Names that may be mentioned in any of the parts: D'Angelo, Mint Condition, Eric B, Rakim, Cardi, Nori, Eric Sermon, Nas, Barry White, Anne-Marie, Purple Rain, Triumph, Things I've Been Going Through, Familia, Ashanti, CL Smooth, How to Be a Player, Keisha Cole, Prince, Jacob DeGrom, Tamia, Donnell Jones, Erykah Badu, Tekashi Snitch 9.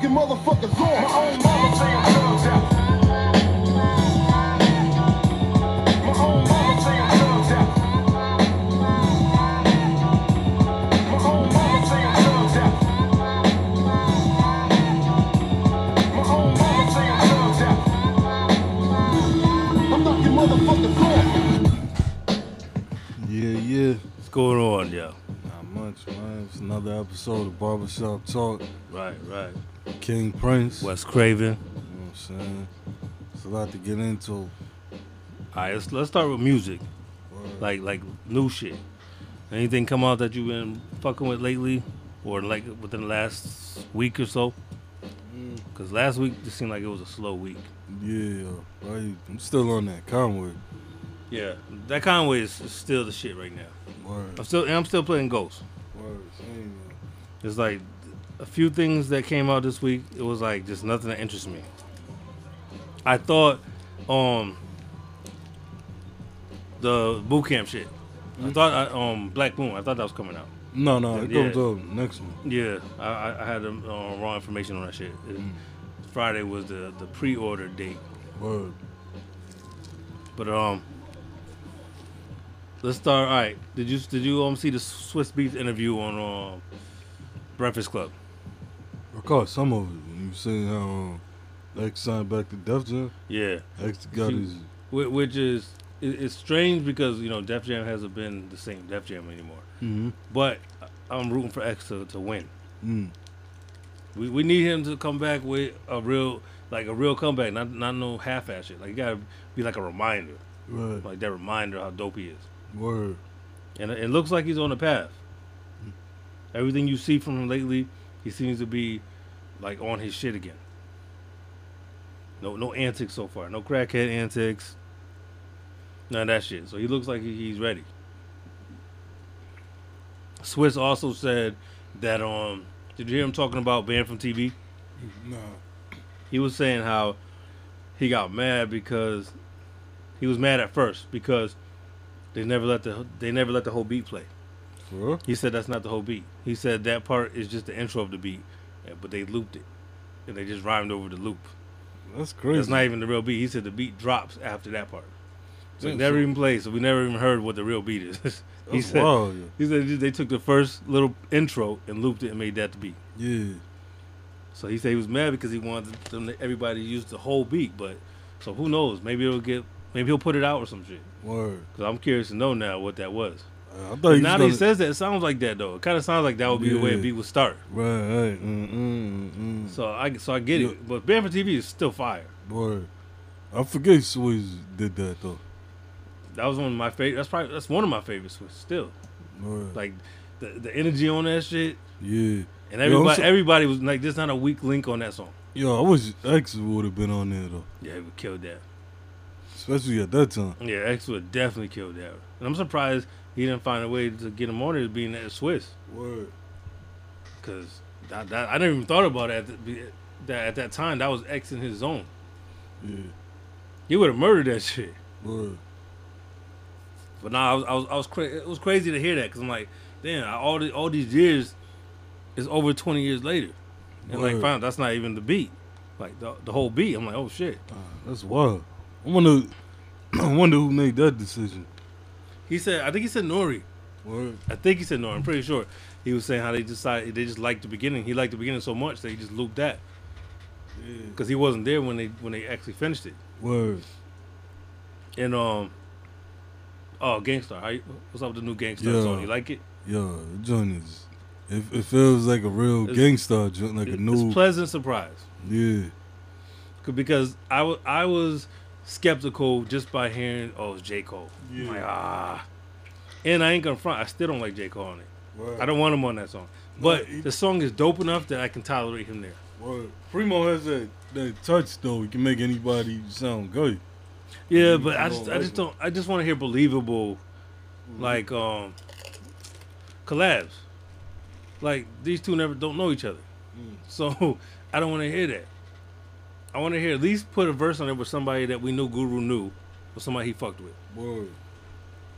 fucking motherfuckers on. My own mama say I'm thugged out. My own mama say I'm thugged out. My own mama say I'm thugged out. My own mama say I'm thugged out. I'm knocking motherfuckers on. Yeah, yeah. What's going on, yo? Much, man. It's another episode of Barbershop Talk. Right, right. King Prince. Wes Craven. You know what I'm saying? It's a lot to get into. All right, let's start with music. Word. Like new shit. Anything come out that you've been fucking with lately? Or like within the last week or so? Because last week just seemed like it was a slow week. Yeah, right. I'm still on that Conway. Yeah, that Conway is still the shit right now. Word. I'm still playing Ghost. Word. It's like a few things that came out this week. It was like just nothing that interests me. I thought the boot camp shit. I thought Black Moon. I thought that was coming out. No, it comes out next one. Yeah, I had the wrong information on that shit. Friday was the pre-order date. Word. But let's start. All right, did you see the Swiss Beats interview on Breakfast Club? I caught some of it. You saying how X signed back to Def Jam? Yeah, X got his. Which is it's strange because you know Def Jam hasn't been the same Def Jam anymore. Mm-hmm. But I'm rooting for X to win. Mm. We need him to come back with a real comeback, not no half-ass shit. Like you gotta be like a reminder. Right. Like that reminder how dope he is. Word. And it looks like he's on the path. Everything you see from him lately, he seems to be like on his shit again. No antics so far. No crackhead antics. None of that shit. So he looks like he's ready. Swiss also said that did you hear him talking about banned from TV? No. He was saying how he got mad because he was mad at first because they never let the whole beat play. Sure. He said that's not the whole beat. He said that part is just the intro of the beat, but they looped it and they just rhymed over the loop. That's crazy. That's not even the real beat. He said the beat drops after that part. So it never even played. So we never even heard what the real beat is. He said they took the first little intro and looped it and made that the beat. Yeah. So he said he was mad because he wanted everybody to use the whole beat, but so who knows? Maybe he'll put it out or some shit. Word. Because I'm curious to know now what that was. He says that, it sounds like that though. It kind of sounds like that would be the way a beat would start. Right. So I get it. But Band for TV is still fire. Word. I forget Swiss did that though. That was one of my favorite. That's one of my favorites still. Word. Like the energy on that shit. Yeah. And everybody was like, there's not a weak link on that song. Yo, I wish X would have been on there, though. Yeah, he would kill that. Especially at that time. Yeah, X would definitely kill that. And I'm surprised he didn't find a way to get him on there being that Swiss. Word. Because I never even thought about it at that time. That was X in his zone. Yeah. He would have murdered that shit. Word. But nah, it was crazy to hear that because I'm like, damn, all these years... It's over 20 years later. And word. Like, fine, that's not even the beat. Like, the whole beat. I'm like, oh, shit. That's wild. I wonder who made that decision. I think he said Nori. Word. I think he said Nori. I'm pretty sure. He was saying how they decided, they just liked the beginning. He liked the beginning so much that he just looped that. Because he wasn't there when they actually finished it. Word. And, Gangstar. What's up with the new Gangstar song? You like it? Yeah, the joint is... It feels like a real gangsta joint, like a new... It's pleasant surprise. Yeah. Because I was skeptical just by hearing, oh, it's J. Cole. Yeah. I'm like, And I ain't gonna front. I still don't like J. Cole on it. Word. I don't want him on that song. But the song is dope enough that I can tolerate him there. Word. Primo has that touch, though. He can make anybody sound good. Yeah, but I just don't... I just want to hear believable, like, collabs. Like, these two never don't know each other. So, I don't want to hear that. I want to hear at least put a verse on it with somebody that we knew Guru knew or somebody he fucked with. Word.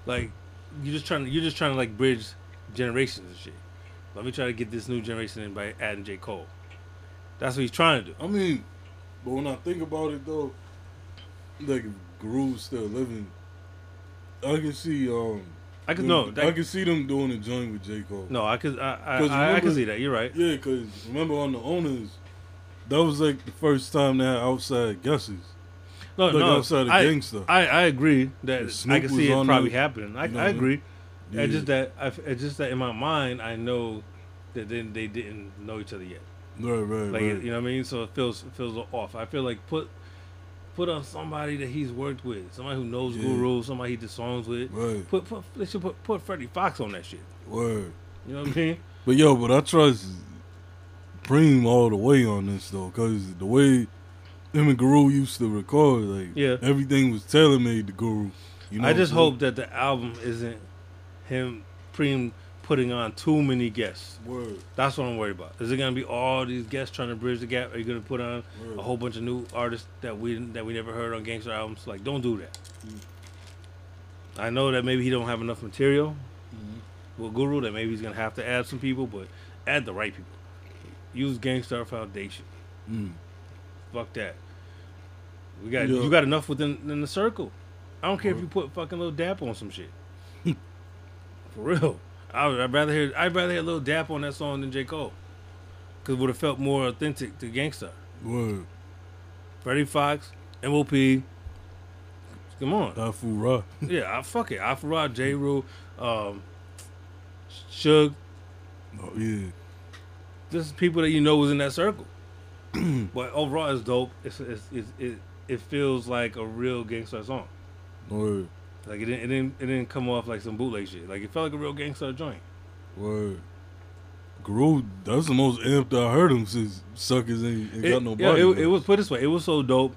Like, you're just trying to like, bridge generations and shit. Let me try to get this new generation in by adding J. Cole. That's what he's trying to do. I mean, but when I think about it though, like if Guru's still living, I can see I can see them doing a joint with J. Cole. No, I can see that. You're right. Yeah, because remember on The Owners, that was like the first time they had outside guesses. No, outside of Gangstar. I agree that I can see it probably happening. I agree. Yeah. It's just that in my mind I know that they didn't know each other yet. Right. Like right. You know what I mean? So it feels off. I feel like put on somebody that he's worked with, somebody who knows Guru, somebody he did songs with. Right. They should put Freddie Fox on that shit. Word. You know what I mean? But I trust Primo all the way on this though, because the way him and Guru used to record, everything was tailor-made to Guru. You know, I just hope that the album isn't him, Preem, putting on too many guests. Word. That's what I'm worried about. Is it going to be all these guests trying to bridge the gap? Are you going to put on a whole bunch of new artists that we never heard on Gangstar albums? Like, don't do that. Mm-hmm. I know that maybe he don't have enough material with Guru, that maybe he's going to have to add some people, but add the right people. Use Gangstar Foundation. Mm. Fuck that. You got enough within the circle. I don't care if you put fucking Lil Dap on some shit. For real, I'd rather hear Lil Dap on that song than J. Cole, because it would have felt more authentic to Gangstar. Word. Freddie Fox, M.O.P. Come on. Afura. Yeah, fuck it. Afura, J. Rule, Suge. Oh yeah. This is people that you know was in that circle. But overall, it's dope. It feels like a real Gangstar song. Word. Like it didn't come off like some bootleg shit. Like it felt like a real Gangstar joint. Word. Guru, that's the most amped I heard him since Suckers ain't got no body. It was, put this way, it was so dope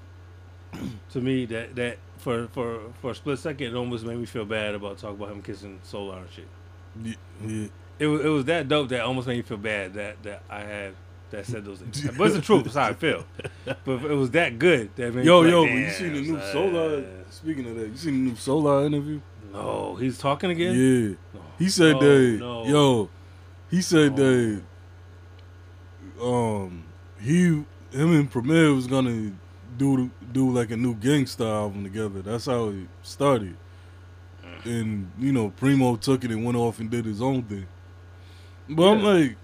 to me that for a split second, it almost made me feel bad about talking about him kissing Solar and shit. Yeah. It was that dope that almost made me feel bad that I had. That said those things. But it's the truth. It's how I feel. But it was that good. That made me like, you seen the new Solar? Speaking of that, you seen the new Solar interview? No, he's talking again? Yeah. He said him and Premier was gonna do like a new Gangstar album together. That's how it started. And Primo took it and went off and did his own thing. But I'm like,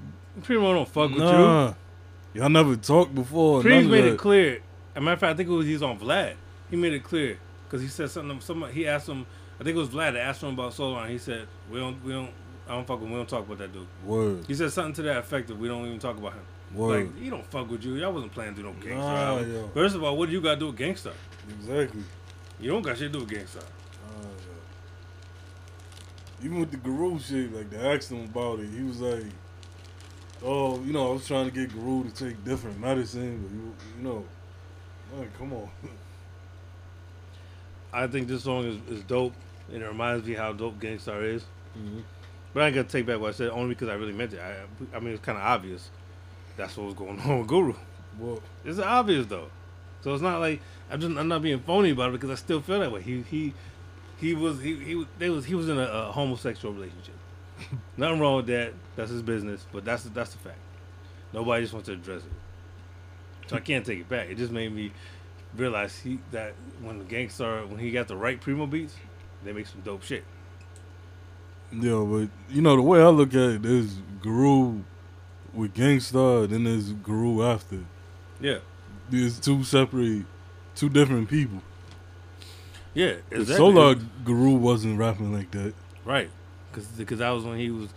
Primo don't fuck with you. Y'all never talked before. Primo made it clear. As a matter of fact, I think he's on Vlad. He made it clear because he said something. He asked him. I think it was Vlad that asked him about Solar. And he said, "We don't talk about that dude." Word. He said something to that effect that we don't even talk about him. Word. Like, he don't fuck with you. Y'all wasn't planning to do no Gangstar. Yo. First of all, what do you got to do with Gangstar? Exactly. You don't got shit to do with Gangstar. Even with the Guru shit, like they asked him about it, he was like, "Oh, I was trying to get Guru to take different medicine, but come on." I think this song is dope, and it reminds me how dope Gangstar is. Mm-hmm. But I ain't gonna take back what I said, only because I really meant it. I mean, it's kind of obvious. That's what was going on with Guru. Well, it's obvious though, so it's not like I'm not being phony about it, because I still feel that way. He was in a homosexual relationship. Nothing wrong with that. That's his business. But that's the fact. Nobody just wants to address it, so I can't take it back. It just made me realize that when the Gangstar, when he got the right Primo beats, they make some dope shit. Yeah, but the way I look at it, there's Guru with Gangstar, then there's Guru after. Yeah, there's two different people. Yeah, exactly. Solar Guru wasn't rapping like that, right? Because that's when he was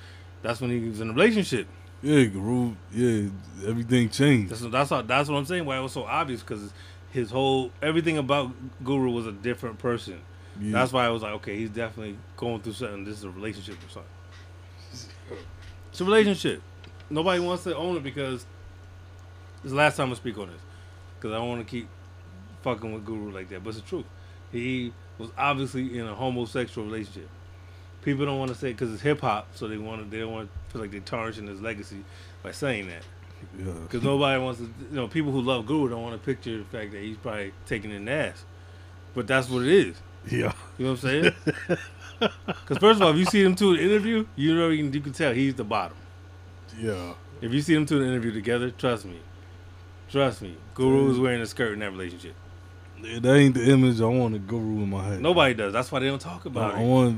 in a relationship. Yeah, Guru. Yeah, everything changed. That's what I'm saying. Why it was so obvious, because his whole everything about Guru was a different person. Yeah. That's why I was like, okay, he's definitely going through something. This is a relationship or something. It's a relationship. Nobody wants to own it, because it's the last time I speak on this, because I don't want to keep fucking with Guru like that. But it's the truth. He was obviously in a homosexual relationship. People don't want to say it because it's hip hop, so they don't want to feel like they're tarnishing his legacy by saying that. Because nobody wants to, people who love Guru don't want to picture the fact that he's probably taking an ass, but that's what it is. Yeah, you know what I'm saying? Because first of all, if you see him to an interview, you can tell he's the bottom. Yeah. If you see him to an interview together, trust me, Trust me, Guru is wearing a skirt in that relationship. That ain't the image I want a Guru in my head. Nobody does. That's why they don't talk about it.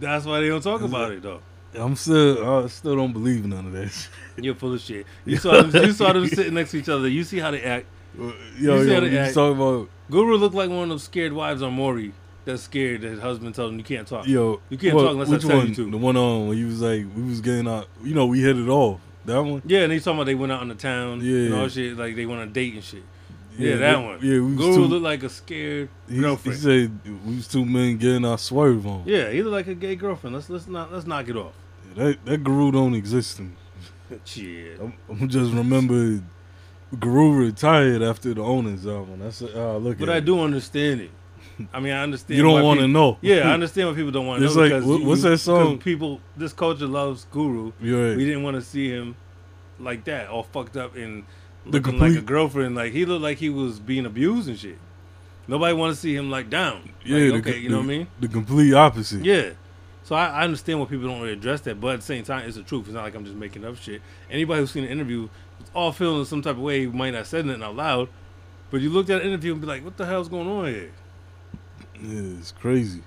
That's why they don't talk about it, though. I still don't believe none of that shit. You're full of shit. You saw them sitting next to each other. You see how they act. You see how they act. About Guru looked like one of those scared wives on Maury. That's scared that husband tells him you can't talk. You can't talk unless I tell you to. The one on when he was like, we was getting out. You know, we hit it off. That one. Yeah, and they talking about they went out on the town. Yeah, and all shit. Like they went on a date and shit. Yeah, that one. Yeah, we Guru looked like a scared girlfriend. He said we was two men getting our swerve on. Yeah, he looked like a gay girlfriend. Let's knock it off. Yeah, that Guru don't exist to me. Shit. I'm just remember Guru retired after the Owners album. That's how I look at it. But I do understand it. I mean, I understand. You don't want to know. Yeah, I understand why people don't want to know. It's like, what's that song? People, this culture loves Guru. Right. We didn't want to see him like that, all fucked up and looking like a girlfriend. Like, he looked like he was being abused and shit. Nobody want to see him like down. Yeah, like, okay, you know what I mean? The complete opposite. Yeah. So I understand why people don't really address that, but at the same time, it's the truth. It's not like I'm just making up shit. Anybody who's seen an interview, it's all feeling some type of way. You might not said it out loud, but you looked at an interview and be like, what the hell's going on here? Yeah, it's crazy.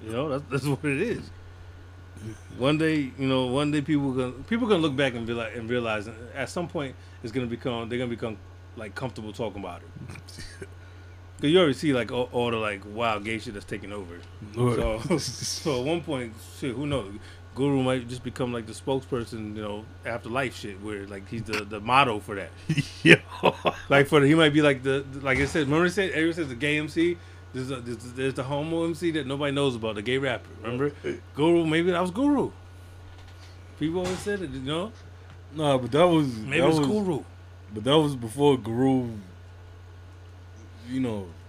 You know, that's what it is. One day people gonna look back and be like, and realize at some point it's gonna become like comfortable talking about it. Cause you already see like all the like wild gay shit that's taking over. So at one point, shit, who knows? Guru might just become like the spokesperson, after life shit, where like he's the motto for that. Yeah, he might be like the like it says. Remember, everyone says the gay MC. There's the homo MC that nobody knows about, the gay rapper. Remember, Guru. Maybe that was Guru. People always said it, Nah, but that was maybe it was Guru. But that was before Guru.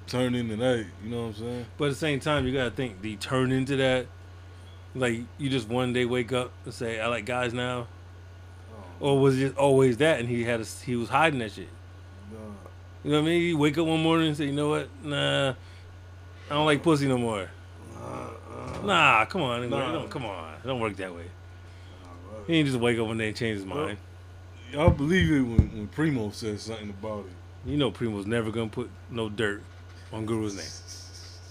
Turned into that. You know what I'm saying? But at the same time, you gotta think the turn into that. Like, you just one day wake up and say, I like guys now? Or was it just always that and he was hiding that shit? Nah. You know what I mean? You wake up one morning and say, you know what? Nah, I don't like pussy no more. Nah, come on. Anyway. Nah. Come on. It don't work that way. Nah, he ain't just wake up one day and change his mind. Y'all believe it when Primo says something about it. You know Primo's never going to put no dirt on Guru's name.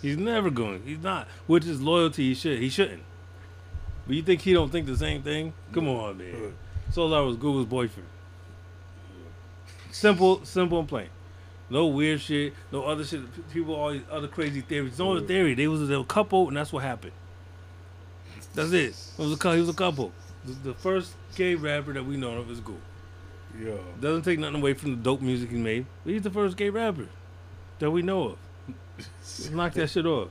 He's never going. He's not. With his loyalty, he shouldn't. But you think he don't think the same thing? Come on, man. Solar was Guru's boyfriend. Simple and plain. No weird shit. No other shit. People always other crazy theories. No other theory. They were a couple, and that's what happened. That's it. He was a couple. The first gay rapper that we know of is Guru. Yeah. Doesn't take nothing away from the dope music he made. But he's the first gay rapper that we know of. Just knock that shit off.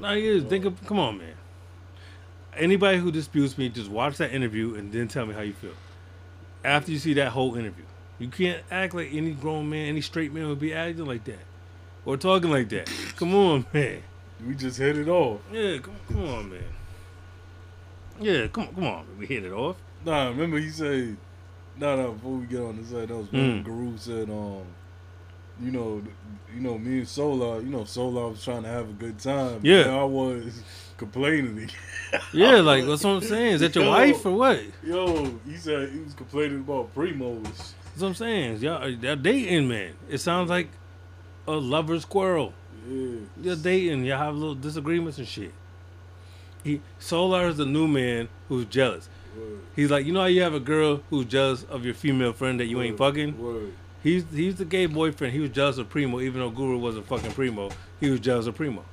No, he is. Come on, man. Anybody who disputes me, just watch that interview and then tell me how you feel. After you see that whole interview, you can't act like any grown man, any straight man would be acting like that or talking like that. Come on, man. We just hit it off. Yeah, come on, man. Yeah, come on, man. We hit it off. Nah, remember he said. Nah. Before we get on this side, that was when Guru said, me and Solar. Solar was trying to have a good time. Yeah, I was complaining. Yeah, like that's what I'm saying. Is that your wife or what? Yo, he said he was complaining about Primos. That's what I'm saying. Y'all dating, man. It sounds like a lover's quarrel. Yeah, you're dating. Y'all have little disagreements and shit. Solar is the new man who's jealous. Word. He's like, how you have a girl who's jealous of your female friend that you ain't fucking. Word. He's the gay boyfriend. He was jealous of Primo, even though Guru wasn't fucking Primo. He was jealous of Primo.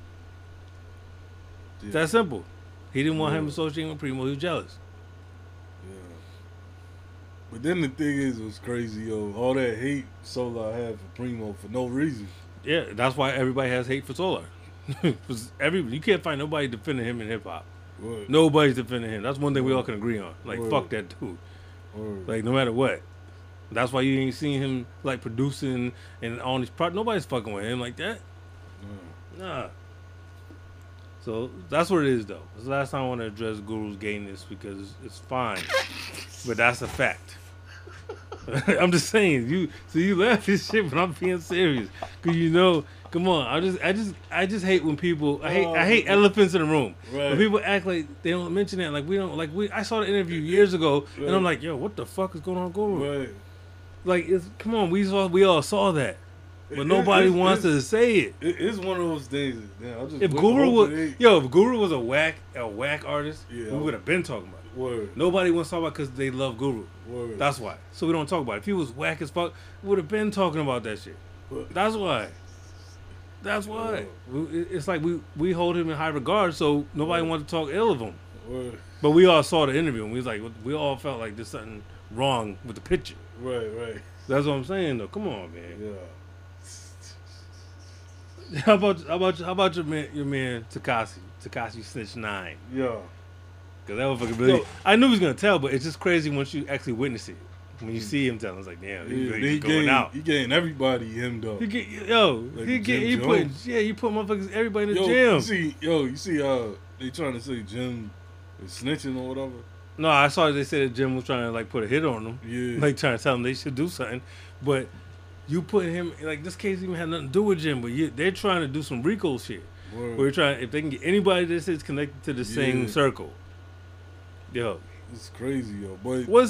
Yeah. It's that simple. He didn't want him associating with Primo. He was jealous. Yeah. But then the thing is, it was crazy, yo. All that hate Solar had for Primo for no reason. Yeah, that's why everybody has hate for Solar. You can't find nobody defending him in hip hop. Nobody's defending him. That's one thing we all can agree on. Like, fuck that dude. Like, no matter what. That's why you ain't seen him like producing and on his part. Nobody's fucking with him like that. Nah. So that's what it is, though. It's the last time I want to address Guru's gayness because it's fine, but that's a fact. I'm just saying, you laugh at shit, but I'm being serious. Cause you know, come on. I just hate when people. I hate elephants in the room. Right. When people act like they don't mention that. Like we don't. Like I saw the interview years ago, right. And I'm like, yo, what the fuck is going on, Guru? Right. Like, come on, we all saw that, but nobody wants to say it. It's one of those things. Damn, if Guru was a whack artist, yeah, we would have been talking about it. Word. Nobody wants to talk about it because they love Guru. Word. That's why. So we don't talk about it. If he was whack as fuck, we would have been talking about that shit. Word. That's why. That's why. It's like we hold him in high regard, so nobody wants to talk ill of him. Word. But we all saw the interview, and we all felt like there's something wrong with the picture. Right. That's what I'm saying, though. Come on, man. Yeah. How about your man Tekashi Snitch 9? Yeah. Cause that motherfucker really. I knew he was gonna tell, but it's just crazy once you actually witness it. When you see him telling, it's like, damn, he's going out. He getting everybody him though. He put motherfuckers everybody in the gym. You see, they trying to say Jim is snitching or whatever. No, I saw they said that Jim was trying to like put a hit on them, yeah, like trying to tell them they should do something. But you put him like this case even had nothing to do with Jim, but they're trying to do some Rico shit. Word. We're trying if they can get anybody that is connected to the same circle. Yo, it's crazy, yo. But where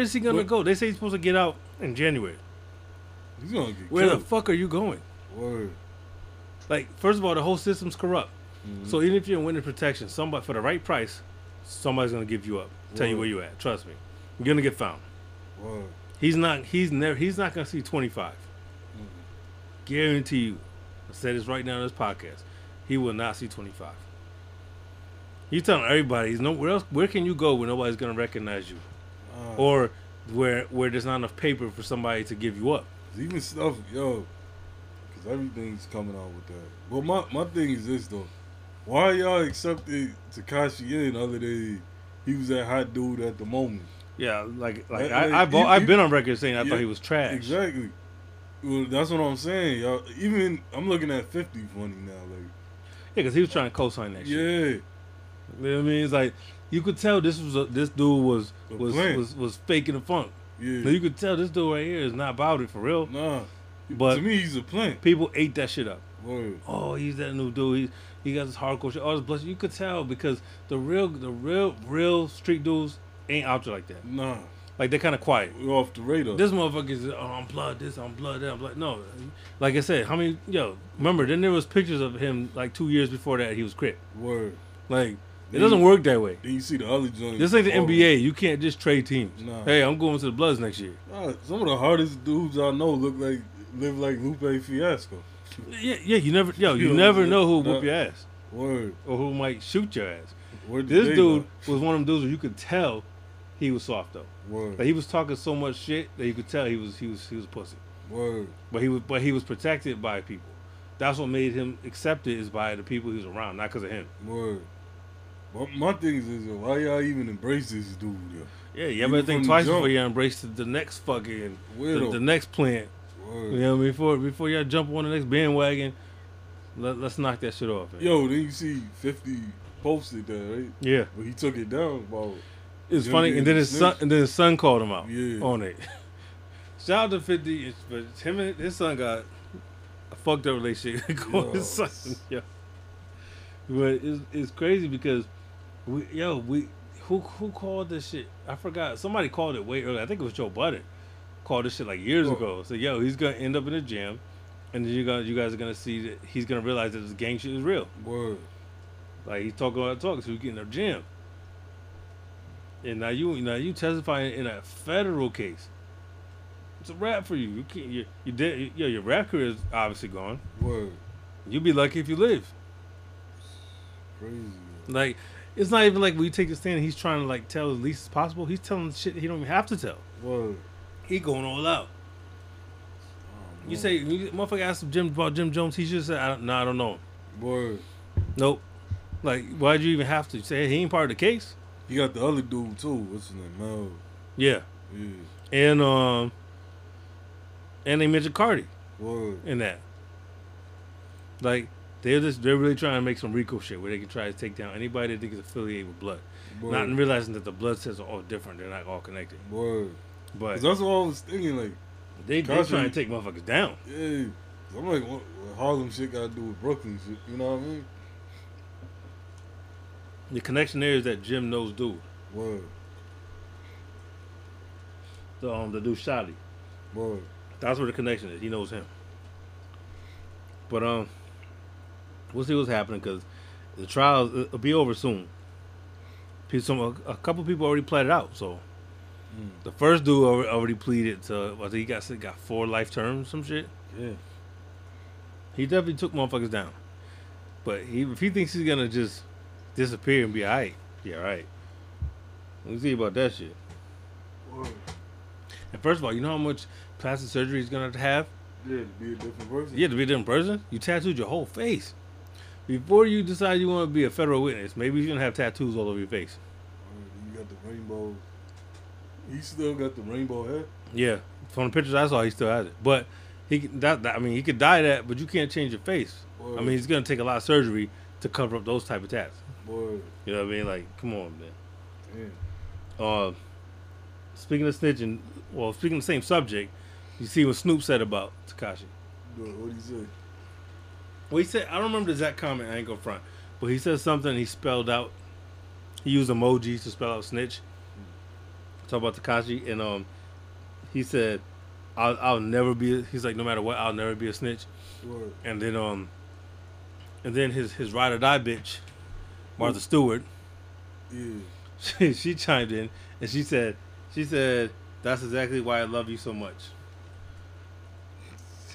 is he gonna go? They say he's supposed to get out in January. He's gonna get killed. The fuck are you going? Word. Like first of all, the whole system's corrupt. Mm-hmm. So even if you're in witness protection, somebody for the right price. Somebody's gonna give you up. Tell you where you at. Trust me, you're gonna get found. Word. He's not gonna see 25. Mm-hmm. Guarantee you. I said this right now in this podcast. He will not see 25. He's telling everybody. He's nowhere else. Where can you go where nobody's gonna recognize you, or where there's not enough paper for somebody to give you up? Even stuff, yo. Because everything's coming out with that. But my thing is this though. Why y'all accepted Tekashi in other than he was that hot dude at the moment? Yeah, like I've been on record saying I thought he was trash. Exactly. Well, that's what I'm saying, y'all. Even I'm looking at 50 funny now, like. Yeah, because he was trying to co-sign that shit. Yeah. You know what I mean? It's like you could tell this dude was faking the funk. Yeah. But you could tell this dude right here is not about it for real. Nah. But to me, he's a plant. People ate that shit up. Word. Oh, he's that new dude. He got this hardcore shit. All this bullshit. You could tell because the real street dudes ain't out there like that. Nah. Like they're kind of quiet. We're off the radar. This motherfucker is I'm blood, that. No. Like I said, remember then there was pictures of him like 2 years before that he was crip. Word. Like it doesn't work that way. Then you see the other joint. This ain't the NBA. You can't just trade teams. Nah. Hey, I'm going to the Bloods next year. Nah, some of the hardest dudes I know live like Lupe Fiasco. Yeah, you never know who'll whoop your ass. Word. Or who might shoot your ass. This dude was one of them dudes where you could tell he was soft though. Word. Like he was talking so much shit that you could tell he was a pussy. Word. But he was protected by people. That's what made him accepted is by the people he was around, not because of him. Word. But my thing is why y'all even embrace this dude? Yeah, you ever think twice before you embrace the next fucking the next plant. Word. You know what I mean? Before y'all jump on the next bandwagon, let's knock that shit off. Man. Yo, then you see 50 posted that, right? Yeah. But he took it down. It's funny, and then his son called him out on it. Shout out to 50, but him and his son got a fucked up relationship with his son. Yeah. But it's crazy because who called this shit? I forgot. Somebody called it way earlier. I think it was Joe Budden. Called this shit like years ago. So he's gonna end up in a jam, and then you guys are gonna see that he's gonna realize that this gang shit is real. Word. Like he's talking about so he's getting a jam. And now you testifying in a federal case. It's a wrap for you. You can't. Your rap career is obviously gone. Word. You'll be lucky if you live. Crazy. Like it's not even like when you take a stand. He's trying to like tell as least as possible. He's telling shit he don't even have to tell. Word. He going all out. Oh, you say, motherfucker asked about Jim Jones. He just said, I don't know him. Word. Nope. Like, why'd you even have to? You say, hey, he ain't part of the case. You got the other dude, too. What's his name? Mel. Yeah. And they mentioned Cardi. Word. In that. Like, they're really trying to make some Rico shit where they can try to take down anybody that they can affiliate with blood. Word. Not realizing that the blood sets are all different. They're not all connected. Word. But that's what I was thinking. Like they trying to take motherfuckers down. Yeah, I'm like, what Harlem shit got to do with Brooklyn shit? You know what I mean? The connection there is that Jim knows dude. Word. The dude Shotty. Word. That's where the connection is. He knows him. But we'll see what's happening because the trial will be over soon. A couple people already pleaded out, so. The first dude already pleaded to, I think he got 4 life terms, some shit. Yeah. He definitely took motherfuckers down. But if he thinks he's going to just disappear and be alright, yeah, alright. We'll see about that shit. Word. And first of all, you know how much plastic surgery he's going to have? Yeah, to be a different person. Yeah, to be a different person? You tattooed your whole face. Before you decide you want to be a federal witness, maybe you shouldn't have tattoos all over your face. You got the rainbow. He still got the rainbow hair? Yeah. From the pictures I saw, he still has it. But he could dye that, but you can't change your face. Boy. I mean, he's going to take a lot of surgery to cover up those type of tats. Boy. You know what I mean? Like, come on, man. Damn. Speaking of snitching, well, speaking of the same subject, you see what Snoop said about Tekashi. What did he say? Well, he said, I don't remember the exact comment, I ain't gonna front, but he said something, he spelled out, he used emojis to spell out snitch. Talk about Tekashi, and he said, I'll never be, he's like, no matter what, I'll never be a snitch. Word. And then his ride or die bitch, Martha Stewart, yeah. she chimed in and she said that's exactly why I love you so much.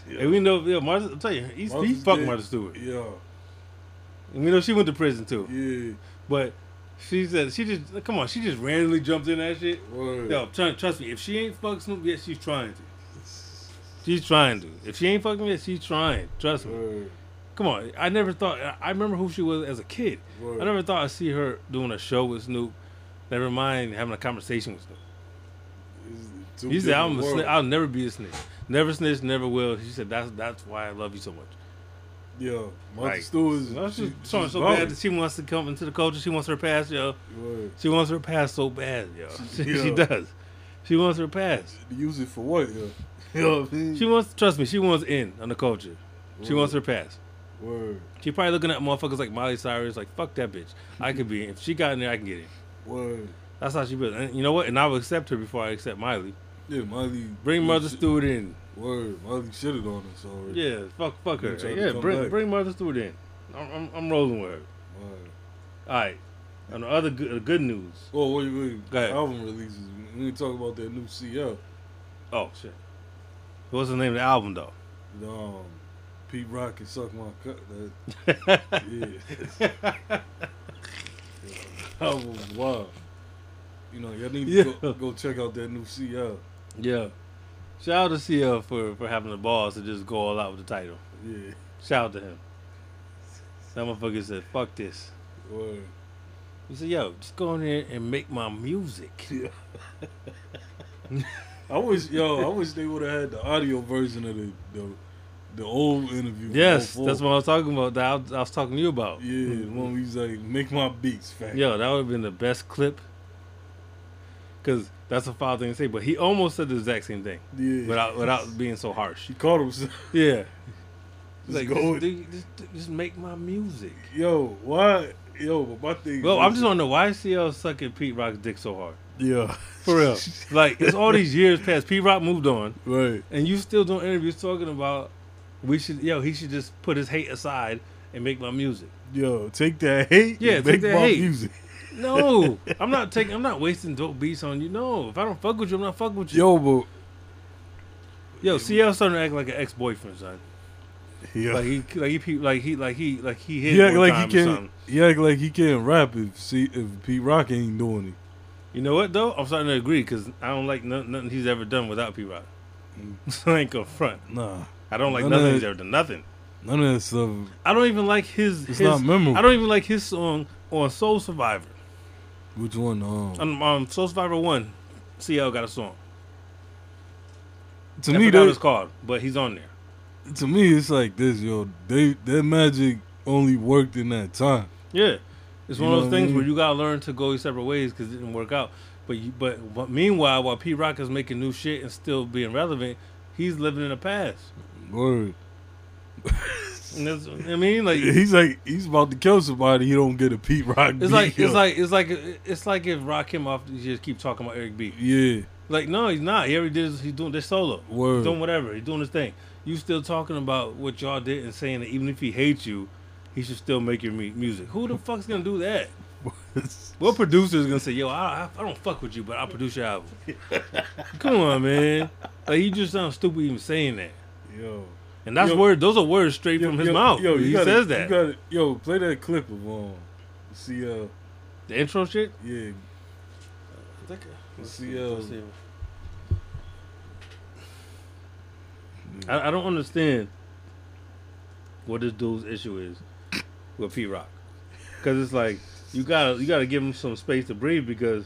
Yeah. And we know, Martha, I'm telling you, he fucked dead. Martha Stewart. Yeah. And we know she went to prison too. Yeah. But she said, she just randomly jumped in that shit. Word. Yo, trust me, if she ain't fucked Snoop yet, she's trying to. She's trying to. If she ain't fucking yet, she's trying. Trust me. Word. Come on, I remember who she was as a kid. Word. I never thought I'd see her doing a show with Snoop. Never mind having a conversation with Snoop. He said, I'll never be a snitch. Never snitch, never will. She said, that's why I love you so much. Yeah, Martha Stewart is so bad that she wants to come into the culture. She wants her past, yo. Right. She wants her past so bad, yo. She does. She wants her past. Use it for what, yo? You know what I mean? Trust me, she wants in on the culture. Word. She wants her past. Word. She probably looking at motherfuckers like Miley Cyrus, like, fuck that bitch. I could be in. If she got in there, I can get in. Word. That's how she feels. And you know what? And I will accept her before I accept Miley. Yeah, Miley. Bring Mother Stewart in. Word. Miley shitted on us already. Yeah, fuck her. Yeah, bring Mother Stewart in. I'm rolling with her. Word. All right. On the other good news. Oh, wait. Go ahead. Album releases. We need to talk about that new CL. Oh, shit. What's the name of the album, though? Pete Rock and Suck My Cut. Yeah. Album was wild. You know, y'all need to go check out that new CL. Yeah. Shout out to CL for having the balls to just go all out with the title. Yeah. Shout out to him. That motherfucker said, fuck this. Word. He said, yo, just go in here and make my music. Yeah. I wish they would have had the audio version of the old interview. Yes, that's what I was talking about, that I was talking to you about. Yeah, the one where he's like, make my beats, fam. Yo, that would have been the best clip. Because that's a foul thing to say, but he almost said the exact same thing. Yeah. Without being so harsh. He caught himself. Yeah. Like, just make my music. Yo, why? Yo, but my thing. Well, I'm just want to know why CL sucking Pete Rock's dick so hard. Yeah. For real. Like, it's all these years past. Pete Rock moved on. Right. And you still doing interviews talking about he should just put his hate aside and make my music. Yo, take that hate. Yeah, and take that hate. Make my music. No, I'm not wasting dope beats on you. No, if I don't fuck with you, I'm not fucking with you. Yo, CL starting to act like an ex-boyfriend, son. Yeah, like he hit more like time he can, or something. He act like he can't rap if Pete Rock ain't doing it. You know what though? I'm starting to agree because I don't like nothing he's ever done without Pete Rock. So I ain't gonna front. Nah, I don't like nothing he's ever done. Nothing. None of that stuff. I don't even like his. It's not memorable. I don't even like his song on Soul Survivor. Which one? Soul Survivor 1, CL got a song. To me, that was called, but he's on there. To me, it's like this, yo. Their magic only worked in that time. Yeah, it's one of those things where you gotta learn to go your separate ways because it didn't work out. But meanwhile, while P Rock is making new shit and still being relevant, he's living in the past. Word. I mean, like he's about to kill somebody. You don't get a Pete Rock. It's like if Rock him off. You just keep talking about Eric B. Yeah. Like no, he's not. He already did. He's doing this solo. Word. He's doing whatever. He's doing his thing. You still talking about what y'all did and saying that even if he hates you, he should still make your music. Who the fuck's gonna do that? What producer is gonna say, yo, I don't fuck with you, but I'll produce your album? Come on, man. Like you just sound stupid even saying that. Yo. And that's word. Those are words straight from his mouth. Yo, he says that. Play that clip of see the intro shit. Yeah, I think. Let's see. I don't understand what this dude's issue is with P Rock, because it's like you gotta give him some space to breathe because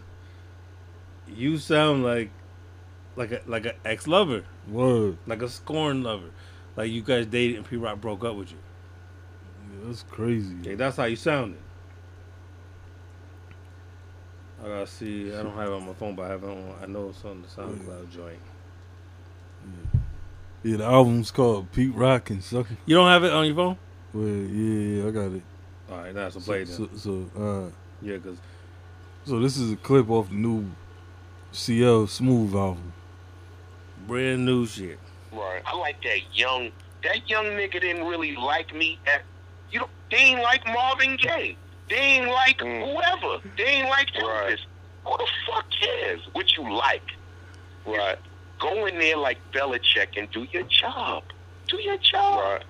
you sound like a ex lover, word, like a scorned lover. Like you guys dated and P Rock broke up with you. Yeah, that's crazy. Okay, that's how you sounded. I gotta see. I don't have it on my phone, but I know it's on the SoundCloud joint. Yeah, the album's called Pete Rock and Sucker. You don't have it on your phone? Well, yeah, I got it. All right, that's a play then. So this is a clip off the new CL Smooth album. Brand new shit. Right. I like that young nigga didn't really like me. They ain't like Marvin Gaye. They ain't like whoever. They ain't like Elvis. Right. Who the fuck cares what you like? Right. Go in there like Belichick and do your job. Do your job. Right.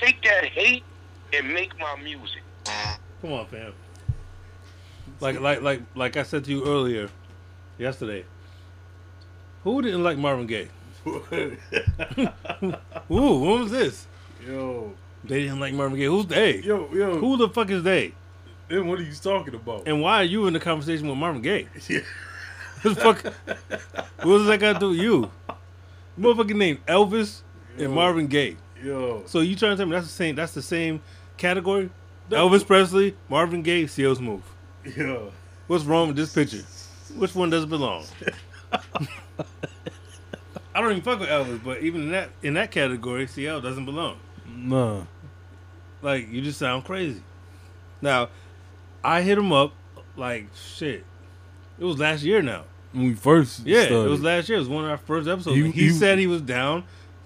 Take that hate and make my music. Come on, fam. Like I said to you earlier, yesterday. Who didn't like Marvin Gaye? Ooh, what was this? Yo, they didn't like Marvin Gaye. Who's they? Yo, who the fuck is they? Then what are you talking about? And why are you in the conversation with Marvin Gaye? Yeah. What does that got to do with you? Motherfucking name Elvis and Marvin Gaye. Yo, so you trying to tell me that's the same category? No. Elvis Presley, Marvin Gaye, CL Smooth. Yo, what's wrong with this picture? Which one doesn't belong? I don't even fuck with Elvis, but even in that category, CL doesn't belong. No. Like, you just sound crazy. Now, I hit him up, like, shit. It was last year now. When we first started. Yeah, it was last year. It was one of our first episodes. He said he was down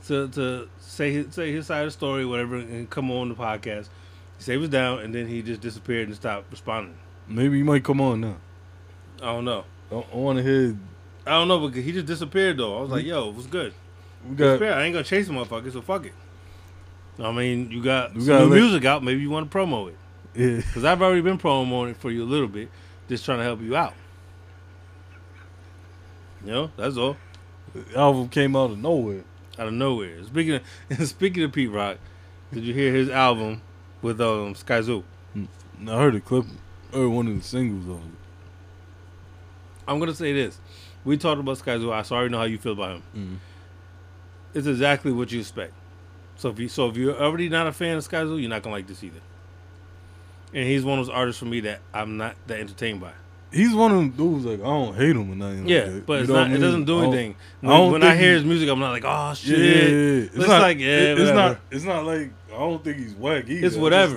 to say his side of the story, whatever, and come on the podcast. He said he was down, and then he just disappeared and stopped responding. Maybe he might come on now. I don't know. I want to hear... I don't know, but he just disappeared, though. I was like, yo, what's good? I ain't going to chase the motherfucker, so fuck it. I mean, you got new music out. Maybe you want to promo it. Yeah. Because I've already been promoting it for you a little bit, just trying to help you out. You know, that's all. The album came out of nowhere. Out of nowhere. Speaking of Pete Rock, did you hear his album with Skyzoo? I heard a clip. I heard one of the singles of it. I'm going to say this. We talked about Skyzoo. I already know how you feel about him. Mm-hmm. It's exactly what you expect. So if you're already not a fan of Skyzoo, you're not gonna like this either. And he's one of those artists for me that I'm not that entertained by. He's one of them dudes like I don't hate him or nothing. Yeah, like that. But it doesn't do anything. When I hear his music, I'm not like, oh shit. Yeah. It's not like I don't think he's whack either. It's whatever.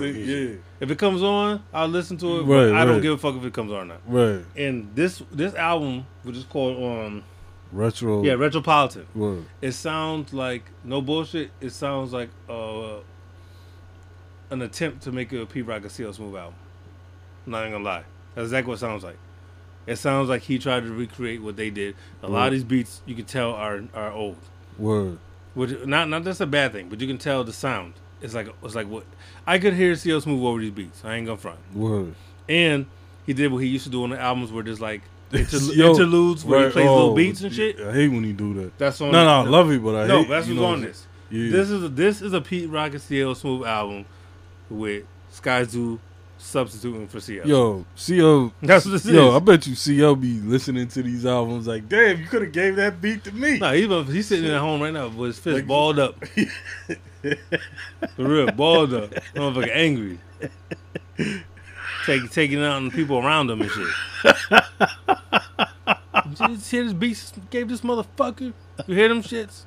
If it comes on, I'll listen to it. But I don't give a fuck if it comes on or not. Right. And this album, which is called Retro. Yeah, Retropolitan. Right. It sounds like no bullshit. It sounds like an attempt to make a P Rock and CL Smooth album. I'm not even gonna lie. That's exactly what it sounds like. It sounds like he tried to recreate what they did. A lot of these beats you can tell are old. Word. Which not that's a bad thing, but you can tell the sound. It's like what I could hear CL Smooth over these beats. I ain't gonna front. Word. And he did what he used to do on the albums where there's like interludes where he plays little beats and shit. I hate when he do that. That's on. No, I love it, but I hate. No, that's what's on this. Yeah. This is a Pete Rock and CL Smooth album with Skyzoo substituting for CL. Yo, CL. That's what this is. Yo, I bet you CL be listening to these albums like, damn, you could have gave that beat to me. Nah, he's sitting at home right now with his fist like, balled up. For real, balled up. Motherfucker angry. Taking it out on the people around him and shit. See this beats gave this motherfucker. You hear them shits?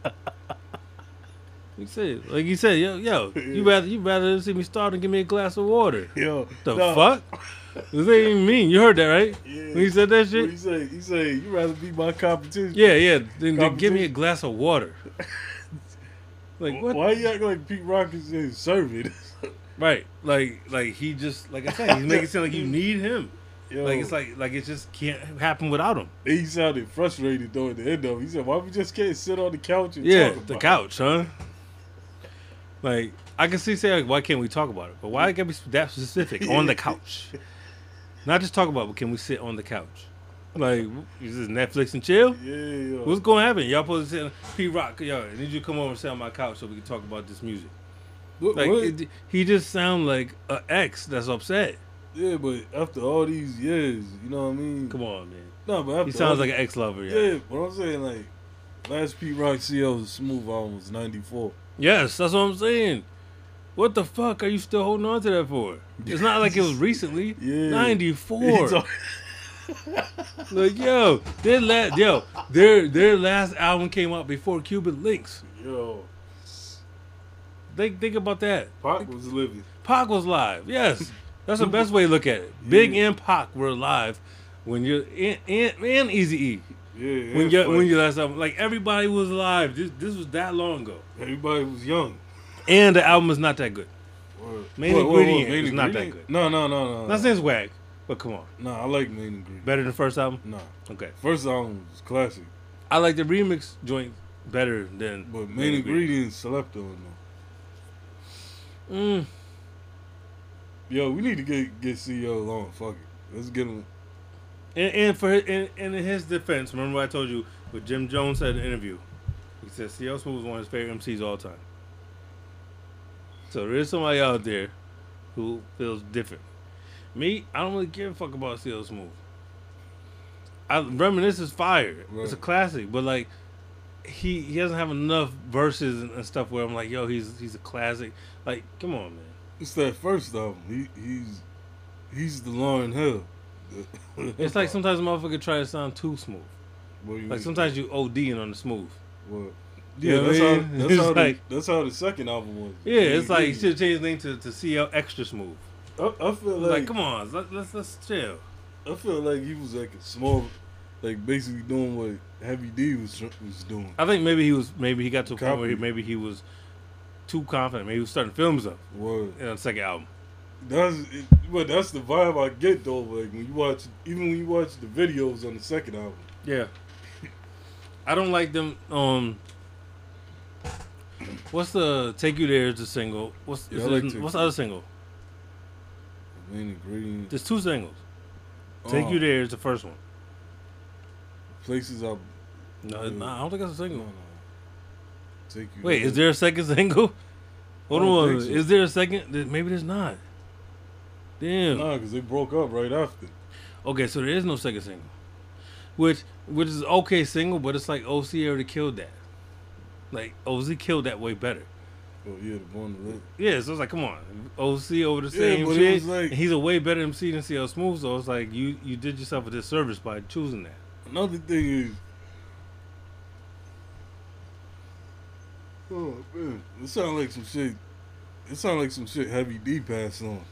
He said, like he said, yo, you rather see me start and give me a glass of water. Yo, fuck? This ain't even mean. You heard that, right? Yeah. When he said that shit? He said, you rather be my competition. Yeah. Then give me a glass of water. Like what? Why you acting like Pete Rock is his servant? Right. Like he just, like I said, he's making it sound like you need him. Yo, like it just can't happen without him. He sounded frustrated though at the end of it. He said, why we just can't sit on the couch and talk about it? Yeah, the couch, huh? Like, I can see saying, like, why can't we talk about it? But why can't we be that specific on the couch? Not just talk about it, but can we sit on the couch? Like, is this Netflix and chill? Yeah. What's going to happen? Y'all supposed to say, P-Rock, yo, I need you to come over and sit on my couch so we can talk about this music. What? He just sound like an ex that's upset. Yeah, but after all these years, you know what I mean? Come on, man. No, but after he sounds like an ex-lover, yeah. Yeah, but I'm saying, like, last P-Rock CL Smooth album was 94. Yes, that's what I'm saying. What the fuck are you still holding on to that for? It's not like it was recently. Yeah. 94. Like, yo, their last album came out before Cuban Links. Yo. Think about that. Pac was living. Pac was live, yes. That's the best way to look at it. Yeah. Big and Pac were live when you're and Eazy-E. Yeah, when you last album, like everybody was alive. This was that long ago. Everybody was young, and the album is not that good. Main ingredient is not that good. No. Not saying it's whack, but come on. No, I like Main Ingredient better than the first album. No, okay, first album was classic. I like the remix joint better than. But Main Ingredient slept on though. Yo, we need to get CEO long. Fuck it, let's get him. And for his, and in his defense, remember what I told you what Jim Jones said in an interview. He said CL Smooth was one of his favorite MCs of all time. So there's somebody out there who feels different. Me, I don't really give a fuck about CL Smooth. Reminisce is fire. Right. It's a classic, but like he doesn't have enough verses and stuff where I'm like, yo, he's a classic. Like, come on, man. It's that first album. He's the Lauryn Hill. It's like sometimes a motherfucker try to sound too smooth. Like sometimes you ODing on the smooth. What? Yeah, that's how the second album was. Yeah, it's like you should change the name to CL Extra Smooth. I feel like come on, let's chill. I feel like he was like a small, like basically doing what Heavy D was doing. I think maybe he got to a point where he was too confident. Maybe he was starting to film himself. Word. In the second album. That's the vibe I get though. Like when you watch the videos on the second album. Yeah, I don't like them. What's the "Take You There" is the single? What's the other single? Main Ingredient. There's two singles. "Take You There" is the first one. Places I've. No, I don't think that's a single. No. Take You. Wait, is there a second single? Hold on. So. Is there a second? Maybe there's not. Damn. Nah, because they broke up right after. Okay, so there is no second single. Which is okay single, but it's like OC already killed that. Like, OZ killed that way better. Oh, yeah, the Born to Live. Yeah, so it's like, come on. OC over the same shit. It was like, and he's a way better MC than CL Smooth, so it's like, you did yourself a disservice by choosing that. Another thing is... Oh, man. It sounds like some shit Heavy D passed on.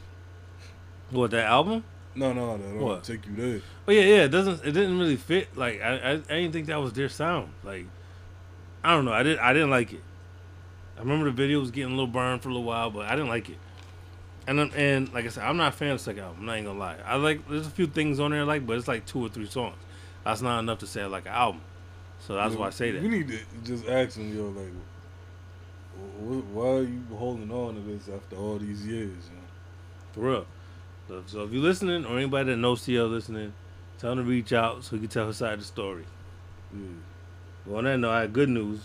What, that album? No, that album, Take You There. Oh yeah, it didn't really fit. Like I didn't think that was their sound. Like I don't know, I didn't like it. I remember the video was getting a little burned for a little while, but I didn't like it. And like I said, I'm not a fan of the second album. I'm not even gonna lie. I like there's a few things on there I like, but it's like 2 or 3 songs. That's not enough to say I like an album. So that's why I say that. You need to just ask them, yo, like, why are you holding on to this after all these years? Man? For real. So if you're listening, or anybody that knows CL listening, tell him to reach out so he can tell his side of the story. Yeah. Well, on that note, I had good news.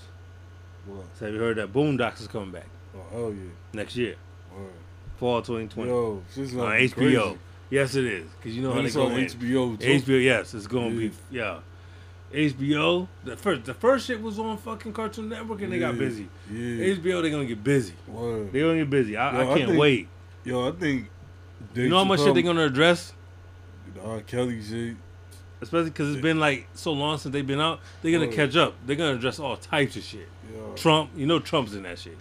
What? So have you heard that Boondocks is coming back? Oh, hell yeah. Next year. Word. Fall 2020. Yo, she's on HBO. Crazy. Yes, it is. Because you know how they go HBO, too. HBO, yes. It's going to be, yeah. HBO, the first shit was on fucking Cartoon Network and they got busy. Yeah. HBO, they're going to get busy. Word. They're going to get busy. I can't wait. Yo, I think... You know how much shit they're going to address? The R. Kelly shit. especially because it's been like so long since they've been out. They're gonna catch up. They're gonna address all types of shit. Yo. Trump, you know Trump's in that shit.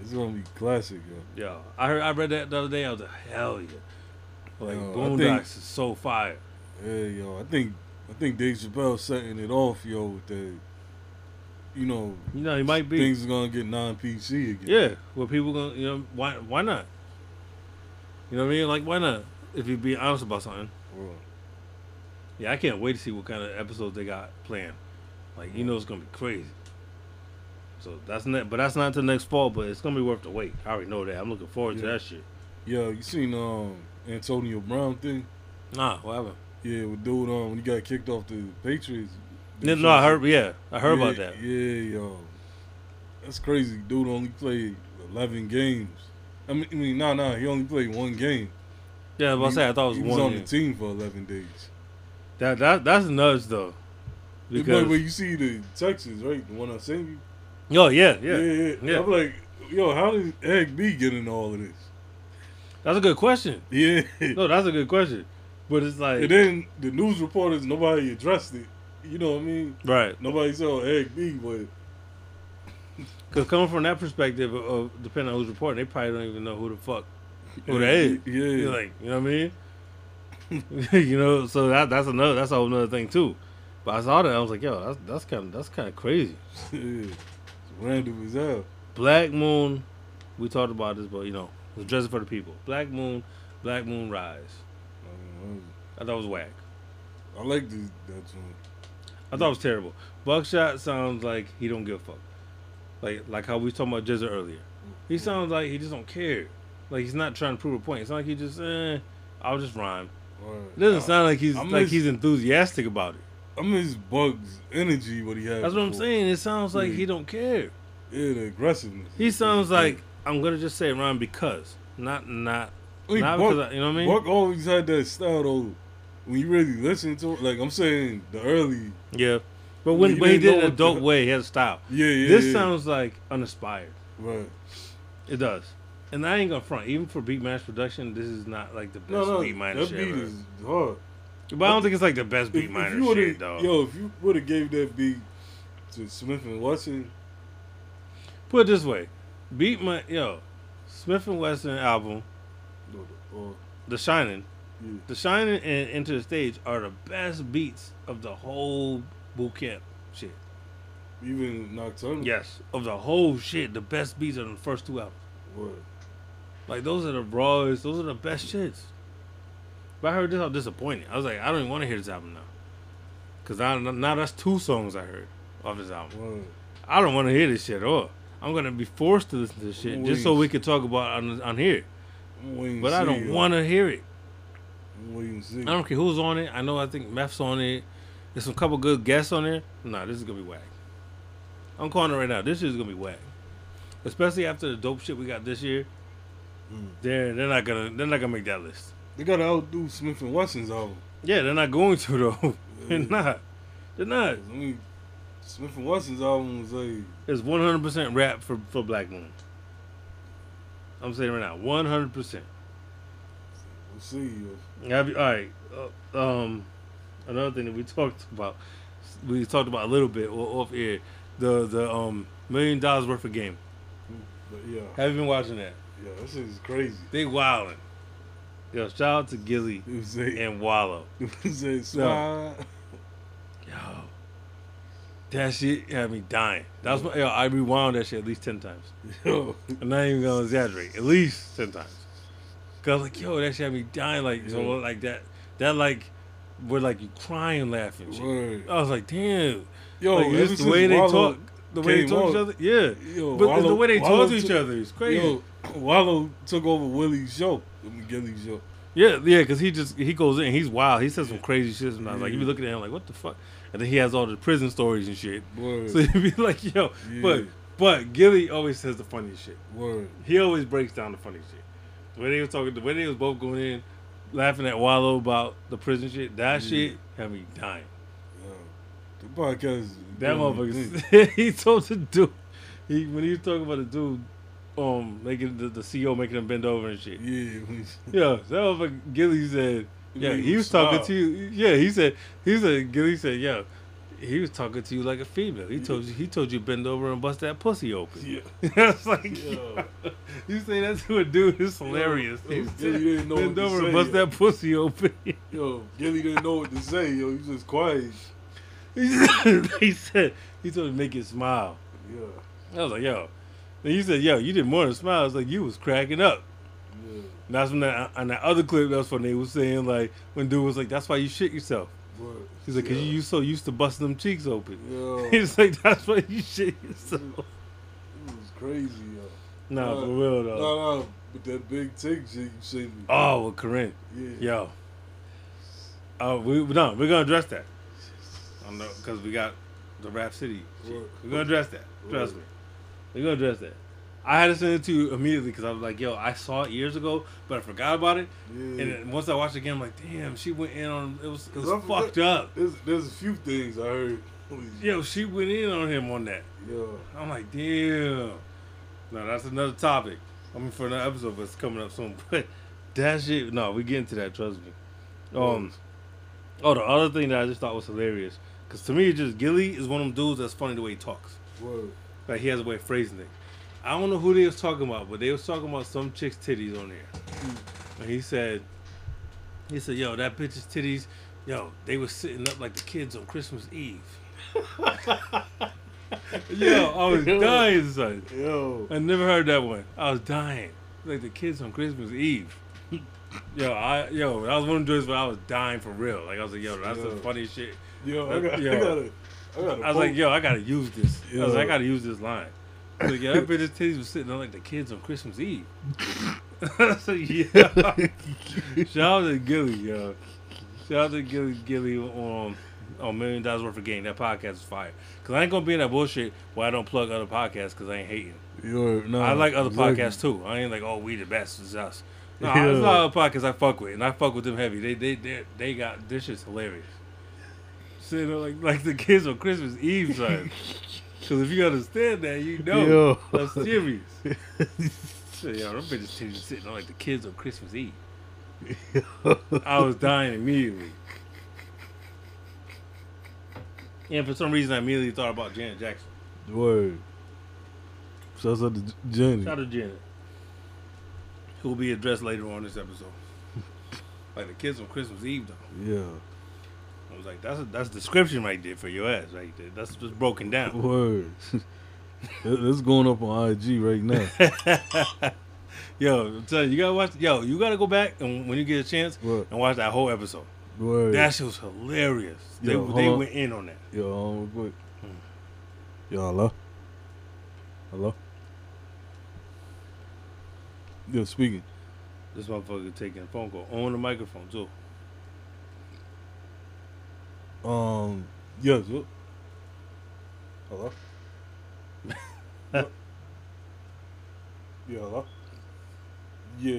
It's gonna be classic, yo. Yo, I read that the other day. I was like, hell yeah. Like Boondocks is so fire. Yeah, yo, I think Dave Chappelle's setting it off, yo, with the, you know, he might be. Things are gonna get non-PC again. Yeah, well, people gonna, you know, why not? You know what I mean? Like, why not? If you be honest about something. Well, yeah, I can't wait to see what kind of episodes they got planned. Like, you know, it's gonna be crazy. So that's not until next fall. But it's gonna be worth the wait. I already know that. I'm looking forward to that shit. Yo, you seen Antonio Brown thing? Nah, whatever. Yeah, with dude when he got kicked off the Patriots. No, I heard about that. Yeah, yo, that's crazy. Dude only played 11 games. He only played one game. Yeah, I was about to say, I thought it was one. He was on the team for 11 days. That's nuts though. Because when you see the Texans, right, the one I sent you. Yo, yeah. I'm like, yo, how did Egg B get into all of this? That's a good question. Yeah. No, that's a good question. But it's like... And then the news reporters, nobody addressed it. You know what I mean? Right. Nobody saw Egg B, but... Because coming from that perspective, of depending on who's reporting, they probably don't even know who the fuck... Who that is. Yeah. You're like, you know what I mean? You know, so that's a whole another thing, too. But I saw that, I was like, yo, that's kind of crazy. Yeah. Random as hell. Black Moon, we talked about this, but, you know, it was dressing for the people. Black Moon Rise. I thought it was whack. I like that song. I thought it was terrible. Buckshot sounds like he don't give a fuck. Like how we was talking about Jizza earlier. He sounds like he just don't care. Like he's not trying to prove a point. It's not like he just, I'll just rhyme. It doesn't sound like he's enthusiastic about it. I miss Bugs' energy, what he had. That's what I'm saying. It sounds like he don't care. Yeah, the aggressiveness. He sounds like, I'm going to just say it rhyme because. Not Buck, because you know what I mean? Buck always had that style, though. When you really listen to it, like I'm saying, the early. Yeah. But when he did it in an adult way, he had a style. Yeah. This sounds like uninspired. Right. It does. And I ain't going to front. Even for Beatmaster production, this is not like the best Beatmaster shit. That beat is hard. But I don't think it's like the best beat minor shit, dog. Yo, if you would have gave that beat to Smith & Wesson. Put it this way. Smith & Wesson album, The Shining. Yeah. The Shining and Enter the Stage are the best beats of the whole boot camp shit. Even Nocturnal? Yes. Of the whole shit, the best beats are the first two albums. What? Like, those are the rawest, those are the best shits. But I heard this, I was disappointed. I was like, I don't even want to hear this album now. Because now that's two songs I heard off this album. Whoa. I don't want to hear this shit at all. I'm going to be forced to listen to this shit just so we can talk about it on here. But I don't want to hear it. I don't care who's on it. I think Meth's on it. There's some couple good guests on there. Nah, this is going to be whack. I'm calling it right now. This shit is going to be whack. Especially after the dope shit we got this year. They're not going to make that list. They gotta outdo Smith & Wesson's album. Yeah, they're not going to though. They're not. I mean, Smith & Wesson's album was like it's 100% rap for Black Moon. I'm saying right now, 100%. We'll see. Alright. Another thing that we talked about a little bit off air, the $1 million worth of game. But yeah. Have you been watching that? Yeah, this is crazy. They wildin'. Yo, shout out to Gilly and Wallow. Yo, that shit had me dying. That's why I rewound that shit at least 10 times. Yo. I'm not even gonna exaggerate. At least 10 times. Cause I was like, yo, that shit had me dying. Like, so like that like, we're like you crying, laughing. Shit. I was like, damn. Yo, like, it's the way they talk. The way they talk each other. Yeah, yo, but Wallow, the way they talk to each other is crazy. Yo, Wallow took over Willie's show. Gilly's show. Yeah, because he goes in, he's wild. He says some crazy shit sometimes. Like, you be looking at him like, what the fuck? And then he has all the prison stories and shit. Word. So you be like, yo. Yeah. But Gilly always says the funniest shit. Word. He always breaks down the funny shit. The way they was talking, the way they was both going in, laughing at Wallow about the prison shit, that shit had me dying. Yeah. The podcast. That motherfucker, he told the dude, when he was talking about the dude, making the CEO making him bend over and shit. Yeah, that was like Gilly said. Yeah, he was talking to you. Yeah, he said, yeah, he was talking to you like a female. He told you bend over and bust that pussy open. Yeah, it's like, yo. You say that to a dude, it's hilarious. Yo, Gilly didn't know bend what over to say, and bust that pussy open. Yo, Gilly didn't know what to say. Yo, he was just quiet. He told me make you smile. Yeah, I was like, yo. Then he said, yo, you did more than smile. I was like, you was cracking up. Yeah. And that's when that other clip, that's when they was saying, like, when dude was like, that's why you shit yourself. Right. He's like, because you so used to busting them cheeks open. Yeah. He's like, that's why you shit yourself. It was crazy, yo. Nah, for real, though. Nah, but that big tick shit you seen me. Oh, with Corinne. Yeah. Yo. We're going to address that. I don't know, because we got the Rap City. Right. We're going to address that. Trust me. We're going to address that. I had to send it to you immediately because I was like, yo, I saw it years ago, but I forgot about it. Yeah. And then once I watched it again, I'm like, damn, she went in on him. It was fucked up. There's a few things I heard. Yo, she went in on him on that. Yeah. I'm like, damn. No, that's another topic. I mean, for another episode, but it's coming up soon. But that shit, no, we get into that, trust me. The other thing that I just thought was hilarious, because to me, it's just Gilly is one of them dudes that's funny the way he talks. Word. Like, he has a way of phrasing things. I don't know who they was talking about, but they was talking about some chick's titties on there. And he said, yo, that bitch's titties, yo, they was sitting up like the kids on Christmas Eve. Yo, I was dying, son. Yo. I never heard that one. I was dying. Like the kids on Christmas Eve. Yo, that was one of the joints where I was dying for real. Like, I was like, yo, that's the funniest shit. I was like, yo, I gotta use this. Yo. I was like, I gotta use this line. Like, yeah, that bitch's titties was sitting on like the kids on Christmas Eve. So yeah, shout out to Gilly, yo. Shout out to Gilly on $1 Million Worth of Game. That podcast is fire. Cause I ain't gonna be in that bullshit where I don't plug other podcasts. Cause I ain't hating. No, I like other podcasts too. I ain't like, oh, we the best, it's us. No, there's a lot of podcasts I fuck with, and I fuck with them heavy. They got this shit's hilarious. Sitting on like the kids on Christmas Eve, son. Cause if you understand that, you know. Yo. That's serious. So, yo, them bitches sitting on like the kids on Christmas Eve. Yo. I was dying immediately. And for some reason I immediately thought about Janet Jackson. Word. Shout out to Janet. Who will be addressed later on this episode. Like the kids on Christmas Eve though. Yeah, I was like, that's a description right there for your ass right there. That's just broken down. Word. That's going up on IG right now. Yo, I'm telling you, you gotta go back and when you get a chance and watch that whole episode. Word. That shit was hilarious. Yo, they went in on that. Yo, real quick. Yo, hello? Hello? Yo, speaking. This motherfucker taking a phone call on the microphone too. Yes. Hello? Yeah, hello? Yeah.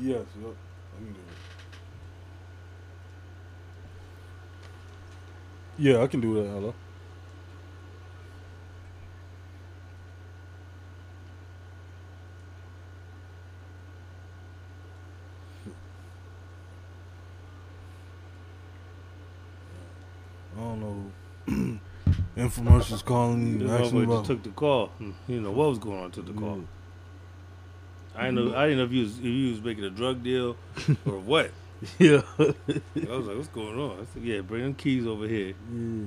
Yes, look. I can do it. Yeah, I can do that. Hello? Infomercials calling me. Just took the call. You know what was going on. Took the call. I didn't know. I didn't know if you was making a drug deal or what. Yeah. I was like, what's going on? I said, yeah, bring them keys over here. Yeah.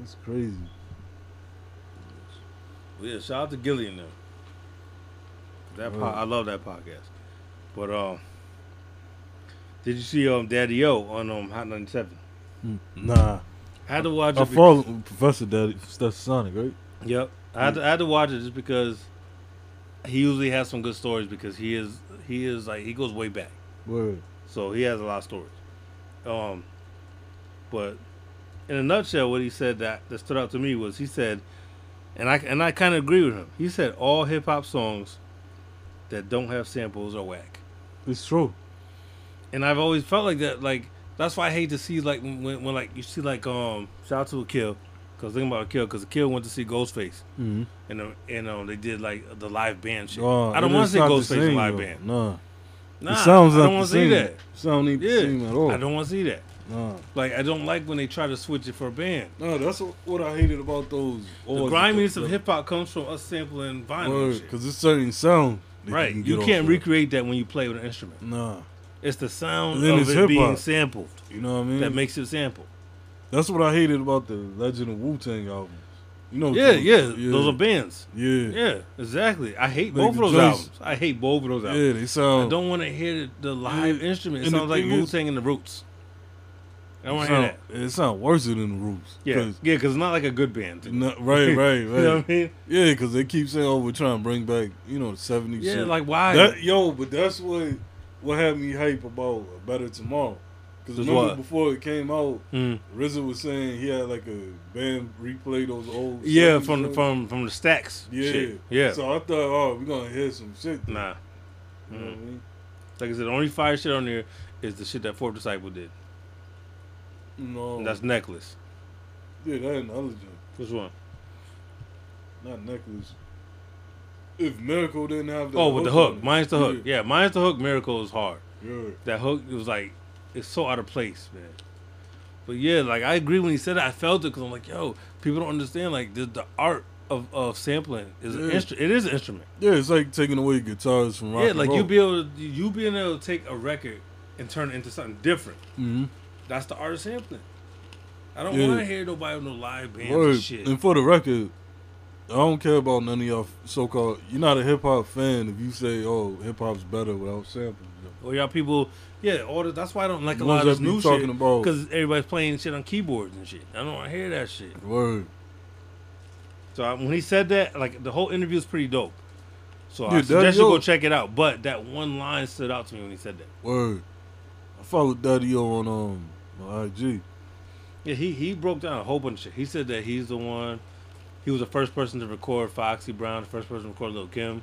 That's crazy. Well, yeah. Shout out to Gilly and them. I love that podcast. But did you see Daddy O on Hot 97? Nah. I had to watch it. I follow Professor Daddy, that's Sonic, right? Yep. I had to watch it just because he usually has some good stories because he is like he goes way back. Word. So he has a lot of stories. But in a nutshell, what he said that stood out to me was he said, and I kind of agree with him. He said all hip hop songs that don't have samples are whack. It's true. And I've always felt like that. Like, that's why I hate to see like when like you see like shout out to Akil, Cause think about Akil, cause Akil went to see Ghostface, mm-hmm. and they did like the live band shit. I don't want to see Ghostface in live band. Nah, sounds I don't want to see that. I don't want to see that. Nah. Like I don't like when they try to switch it for a band. No, that's what I hated about those. The griminess of hip hop comes from us sampling vinyl shit. Cause it's certain sound. Right, you can't recreate that when you play with an instrument. Nah, it's the sound of it being sampled. You know what I mean? That makes it sample. That's what I hated about the Legend of Wu-Tang albums. You know, those are bands. Yeah, exactly. I hate both of those albums. Yeah, they sound. I don't want to hear the live instrument. It sounds like Wu-Tang and the Roots. I don't want to hear that. It sounds worse than the Roots. Yeah, because it's not like a good band. Right. You know what I mean? Yeah, because they keep saying, "Oh, we're trying to bring back, the '70s." Yeah, shit. Like why? But that's what had me hype about A Better Tomorrow. Because remember before it came out, RZA was saying he had like a band replay those old from the stacks. Yeah. So I thought, we're gonna hear some shit. Nah. You know what I mean? Like I said, the only fire shit on there is the shit that Fourth Disciple did. No. And that's Necklace. Yeah, that ain't the other joint. Which one? Not Necklace. If Miracle didn't have that. Oh, with the hook. Minus the hook. Yeah, minus the hook, Miracle is hard. Yeah. That hook, it was like, it's so out of place, man. But yeah, like I agree when he said that. I felt it because I'm like, yo, people don't understand. Like the art of sampling is an instrument. It is an instrument. Yeah, it's like taking away guitars from rock and roll. you being able to take a record and turn it into something different. Mm-hmm. That's the art of sampling. I don't want to hear nobody with no live bands and shit. And for the record, I don't care about none of y'all so-called. You're not a hip hop fan if you say, "Oh, hip hop's better without sampling." Or y'all people. Yeah, that's why I don't like a lot of this new shit. Because everybody's playing shit on keyboards and shit. I don't want to hear that shit. Word. So when he said that, like the whole interview is pretty dope. So I suggest you go check it out. But that one line stood out to me when he said that. Word. I followed Daddy O on my IG. Yeah, he broke down a whole bunch of shit. He said that he's the one. He was the first person to record Foxy Brown, the first person to record Lil' Kim.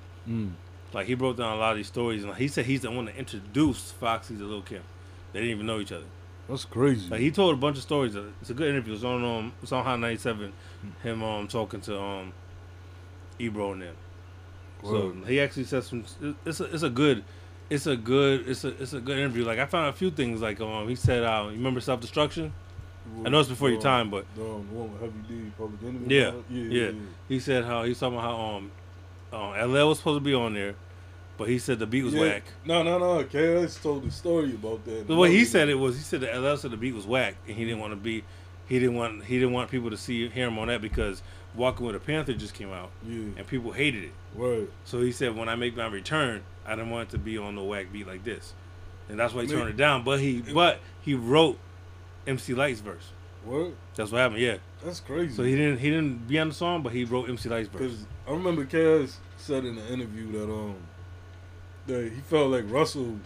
Like, he broke down a lot of these stories, and he said he's the one that introduced Foxy to Lil' Kim. They didn't even know each other. That's crazy. Like, he told a bunch of stories. It's a good interview. It's on Hot 97, him talking to Ebro and them. So he actually said some. It's a good interview. Like, I found a few things. Like he said, you remember Self Destruction? I know it's before your time, but the one with Heavy D, Public Enemy. Yeah. He said how he was talking about how LL was supposed to be on there, but he said the beat was whack. No. KS told the story about that. The way he said it was, he said that LL said the beat was whack, and he didn't want to be, he didn't want people to hear him on that because Walking with a Panther just came out, and people hated it. Right. So he said, when I make my return, I didn't want it to be on no whack beat like this, and that's why he turned it down. But he wrote MC Light's verse. What? That's what happened. Yeah. That's crazy. So he didn't be on the song, but he wrote MC Light's verse. Cause I remember KS said in the interview that that he felt like Russell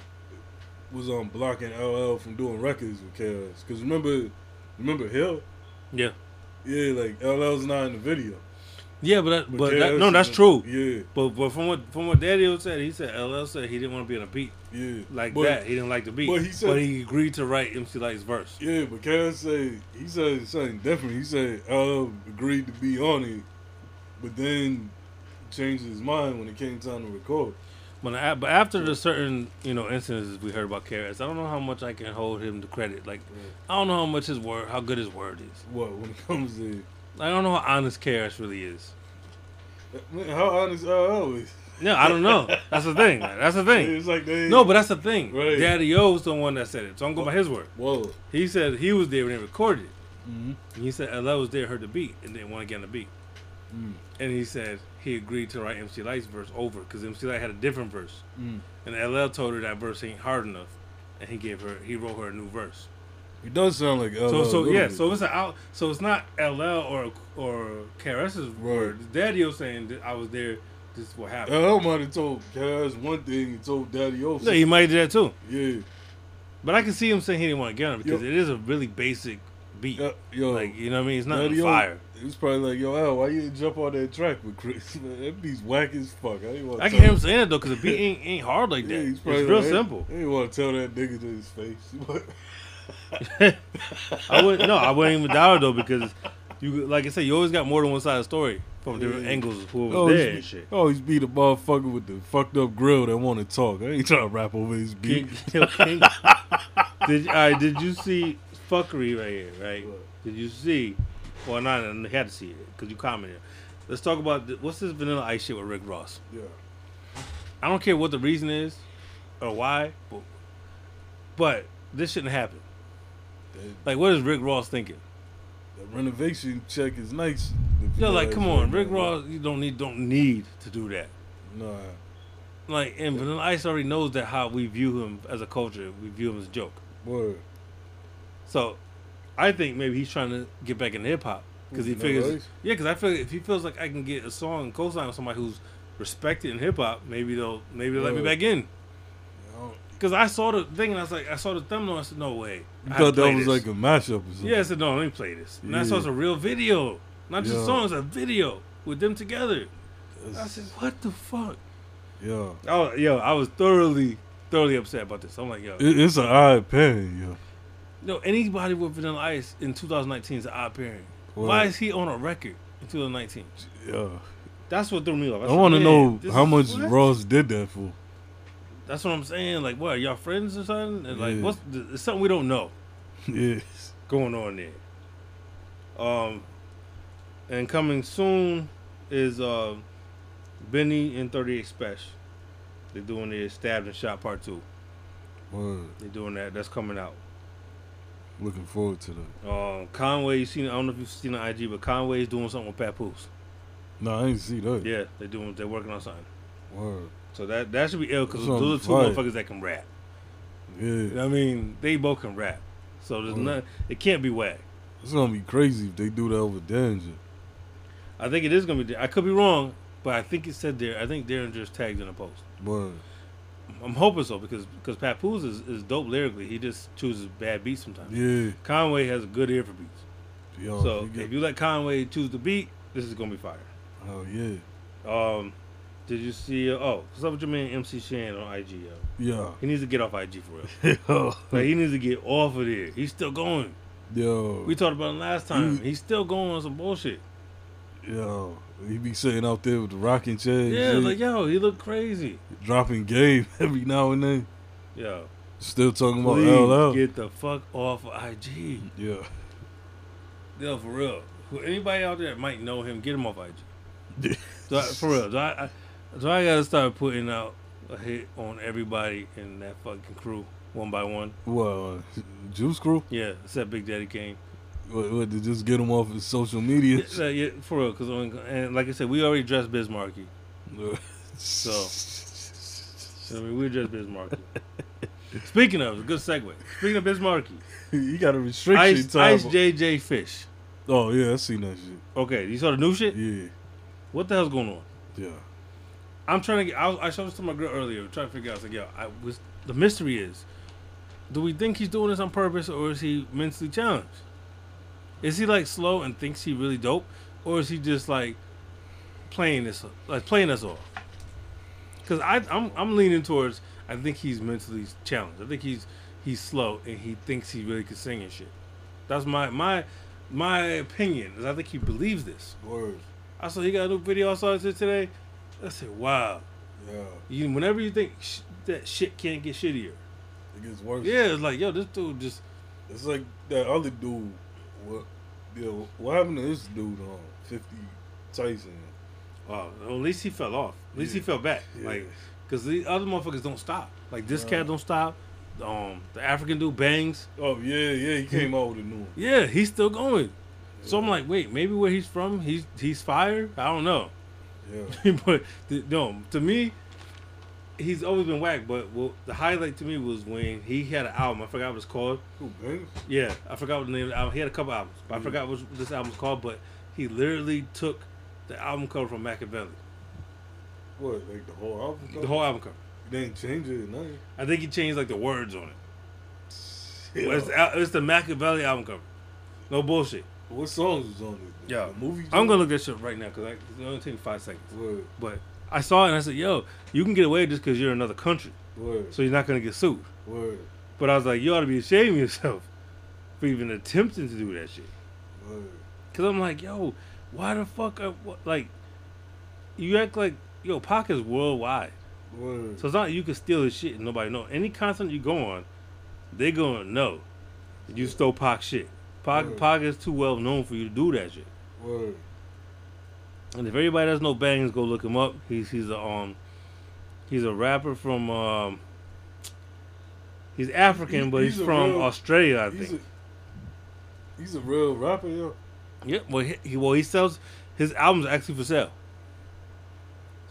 was blocking LL from doing records with KS. Cause remember Hill? Yeah. Yeah, like LL's not in the video. Yeah, but that's true. Yeah. But from what Daddy O said, he said LL said he didn't want to be on a beat. Yeah. He didn't like the beat. But he agreed to write MC Light's verse. Yeah, but Cass said he said something different. He said LL agreed to be on it, but then changed his mind when it came time to record. But after the certain instances we heard about KRS, I don't know how much I can hold him to credit. Like, I don't know how good his word is. When it comes to, I don't know how honest KRS really is. Man, how honest LL is? No, I don't know. That's the thing. It's like but that's the thing. Right. Daddy O was the one that said it, so I'm going by his word. Whoa. He said he was there when they recorded it. Mm-hmm. And he said LL was there, heard the beat, and didn't want to get on the beat. Mm. And he said he agreed to write MC Light's verse over because MC Light had a different verse. Mm. And LL told her that verse ain't hard enough, and he wrote her a new verse. It does sound like LL. So it's not LL or KRS's word. Daddy O saying that I was there. This is what happened. LL might have told Kaz one thing and told Daddy O. Yeah, he might do that too. Yeah. But I can see him saying he didn't want to get on it because it is a really basic beat. Like, you know what I mean? It's not on fire. It was probably like, yo, Al, why you didn't jump on that track with Chris? Man, that beat's whack as fuck. I can hear him saying that though because the beat ain't hard like that. It's real simple. I didn't want to tell that nigga to his face. I wouldn't even doubt it though because You like I said, you always got more than one side of the story from different angles. Who was there and shit. Always be the motherfucker with the fucked up grill that want to talk. I ain't trying to rap over his beat. Did you see fuckery right here? Right? What? Did you see? Well, not. You had to see it because you commented. Let's talk about what's this Vanilla Ice shit with Rick Ross. Yeah. I don't care what the reason is or why, but this shouldn't happen. Like, what is Rick Ross thinking? The renovation check is nice. Yeah, like, come on, Rick Ross, you don't need to do that. Nah. Like, and Vanilla Ice already knows that how we view him as a culture, we view him as a joke. Word. So, I think maybe he's trying to get back into hip hop because he figures, yeah, because I feel if he feels like I can get a song and co-sign with somebody who's respected in hip hop, maybe they'll let me back in. Because I saw the thing and I was like, I saw the thumbnail. I said, no way. I thought that was like a mashup or something. Yeah, I said, no, let me play this. And I saw it's a real video. Not just songs, a video with them together. I said, what the fuck? Yo. I was thoroughly upset about this. I'm like, yo. It's an odd pairing, yo. No, anybody with Vanilla Ice in 2019 is an odd pairing. What? Why is he on a record in 2019? Yeah. That's what threw me off. I want to know how much Ross did that for. That's what I'm saying. Like, what, are y'all friends or something? And like, it's something we don't know. Yes. Going on there. And coming soon is Benny and 38 Special. They're doing their Stabbed and Shot Part 2. Word. They're doing that. That's coming out. Looking forward to that. Conway, I don't know if you've seen the IG, but Conway's doing something with Papoose. No, I didn't see that. Yeah, they're working on something. Word. So that should be ill because those are two motherfuckers that can rap. Yeah, I mean they both can rap, so there's nothing. It can't be whack. It's gonna be crazy if they do that over Derringer. I think it is gonna be. I could be wrong, but I think it said there. I think Derringer's tagged in a post. Word. I'm hoping so because Papoose is dope lyrically. He just chooses bad beats sometimes. Yeah. Conway has a good ear for beats. Yo, so if you let Conway choose the beat, this is gonna be fire. Oh yeah. Did you see? What's up with your man MC Shan on IG? Yo? Yeah, he needs to get off IG for real. Yo. Like he needs to get off of there. He's still going. Yo, we talked about him last time. He's still going on some bullshit. Yo, he be sitting out there with the rocking chair. Yeah, like yo, he look crazy. Dropping game every now and then. Yo, still talking about LL. Get the fuck off of IG. Yeah, yo, for real. Anybody out there that might know him, get him off IG. So for real, so I gotta start putting out a hit on everybody in that fucking crew, one by one. Well, Juice Crew? Yeah, except Big Daddy Kane. What to just get him off his social media? Yeah, yeah, for real, cause and like I said, we already dressed Biz Markie. So I mean, we dressed Biz Markie. Speaking of, it's a good segue. Speaking of Biz Markie, you got a restriction. Ice JJ Fish. Oh yeah, I seen that shit. Okay, you saw the new shit? Yeah. What the hell's going on? Yeah. I'm trying to get. I showed this to my girl earlier, trying to figure out. I was like, yo, the mystery is, do we think he's doing this on purpose or is he mentally challenged? Is he like slow and thinks he really dope, or is he just like playing us off? Because I'm leaning towards. I think he's mentally challenged. I think he's slow and he thinks he really can sing and shit. That's my opinion. Is I think he believes this. Word. I saw he got a new video. I saw it today. I said, wow. Yeah. Whenever you think that shit can't get shittier, it gets worse. Yeah, it's like, yo, this dude just. It's like that other dude. What happened to this dude on 50 Tyson? Wow. Well, at least he fell off. At least he fell back. Yeah. Like, because the other motherfuckers don't stop. Like, this cat don't stop. The African dude Bangs. Oh, yeah. He came out with a new one. Yeah, he's still going. Yeah. So I'm like, wait, maybe where he's from, he's fired? I don't know. Yeah. But no, to me, he's always been whack. But the highlight to me was when he had an album. I forgot what it's called. Who, Banks? Yeah, I forgot what the name of the album. He had a couple albums, but I forgot what this album's called. But he literally took the album cover from Machiavelli. What, like the whole album cover? The whole album cover. He didn't change it or nothing. I think he changed like the words on it. Yeah. Well, it's the Machiavelli album cover. No bullshit. What songs was on it? Yeah, movie. I'm gonna look at shit right now because it only take 5 seconds. Word. But I saw it and I said, "Yo, you can get away just because you're in another country, Word. So you're not gonna get sued." Word. But I was like, "You ought to be ashamed of yourself for even attempting to do that shit." Word. Because I'm like, yo, why the fuck are, like, you act like, yo, Pac is worldwide. Word. So it's not like you can steal his shit and nobody know. Any concert you go on, they gonna know you stole Pac shit. Pac is too well known for you to do that shit. Word. And if everybody doesn't know Bangs, go look him up. He's a rapper from he's African, but he's from Australia, I think. He's a real rapper, yo. Yeah, well he sells his albums actually for sale.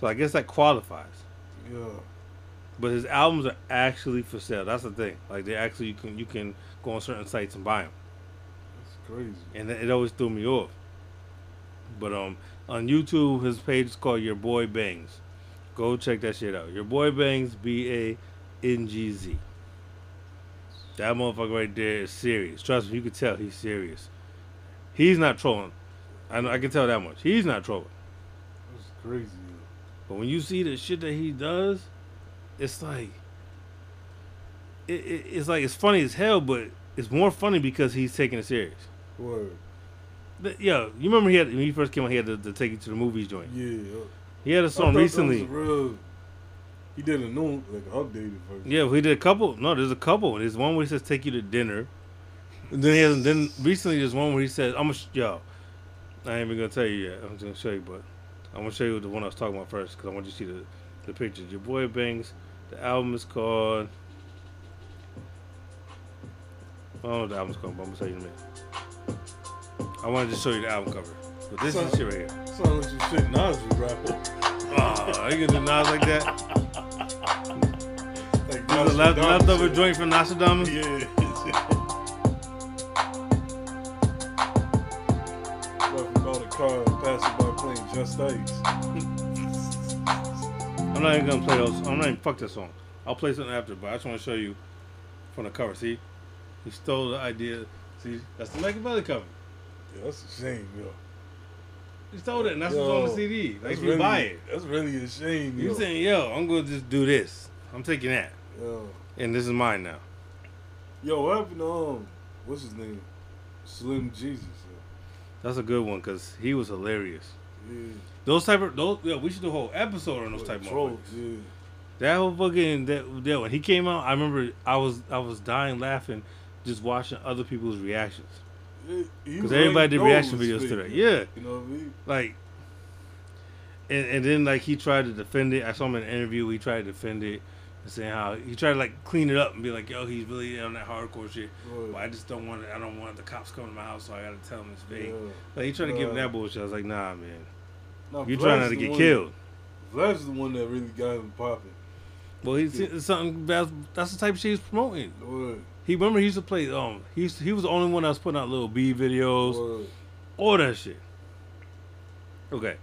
So I guess that qualifies. Yeah. But his albums are actually for sale. That's the thing. Like they actually you can go on certain sites and buy them. That's crazy. And it always threw me off. But on YouTube his page is called Your Boy Bangs. Go check that shit out. Your Boy Bangs, BANGZ. That motherfucker right there is serious. Trust me, you can tell he's serious. He's not trolling. I can tell that much. He's not trolling. That's crazy. But when you see the shit that he does, it's like it's funny as hell, but it's more funny because he's taking it serious. Word. Yeah, you remember when he first came out, he had the Take You to the Movies joint. Yeah. He had a song recently. He did a new, like, updated version. Yeah, he did a couple. No, there's a couple. There's one where he says "Take You to Dinner," and then he has, then recently there's one where he says, "I'm gonna yo." I ain't even gonna tell you yet. I'm just gonna show you, but I'm gonna show you the one I was talking about first because I want you to see the pictures. Your Boy Bangs. The album is called. I don't know what the album's called, but I'm gonna tell you in a minute. I wanted to show you the album cover, but this is shit right here. Sounds like some shit Nas was rapping. Oh, you gonna do Nas like that? Like the leftover joint from Nostradamus? Yeah. Left all the car passing by playing Just Ice. I'm not even gonna play those. I'm not even fuck this song. I'll play something after, but I just want to show you from the cover. See, he stole the idea. See, that's the Machiavelli Valley cover. Yeah, that's a shame, yo. He stole it, and that's what's on the CD. Like, if you buy it. That's really a shame, yo. You saying, yo, I'm going to just do this. I'm taking that. Yo. And this is mine now. Yo, what happened to, what's his name? Slim Jesus. Yo. That's a good one, because he was hilarious. Yeah. Those type of, we should do a whole episode on those type of trolls. Yeah. That whole fucking, that when he came out, I remember I was dying laughing just watching other people's reactions. Because everybody did reaction videos today. Yeah. You know what I mean? Like, and then, like, he tried to defend it. I saw him in an interview. He tried to defend it and saying how he tried to, like, clean it up and be like, yo, he's really on that hardcore shit. Right. But I just don't want it. I don't want the cops coming to my house, so I got to tell him it's fake. Yeah. Like, he tried to give him that bullshit. I was like, nah, man. Nah, you're trying not to get killed. Vlad's the one that really got him popping. Well, it's something that's the type of shit he's promoting. Right. He remember he used to play he was the only one that was putting out little B videos, word. All that shit. Okay,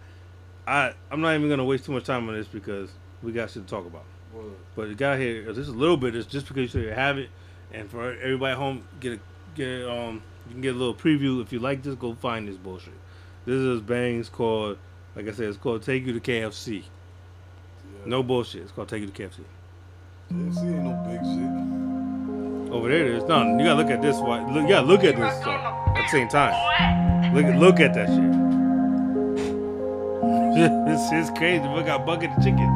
I'm not even gonna waste too much time on this because we got shit to talk about. Word. But the guy here, this is a little bit. It's just because you have it, and for everybody at home, you can get a little preview if you like this. Go find this bullshit. This is Bangs called, like I said, it's called Take You to KFC. Yeah. No bullshit. It's called Take You to KFC. KFC ain't no big shit. Over there, there's none. You gotta look at this. You gotta look at this song at the same time. Look at that shit. This is crazy. We got bucket of chicken.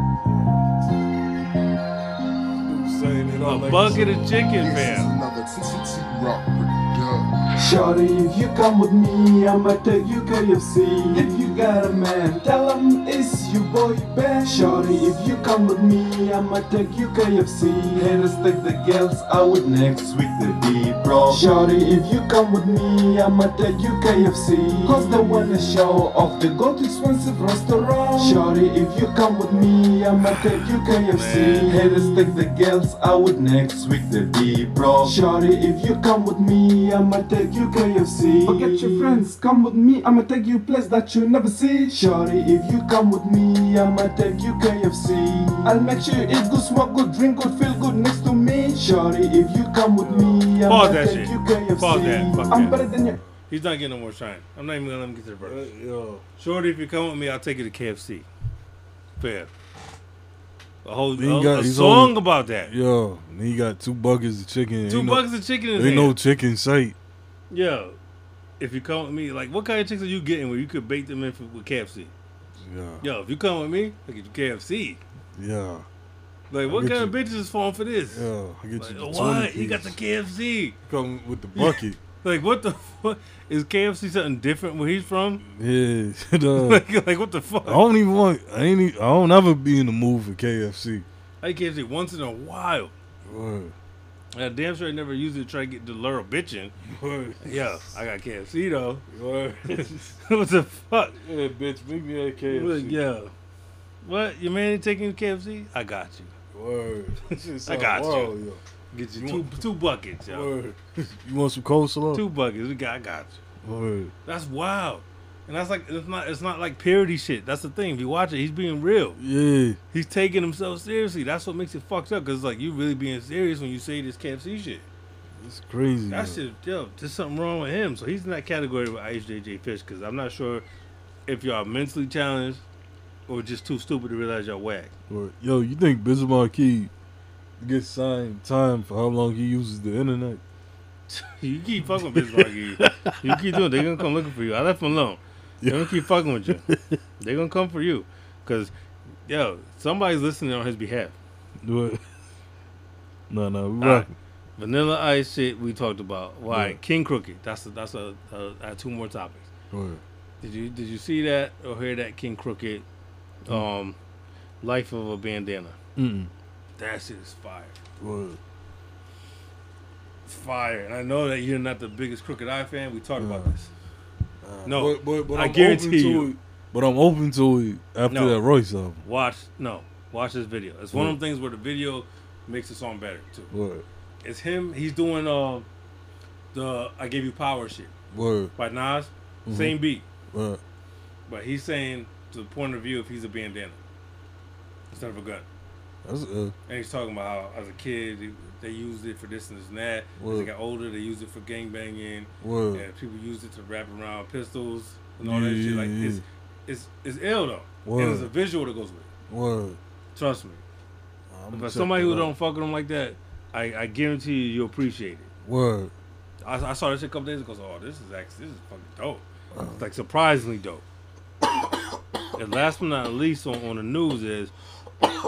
A bucket of chicken, man. Shorty, if you come with me, I'ma take you KFC. If you got a man, tell him it's your boy Ben. Shorty, if you come with me, I'ma take you KFC. Haters take the girls out next week, the D, bro. Shorty, if you come with me, I'ma take you KFC. Cause they wanna show off the go to expensive restaurant. Shorty, if you come with me, I'ma take you KFC. Haters take the girls out next week, the D, bro. Shorty, if you come with me, I'ma take you KFC. Forget your friends, come with me, I'ma take you place that you never see. Shorty, if you come with me, I'ma take you KFC. I'll make sure you eat good, smoke good, drink good, feel good next to me. Shorty, if you come with me, I'ma take you KFC. Pause that, fuck I'm better than you. He's not getting no more shine. I'm not even gonna let him get to the verse. Yo. Shorty, if you come with me, I'll take you to KFC. Fair. A song only, about that. Yo, and he got 2 buckets of chicken. Two buckets of chicken in there. Ain't no chicken sight. Yo, if you come with me, like, what kind of chicks are you getting where you could bait them in for, with KFC? Yeah. Yo, if you come with me, I get you KFC. Yeah. Like, what kind of bitches is falling for this? Yeah, I get you. What? You got the KFC. Come with the bucket. Like, what the fuck? Is KFC something different where he's from? Yeah. Like, what the fuck? I don't ever be in the mood for KFC. I eat KFC once in a while. Word. I damn sure I never used it to try to get the lure bitching. Word. Yeah, I got KFC, though. Word. What the fuck? Yeah, bitch, make me that KFC. Yeah. What? Your man ain't taking KFC? I got you. Word. I got wild, you. Yo. Get you two buckets, yo. Word. You want some coleslaw? Two buckets. I got you. Word. That's wild. And that's like, it's not like parody shit. That's the thing. If you watch it, he's being real. Yeah. He's taking himself seriously. That's what makes it fucked up, because it's like, you really being serious when you say this KFC shit. It's crazy. That shit, yo, there's something wrong with him. So he's in that category with Ice JJ Fish, because I'm not sure if y'all mentally challenged or just too stupid to realize y'all whack. Yo, you think Biz Markie gets signed time for how long he uses the internet? You keep fucking with Biz Markie. You keep doing it. They're going to come looking for you. I left them alone. They're going to keep fucking with you. They're going to come for you. Because, yo, somebody's listening on his behalf. What? No, we rocking. Vanilla Ice shit we talked about. Why? Yeah. King Crooked. I have two more topics. Right. Did you see that or hear that King Crooked? Life of a Bandana. Mm-mm. That shit is fire. Word. Fire. And I know that you're not the biggest Crooked Eye fan. We talked about this. No, but I guarantee you. But I'm open to it after that Royce album. Watch this video. It's one of them things where the video makes the song better too. Word. It's him. He's doing the "I Gave You Power" shit. Word. By Nas. Mm-hmm. Same beat. Word. But he's saying, to the point of view, if he's a bandana instead of a gun. That's and he's talking about how as a kid they used it for this and this and that. Word. As they got older, they used it for gangbanging. And people used it to wrap around pistols and all that shit. Like it's ill though. Word. And it's a visual that goes with it. Word. Trust me. But somebody who don't fuck with them like that, I guarantee you'll appreciate it. Word. I saw this shit a couple days ago. So, this is fucking dope. It's like surprisingly dope. And last but not least on the news is,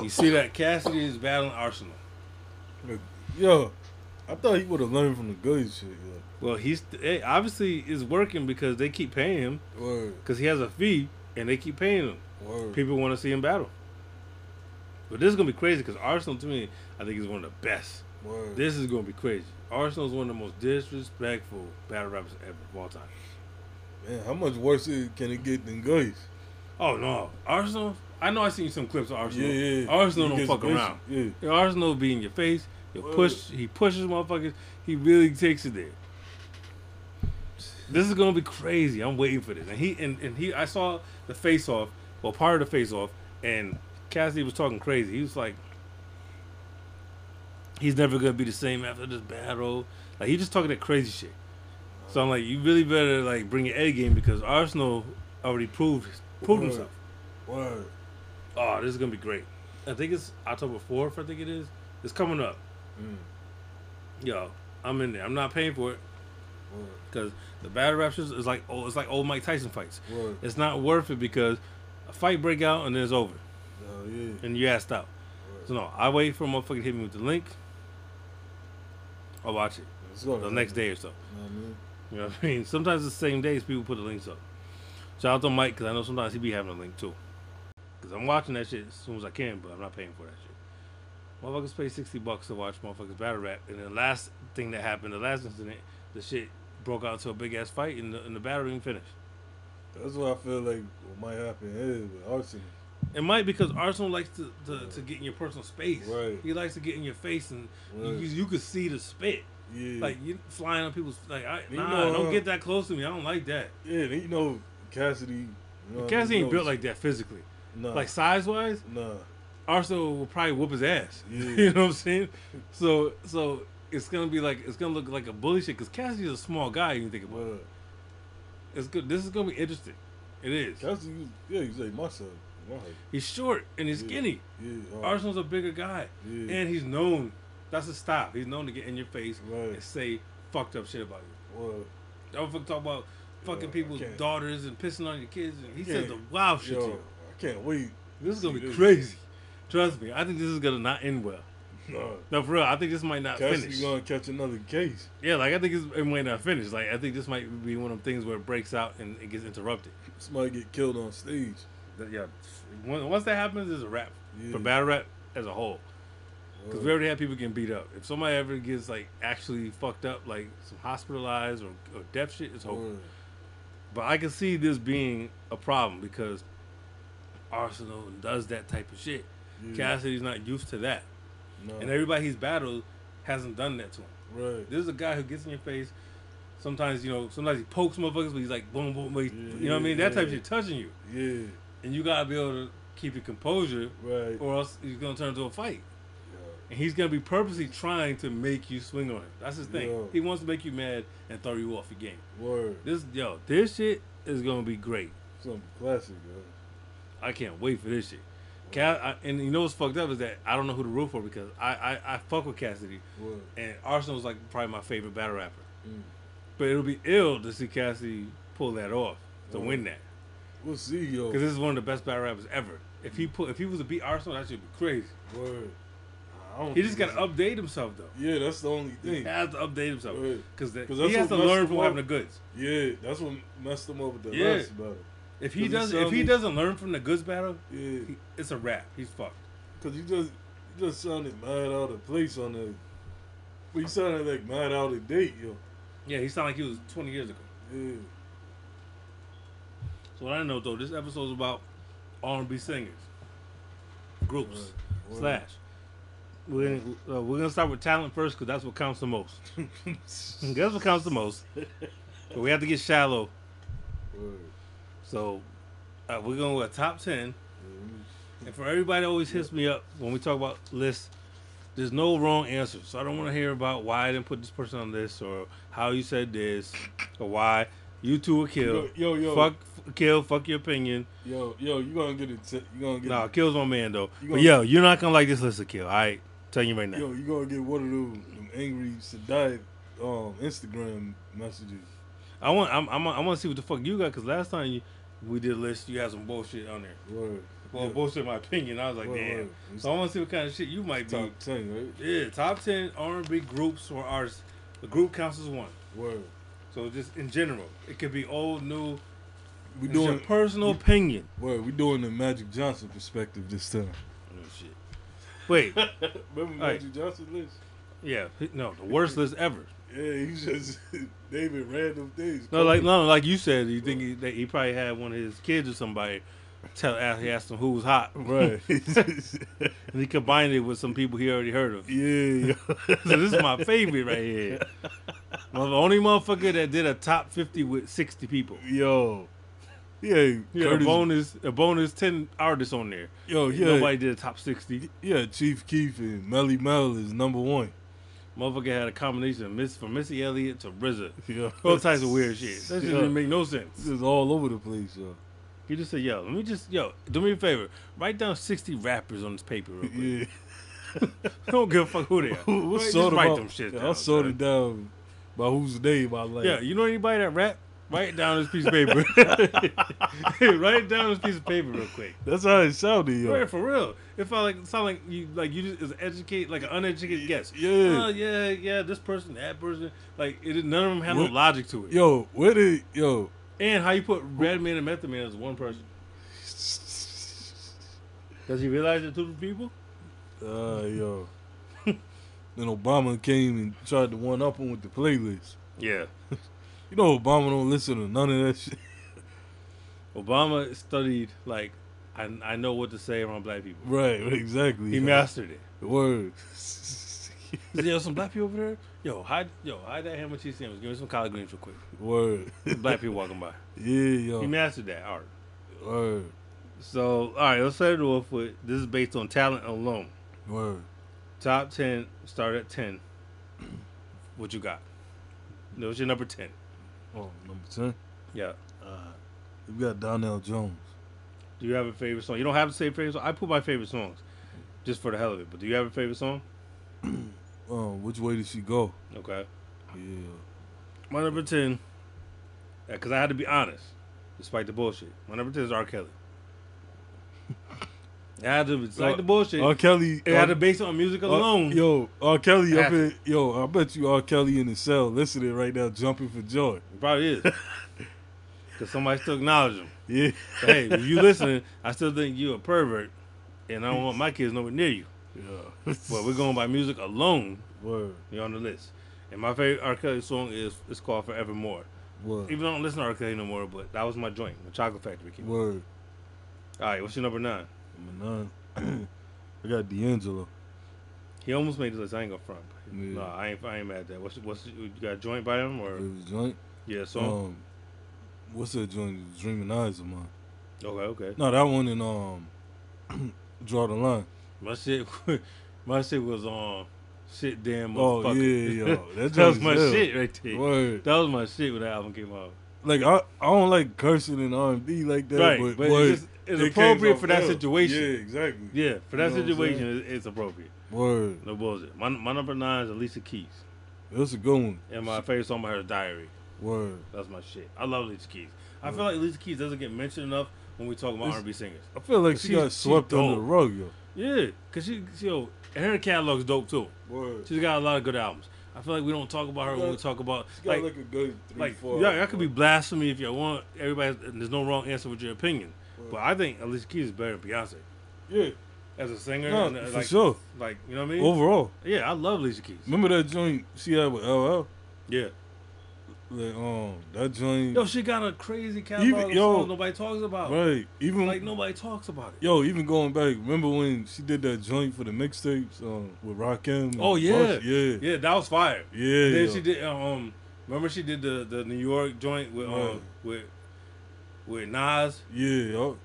you see that Cassidy is battling Arsenal. Yo, I thought he would have learned from the good shit. Yeah. Well, it obviously is working because they keep paying him. Word. Because he has a fee and they keep paying him. Word. People want to see him battle. But this is going to be crazy because Arsenal, to me, I think is one of the best. Word. This is going to be crazy. Arsenal is one of the most disrespectful battle rappers ever of all time. Man, how much worse can it get than Guys? Oh no, Arsenal! I know I seen some clips of Arsenal. Yeah. Arsenal don't fuck around. Yeah. Arsenal be in your face. He pushes motherfuckers. He really takes it there. This is gonna be crazy. I'm waiting for this. And he I saw the face off. Well, part of the face off, and Cassidy was talking crazy. He was like, he's never gonna be the same after this battle. Like he just talking that crazy shit. So I'm like, you really better like bring your A game because Arsenal already proved himself. Word. Oh, this is gonna be great. I think it's October 4th. I think it is. It's coming up. Yo, I'm in there. I'm not paying for it because the battle rap shit is like old Mike Tyson fights. Word. It's not worth it because a fight break out and then it's over. Oh, yeah. And you assed out. Word. So no, I wait for a motherfucker to hit me with the link. I'll watch it the next day or so. You know what I mean? Sometimes the same days people put the links up. Shout out to Mike, because I know sometimes he be having a link too. Because I'm watching that shit as soon as I can, but I'm not paying for that shit. Motherfuckers pay $60 to watch motherfuckers battle rap. And the last thing that happened, the last incident, the shit broke out to a big ass fight and the battle didn't finish. That's what I feel like might happen here with Arsenal. It might because Arsenal likes to get in your personal space. Right. He likes to get in your face and you could see the spit. Yeah. Like you flying on people's don't get that close to me. I don't like that. Yeah, you know. Cassidy ain't built like that physically. Nah. Like size wise, nah. Arsenal will probably whoop his ass. Yeah. You know what I'm saying? So it's gonna be like it's gonna look like a bully shit because Cassidy's a small guy. You think about it. It's good. This is gonna be interesting. It is. Cassidy, he's like my son. He's short and he's skinny. Yeah. Arsenal's a bigger guy, and he's known. That's his style. He's known to get in your face and say fucked up shit about you. Don't fuck talk about. fucking people's daughters and pissing on your kids. And he said the wild shit to you. I can't wait. This is going to be crazy. Trust me. I think this is going to not end well. No, for real. I think this might not finish. You're going to catch another case. Yeah, like I think it might not finish. Like I think this might be one of the things where it breaks out and it gets interrupted. Somebody get killed on stage. Yeah. Once that happens, it's a wrap. Yeah. For battle rap as a whole. Because we already had people getting beat up. If somebody ever gets like actually fucked up, like some hospitalized or death shit, it's over. But I can see this being a problem because Arsenal does that type of shit. Yeah. Cassidy's not used to that. No. And everybody he's battled hasn't done that to him. Right. This is a guy who gets in your face. Sometimes, you know, sometimes he pokes motherfuckers, but he's like, boom, boom, boom. You know what I mean? That type of shit touching you. Yeah. And you got to be able to keep your composure. Right. Or else he's going to turn into a fight. And he's going to be purposely trying to make you swing on him. That's his thing. He wants to make you mad and throw you off your game. Word. This shit is going to be great. It's going to be classic, bro. I can't wait for this shit. And you know what's fucked up is that I don't know who to root for because I fuck with Cassidy. Word. And Arsenal's like probably my favorite battle rapper. But it'll be ill to see Cassidy pull that off to win that. We'll see, yo. Because this is one of the best battle rappers ever. If he was to beat Arsenal, that should be crazy. Word. He just got to update himself, though. Yeah, that's the only thing. He has to update himself. Because he has to learn from having the goods. Yeah, that's what messed him up with the last battle. If he doesn't learn from the goods battle, it's a wrap. He's fucked. Because he just sounded mad out of place on that. But he sounded like mad out of date, yo. Yeah, he sounded like he was 20 years ago. Yeah. So what I know, though, this episode is about R&B singers. Groups. Right. Slash. We're gonna start with talent first because that's what counts the most. That's what counts the most. But we have to get shallow. Word. So we're gonna go a top 10. And for everybody that always hits me up when we talk about lists, there's no wrong answer. So I don't want to hear about why I didn't put this person on this or how you said this or why you two were killed. Yo. Fuck your opinion. Yo, you gonna get it. Nah, Kill's my man though. But you're not gonna like this list of Kill. All right. Telling you right now. Yo, you gonna get one of them angry Sade Instagram messages. I want to see what the fuck you got because last time we did a list, you had some bullshit on there. Word. Well, bullshit in my opinion. I was like, damn. Word. So I want to see what kind of shit you might be. Top 10, right? Yeah, top 10 R&B groups or artists. The group counts as one. Word. So just in general, it could be old, new. We doing your personal opinion. Word. We doing the Magic Johnson perspective this time. Oh shit. Wait. Remember Magic Johnson's list? Yeah. No, the worst list ever. Yeah, he just David random things. No, like you said, you think that he probably had one of his kids or somebody asked him who was hot, right? And he combined it with some people he already heard of. Yeah. So this is my favorite right here. Well, the only motherfucker that did a top 50 with 60 people. Yo. Yeah, a bonus 10 artists on there. Yo, yeah. Nobody did a top 60. Yeah, Chief Keef and Melly Mel is number one. Motherfucker had a combination of from Missy Elliott to RZA. Yeah. All types of weird shit. That shit didn't make no sense. This is all over the place, yo. He just said, do me a favor. Write down 60 rappers on this paper real quick. Yeah. Don't give a fuck who they are. Write them down. I sorted down by whose name I like. Yeah, you know anybody that rap? Write down this piece of paper. Write down this piece of paper real quick. That's how it sounded, yo. Right, for real. It felt like an uneducated guess. Yeah. Oh, yeah. This person, that person. Like none of them had no logic to it. Yo, and how you put Redman and Method Man as one person? Does he realize they're two people? Yo. Then Obama came and tried to one up him with the playlist. Yeah. You know Obama don't listen to none of that shit. Obama studied, like, I know what to say around black people. Right, exactly. He mastered it. Word. Yo, some black people over there? Hide that ham and cheese sandwich. Give me some collard greens real quick. Word. Some black people walking by. Yeah, yo. He mastered that art. Word. So, all right, let's start it off with, this is based on talent alone. Word. Top 10, start at 10. What you got? No, it's your number 10. Oh, number 10? Yeah. We got Donnell Jones. Do you have a favorite song? You don't have to say favorite song. I put my favorite songs just for the hell of it. But do you have a favorite song? Which Way Did She Go? Okay. Yeah. My number 10 Because I had to be honest, despite the bullshit. My number 10 is R. Kelly. I had to, despite the bullshit. R. Kelly. It had to base it on music alone. Yo, R. Kelly up in, yo, I bet you R. Kelly in the cell listening right now, jumping for joy. It probably is. Because somebody still acknowledges him. Yeah. So, hey, if you listening, I still think you a pervert, and I don't want my kids nowhere near you. Yeah. But we're going by music alone. Word. You're on the list. And my favorite R. Kelly song is, it's called Forevermore. Word. Even though I don't listen to R. Kelly no more, but that was my joint, the Chocolate Factory. Came. Word. All right, what's your number 9? Number 9. I got D'Angelo. He almost made the list. I ain't gonna front. Yeah. No, I ain't mad at that. What's you got a joint by him or? It was a joint. Yeah, song. What's that joint? Dreaming Eyes of Mine. Okay. No, that one in Draw the Line. My shit was Shit Damn Motherfucker. Oh yeah, yo. That was my shit right there. Word. That was my shit when that album came out. Like I don't like cursing in R&B like that, right, but it's appropriate for that situation. Yeah, exactly. Yeah, for that situation, it's appropriate. Word. No bullshit. My number 9 is Alicia Keys. That's a good one. And my favorite song by her is Diary. Word. That's my shit. I love Alicia Keys. I feel like Alicia Keys doesn't get mentioned enough when we talk about R&B singers. I feel like she got swept under the rug, yo. Yeah, because she her catalog's dope too. Word. She's got a lot of good albums. I feel like we don't talk about her when we talk about like a good 3-4. Yeah, that could be blasphemy if you want. Everybody, there's no wrong answer with your opinion. Word. But I think Alicia Keys is better than Beyonce. Yeah, as a singer, for sure. Like, you know what I mean? Overall, yeah, I love Alicia Keys. Remember that joint she had with LL? Yeah. Like, that joint. Yo, she got a crazy catalog of songs nobody talks about. Right. Even like nobody talks about it. Yo, even going back, remember when she did that joint for the mixtapes with Rakim? Oh yeah. Yeah. Yeah, that was fire. Yeah. And then she did remember she did the New York joint with with Nas? Yeah, yo.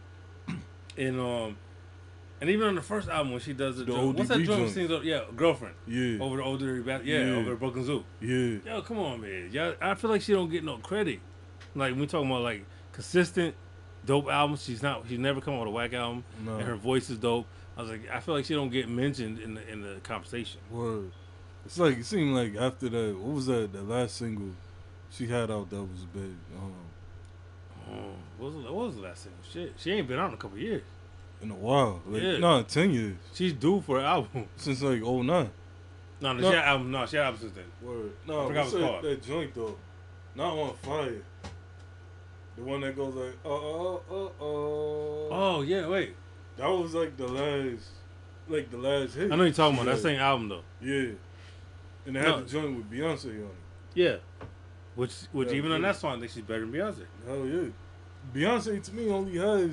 And even on the first album when she does the joint, what's that joint sings up? Yeah, Girlfriend. Yeah. Over the Old Dirty Bastard. Yeah, over the Broken Zoo. Yeah. Yo, come on, man. Yo, I feel like she don't get no credit. Like, we're talking about, like, consistent, dope albums. She's never come out with a whack album. No. And her voice is dope. I was like, I feel like she don't get mentioned in the conversation. Word. It's like, it seemed like after that, what was that, the last single she had out that was big? What was the last single? Shit, she ain't been out in a couple of years. In a while. Like, yeah. No, 10 years. She's due for an album. Since, like, 09. No, she had album. No, she had album since then. Word. No, I forgot what's that joint, though? Not On Fire. The one that goes like, oh. Oh, yeah, wait. That was, like, the last hit. I know you're talking about that same album, though. Yeah. And they had the joint with Beyonce on it. Yeah. Which even on that song, I think she's better than Beyonce. Hell, yeah. Beyonce, to me, only has...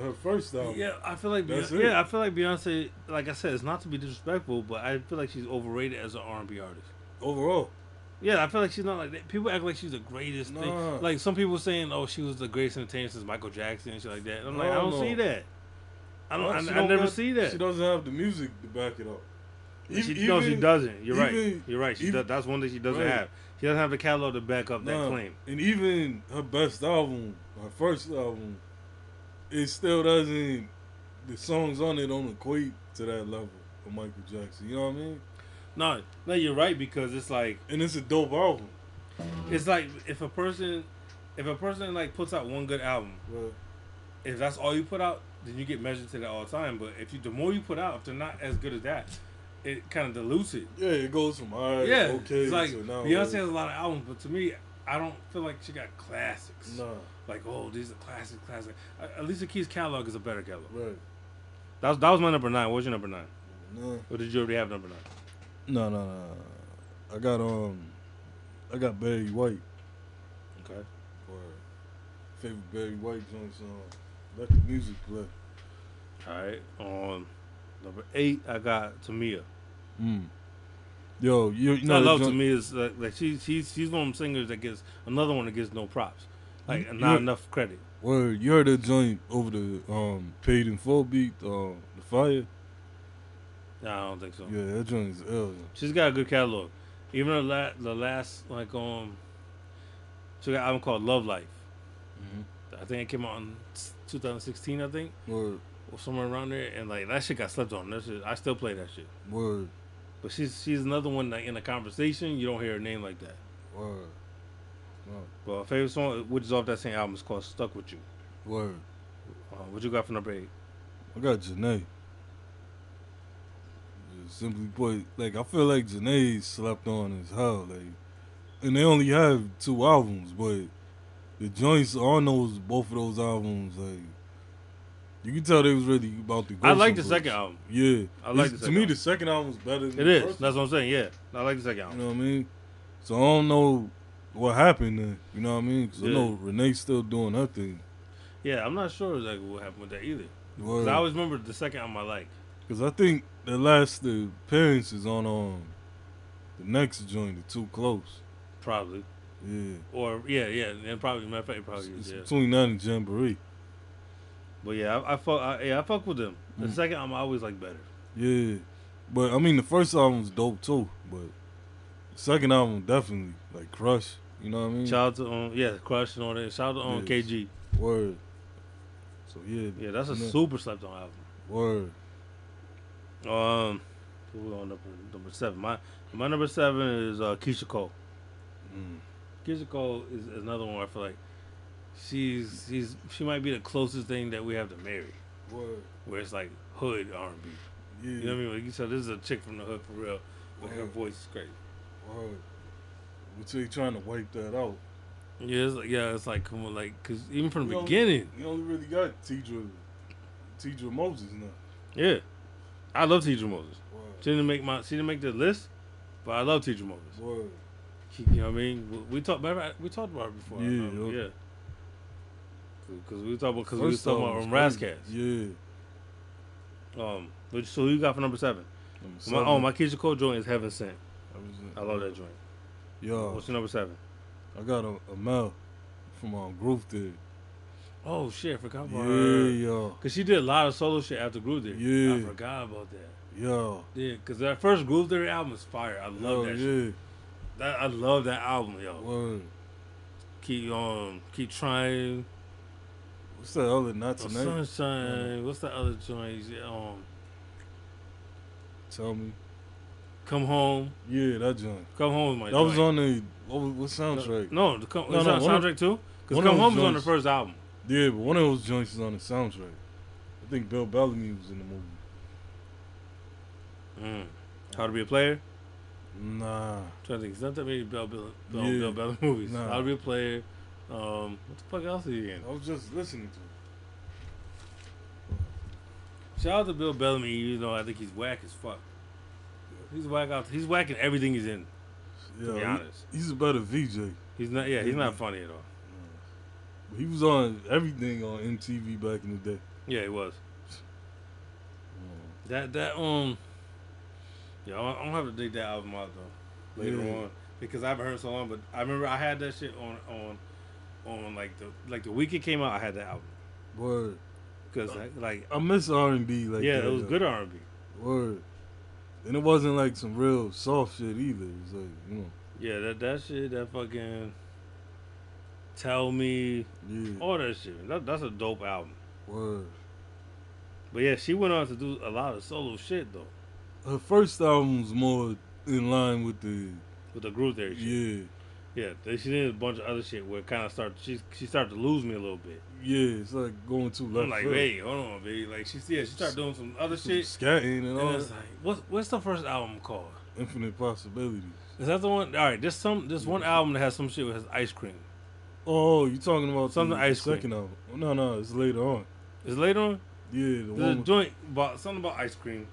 her first album. Yeah, I feel like Beyonce. Like I said, it's not to be disrespectful, but I feel like she's overrated as an R&B artist overall. Yeah, I feel like she's not like that. People act like she's the greatest thing. Like some people saying, "Oh, she was the greatest entertainer since Michael Jackson and shit like that." And I'm like, I don't see that. I never see that. She doesn't have the music to back it up. She doesn't. You're right. That's one thing she doesn't have. She doesn't have the catalog to back up that claim. And even her best album, her first album. It still doesn't. The songs on it don't equate to that level of Michael Jackson. You know what I mean? No, you're right because it's like, and it's a dope album. It's like if a person like puts out one good album, right. If that's all you put out, then you get measured to that all the time. But if the more you put out, if they're not as good as that, it kind of dilutes it. Yeah, it goes from okay. It's like Beyonce has a lot of albums, but to me, I don't feel like she got classics. No. Like, oh, these are classic. Alicia Keys' catalog is a better catalog. Right. That was my number 9. What was your number 9? No. Or did you already have number 9? No. I got Barry White. Okay. Or favorite Barry White joints on Let the Music Play. All right. On number 8, I got Tamia. Yo, I love Tamia. Like she's one of them singers that gets another one that gets no props. Like, not enough credit. Word. You heard that joint over the Paid in Full beat, The Fire? Nah, I don't think so. Yeah, that joint is ill. She's got a good catalog. Even the last, like, she got an album called Love Life. Mm-hmm. I think it came out in 2016, I think. Word. Or somewhere around there. And, like, that shit got slept on. That shit, I still play that shit. Word. But she's another one that in a conversation, you don't hear her name like that. Word. Well, favorite song, which is off that same album, is called Stuck With You. Word. What you got for number 8? I got Jhené. Simply put, like, I feel like Jhené slept on as hell, like, and they only have 2 albums, but the joints on those, both of those albums, like, you can tell they was really about the growth. I like the second album. Yeah. I like the second album. To me, the second album's better than the first. It is. That's what I'm saying, yeah. I like the second album. You know what I mean? So I don't know what happened then, you know what I mean? Because I know Renee's still doing her thing. Yeah, I'm not sure exactly what happened with that either. Because I always remember the second album I liked. Because I think the appearance is on the next joint, the Too Close. Probably. Yeah. Or, yeah, and probably, matter of fact, it's between that and Jamboree. But yeah, I fuck with them. The second album I always like better. Yeah. But, I mean, the first album's dope too, but the second album definitely, like, Crush, you know what I mean? Shout out to, Crush and all that. Shout out to KG. Word. So, yeah. Yeah, that's a super slept on album. Word. Hold on, number 7. My number 7 is Keisha Cole. Keisha Cole is another one where I feel like she might be the closest thing that we have to Mary. Word. Where it's like hood R&B. Yeah. You know what I mean? Like, so this is a chick from the hood for real. But her voice is great. Word. Until you're trying to wipe that out. Yeah, it's like come on, like, cause even from the beginning, you only really got Teedra Moses now. Yeah. I love Teedra Moses. Word. She didn't make the list, but I love Teedra Moses. Word. You know what I mean? We talked about it before. Yeah, yeah. Because we were talking about Razzcast. Yeah. So who you got for number 7? My Keisha Cole joint is Heaven Sent. I love that joint. Yo. What's your number 7? I got a mail from Groove Theory. Oh shit, I forgot about her. Yeah, yo. Cause she did a lot of solo shit after Groove Theory. Yeah. I forgot about that. Yo. Yeah, cause that first Groove Theory album is fire. I love that shit. I love that album, yo. Word. Keep trying. What's that other not tonight? Sunshine. Yeah. What's that other joint? Tell me. Come Home. Yeah, that joint. Come Home with my joint. That was on the what soundtrack? No, soundtrack too. Cause Come Home was on the first album. Yeah, but one of those joints is on the soundtrack. I think Bill Bellamy was in the movie. How to Be a Player? Nah. I'm trying to think. It's not that many Bill Bellamy movies. Nah. How to Be a Player. What the fuck else are you in? I was just listening to him. Shout out to Bill Bellamy. You know, I think he's whack as fuck. He's whack out. He's whacking everything he's in. Yeah, to be honest, he's a better VJ. He's not. Yeah, he's not funny at all. He was on everything on MTV back in the day. Yeah, he was. I'm gonna have to dig that album out though later on because I haven't heard so long. But I remember I had that shit on like the week it came out. I had that album. Word. Because I miss R&B. Like that, it was good R&B. Word. And it wasn't like some real soft shit either. It was like Yeah, that shit, that fucking. Tell Me, all that shit. That's a dope album. Word. But yeah, she went on to do a lot of solo shit though. Her first album's more in line with the Groove Theory shit. Yeah, yeah. She did a bunch of other shit where it kind of started to lose me a little bit. Yeah, it's like going too left. I'm like, hey, hold on, baby. Like she started doing some other shit, scatting and all. It's like, what's the first album called? Infinite Possibilities. Is that the one? All right, there's one album that has some shit with ice cream. Oh, you talking about something ice cream? Second album? No, it's later on. It's later on. Yeah, there's a joint about something about ice cream.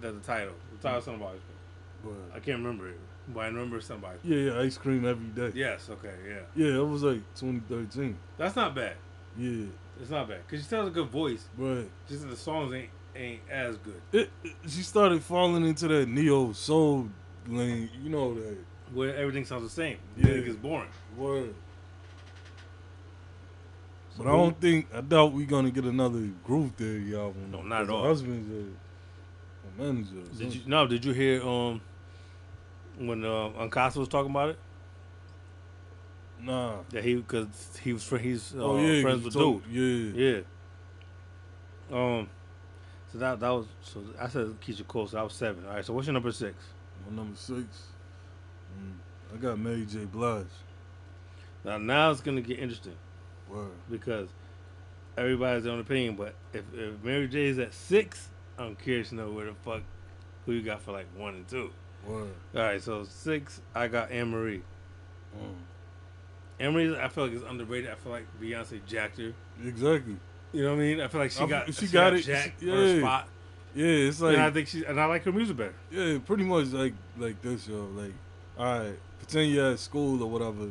That's the title. The title something about ice cream. But I can't remember it, but I remember something about ice cream. Yeah, ice cream every day. Yes. Okay. Yeah. Yeah, it was like 2013. That's not bad. Yeah, it's not bad because she still has a good voice. Right. Just that the songs ain't as good. She started falling into that neo soul lane. You know that where everything sounds the same. Yeah, it gets boring. Word. But I doubt we're gonna get another Groove Theory album. No, not at all. Her husband's a manager. Did you hear when Uncasa was talking about it? Nah. That he was friends with Dude. Yeah. So that was, so I said Keisha Cole, so that was 7. All right. So what's your number 6? My number 6. I got Mary J. Blige. Now it's going to get interesting. Word. Because everybody's their own opinion, but if Mary J is at 6, I'm curious to know where the fuck, who you got for like 1 and 2. Word. All right, so 6, I got Anne-Marie. Anne-Marie, I feel like, is underrated. I feel like Beyonce jacked her. Exactly. You know what I mean? I feel like she got it. Jacked for her spot. Yeah, it's like, and I think I like her music better. Yeah, pretty much like this, yo. Like, all right, pretend you're at school or whatever.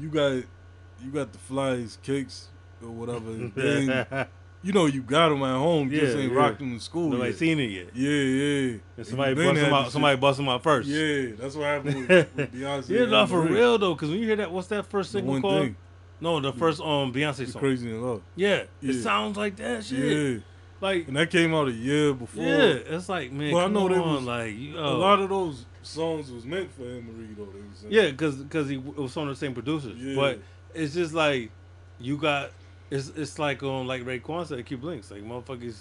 You got the flies, kicks or whatever. Then, you know you got them at home. Just ain't rocked them in school. Nobody seen it yet. Yeah. And somebody bust them out. Somebody bust them out first. Yeah, that's what happened with Beyonce. Yeah, no, for real though, because when you hear that, what's that first single called? No, the first Beyonce song. Crazy in Love. Yeah, it sounds like that shit. Yeah. Like, and that came out a year before. Yeah, it's like, man, but come I know they on, was, like, a lot of those songs was meant for Anne-Marie though. Yeah, because it was on the same producers. Yeah. But it's just like you got. It's like like Raekwon said, keep links. Like motherfuckers,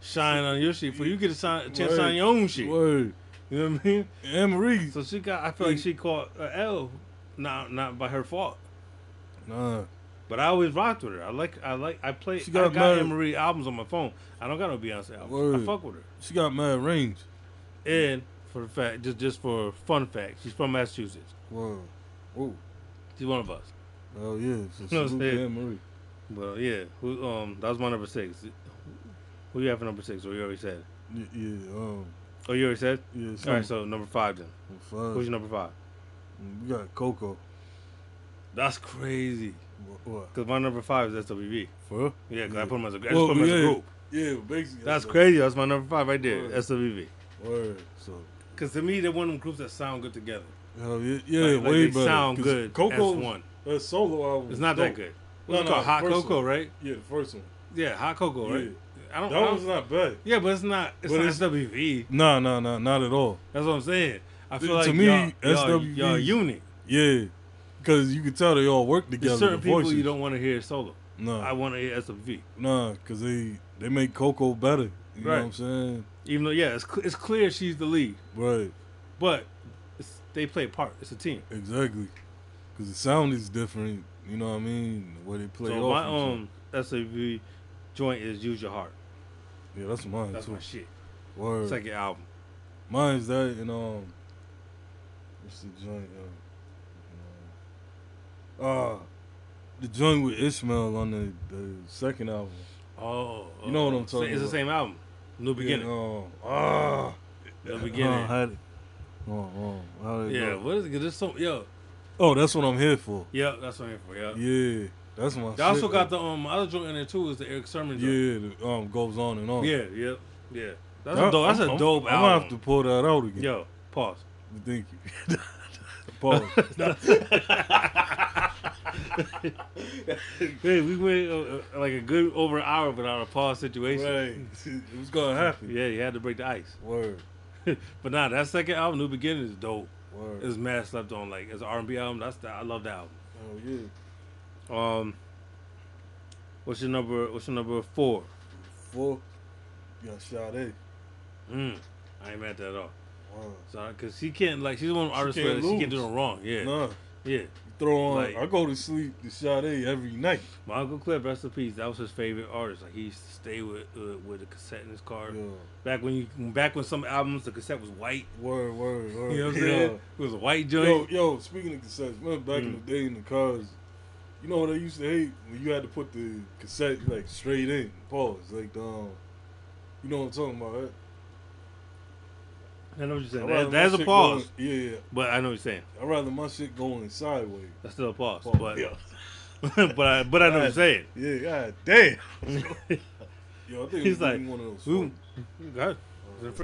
shine on your shit for you get a chance to sign your own shit. Word. You know what I mean? Anne-Marie. So she got. I feel like she caught an L, not by her fault. Nah. But I always rocked with her. I got Anne-Marie albums on my phone. I don't got no Beyonce albums. Word. I fuck with her. She got mad range. And for the fact, just for fun fact, she's from Massachusetts. Whoa. Ooh. She's one of us. Oh yeah. So salute to Anne-Marie. Well yeah. Who that was my number 6. Who you have for number 6? Or you already said? Oh, you already said? Yeah. Alright, so number 5 then. Who's your number 5? We got Coco. That's crazy. Because my number 5 is SWV. For real? Yeah, because I put him as a group. Yeah, basically. That's crazy. That's my number 5 right there. Word. SWV. Word. So, because to me, they're one of them groups that sound good together. Hell yeah, way better. They sound good. Coco's one. That solo album. It's not that good. It's called Hot Cocoa, right? Yeah, the first one. Yeah, Hot Cocoa, right? Yeah. That one's not bad. Yeah, but it's not SWV. No, not at all. That's what I'm saying. I feel like to me, SWV, y'all unit. Yeah. Because you can tell they all work together. There's certain people you don't want to hear solo. No. I want to hear SWV. No, because they make Coco better. You know what I'm saying? Even though, it's clear she's the lead. Right. But they play a part. It's a team. Exactly. Because the sound is different. You know what I mean? The way they play so off. So my SWV joint is Use Your Heart. Yeah, that's mine. That's my shit. Word. Second album. Mine's that and what's the joint, yo? The joint with Ishmael on the second album. Oh, you know what I'm talking about. It's the same album, New Beginning. New Beginning. What is it? There's so that's what I'm here for. Yeah, that's what I'm here for. Yeah, that's my. They also got the other joint in there too. Is the Eric Sermon joint? Yeah, the, goes on and on. Yeah. That's a dope album. I'm gonna have to pull that out again. Yo, pause. Thank you. Pause. Hey, we went like a good over an hour without a pause situation. Right. It was gonna happen. Yeah, you had to break the ice. Word. But that second album, New Beginning, is dope. Word. It's mad slept on. Like it's an R&B album. I love that album. Oh yeah. What's your number 4? 4. You got Sade. I ain't mad at that at all. So, cause she can't she's one of the artists where she can't do no wrong. Yeah. Nah. Yeah. Throw on. I go to sleep to Sade every night. My Uncle Cliff, rest in peace. That was his favorite artist. Like he used to stay with a cassette in his car. Yeah. Back when some albums the cassette was white. Word. You know what I'm saying? It was a white joint. Yo. Speaking of cassettes, remember back in the day in the cars, you know what I used to hate when you had to put the cassette straight in. Pause. You know what I'm talking about, right? I know what you're saying. That's a pause. Yeah. But I know what you're saying. I'd rather my shit going sideways. That's still a pause. But I know what you're saying. Yeah, god damn. Yo, I think he's like one of those. God. Alright,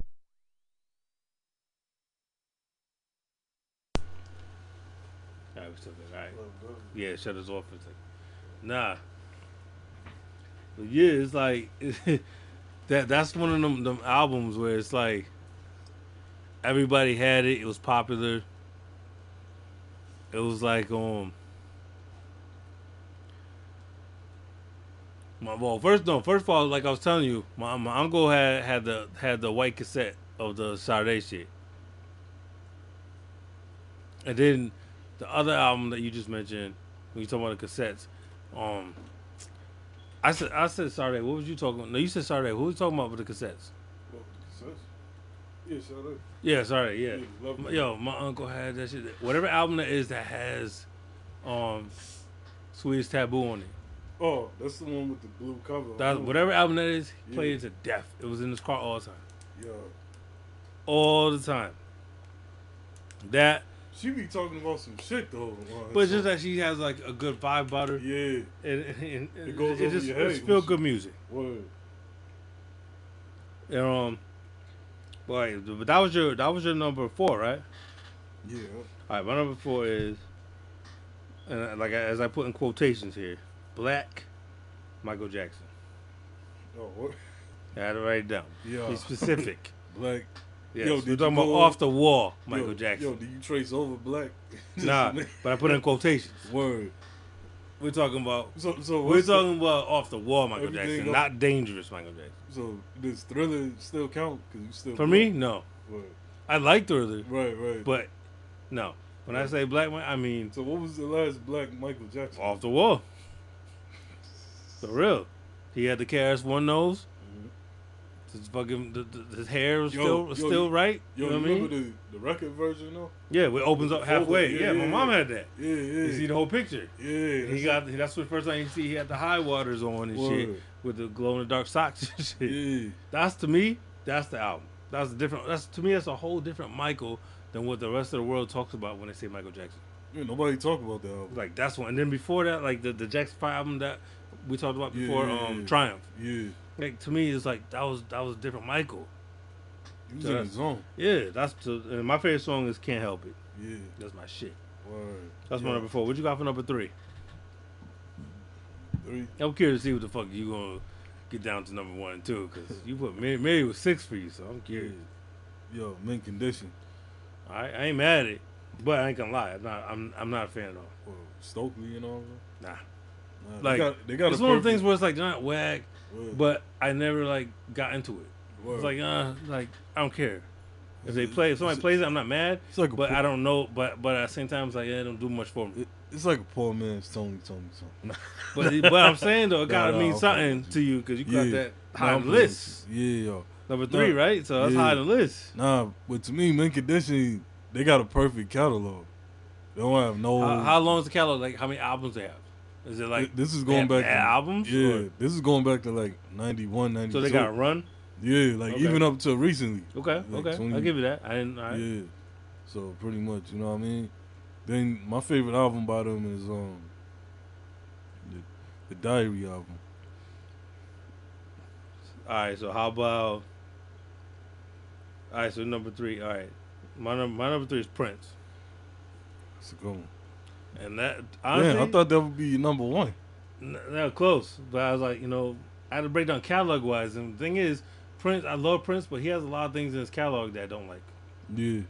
we still good. Alright. Yeah, shut us off for a second. Nah. But yeah, it's like that's one of them albums where it's like everybody had it. It was popular. It was like first of all, like I was telling you, my uncle had the white cassette of the Sade shit, and then the other album that you just mentioned, when you talking about the cassettes, I said Sade. What was you talking about? No, you said Sade. Who was talking about with the cassettes? What, the cassettes? Yeah, Sade. Yeah, Sade, yeah. Yo, my uncle had that shit. Whatever album that is that has Swedish Taboo on it. Oh, that's the one with the blue cover. That, whatever album that is, he played it to death. It was in his car all the time. Yo. All the time. That. She be talking about some shit though. But it's just that she has like a good vibe about her. Yeah. And it goes over just, your head. It's feel good music. Word. And but that was your number 4, right? Yeah. All right, my number 4 is, and like as I put in quotations here, Black Michael Jackson. Oh, what? I had to write it down. Yeah. Be specific. Black. Yes, yo, we're talking about Off the Wall, Michael Jackson. Yo, do you trace over Black? Nah, but I put in quotations. Word. We're talking about. So we're talking about Off the Wall, Michael Jackson, not Dangerous Michael Jackson. So does Thriller still count? Cause you still. For me, no. Word. I like Thriller. Right. But no, when I say Black, I mean. So what was the last Black Michael Jackson? Off the Wall. For real, he had the KRS-One nose. His fucking his hair was still right. Yo, you know what I mean? Remember the record version though? Yeah, it opens up halfway. Yeah, my mom had that. Yeah. You see the whole picture. Yeah, that's the first time you see he had the high waters on and shit with the glow in the dark socks and shit. Yeah. That's the album. That's a whole different Michael than what the rest of the world talks about when they say Michael Jackson. Yeah, nobody talk about that album. Like that's one. And then before that, like the Jackson 5 album that we talked about before, Triumph. Yeah. Like to me, it's like that was different Michael. He was in his zone. Yeah, and my favorite song is "Can't Help It." Yeah, that's my shit. Word. That's my number 4. What you got for number 3? 3. I'm curious to see what the fuck you gonna get down to number 1 and 2, cause you put Mary was 6 for you, so I'm curious. Yeah. Yo, Mint Condition. I ain't mad at it, but I ain't gonna lie. I'm not a fan of. Well, Stokely and all that. Nah. Like they got it's one of the things where it's like they're not whack. Word. But I never like got into it. Word. It's like I don't care if they play. If somebody plays it, I'm not mad. It's like I don't know. But at the same time, it's like it don't do much for me. It's like a poor man's Tony. but I'm saying though, it gotta mean something to you because you got that high on the list. Yeah. Number 3, right? So that's high on the list. Nah, but to me, Mint Condition, they got a perfect catalog. They don't have no. How long is the catalog? Like how many albums they have? Is it like this is going back to albums? Yeah, or? This is going back to like 91, 92. So they got a run. Yeah, like even up to recently. Okay, 20. I'll give you that. Yeah, so pretty much, you know what I mean. Then my favorite album by them is the Diary album. All right, so how about? All right, so number 3. All right, my number 3 is Prince. That's a good one. And that honestly, man, I thought that would be number 1. That was close, but I was like, you know, I had to break down catalog wise. And the thing is, Prince, I love Prince, but he has a lot of things in his catalog that I don't like. Yeah,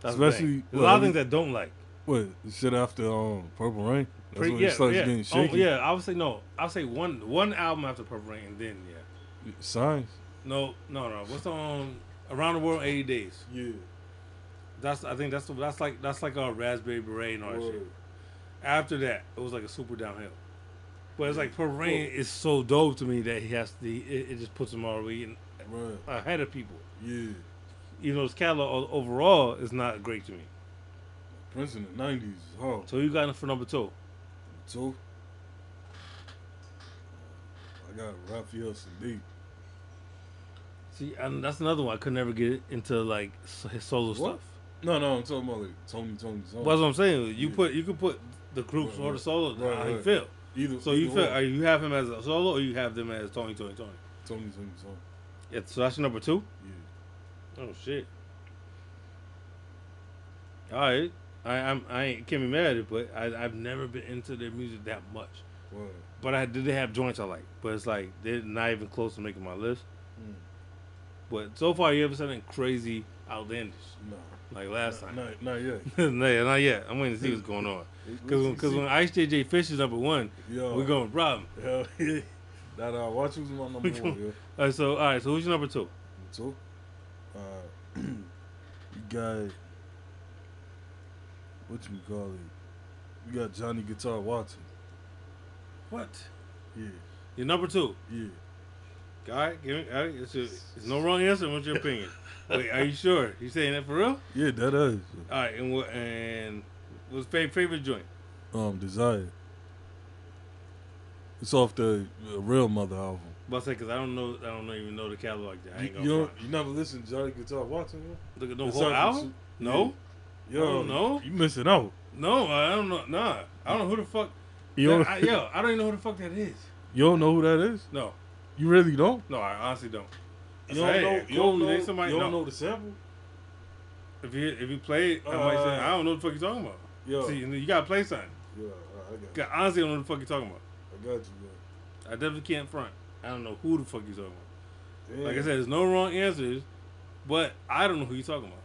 that's especially a lot of things that I don't like. What shit after Purple Rain? That's when he starts getting shaky. Oh, yeah, I would say no. I'll say one album after Purple Rain, and then Signs. No. What's on Around the World 80 Days? Yeah, I think that's like a Raspberry Beret and all that shit. After that, it was like a super downhill. But it's like Purple Rain is so dope to me that he has to. It just puts him all the way ahead of people. Yeah. Even though his catalog overall is not great to me. Prince in the 90s is hard. So you got him for number 2? 2? I got Raphael Sadiq. See, that's another one. I could never get into like his solo stuff. No, I'm talking about like Tony. That's what I'm saying. You could put the groups or the solo, how you feel. Either, so you feel, you have him as a solo or you have them as Tony? Tony. Yeah, so that's number 2? Yeah. Oh, shit. All right. I can't be mad at it, but I've never been into their music that much. Right. But they have joints I like. But it's like, they're not even close to making my list. Mm. But so far, you haven't said anything crazy outlandish. No. Like last time. Not yet. Not yet. I'm waiting to see what's going on. Because when Ice JJ Fish is number 1, we're going to problem. Yo. That Watch was my number 1, yo. All right, so who's your number 2? 2? You got, what you call it? We got Johnny Guitar Watson. What? Yeah. You're number two? Yeah. All right, give me, all right, it's no wrong answer. What's your opinion? Wait, are you sure? You saying that for real? Yeah, that is. All right, and what's favorite joint? Desire. It's off the Real Mother album. But I say because I don't even know the catalog like that. You never listen to Johnny Guitar Watson? Look at the whole album. No. Yeah. Yo, I don't know. You missing out? No, I don't know. Nah, I don't know who the fuck. I don't even know who the fuck that is. You don't know who that is? No. You really don't? No, I honestly don't. You don't know the sample? If you play it, I might say, I don't know the fuck you're talking about. Yo. See, you got to play something. Yeah, I got you. Honestly, I don't know the fuck you're talking about. I got you, man. I definitely can't front. I don't know who the fuck you're talking about. Damn. Like I said, there's no wrong answers, but I don't know who you're talking about.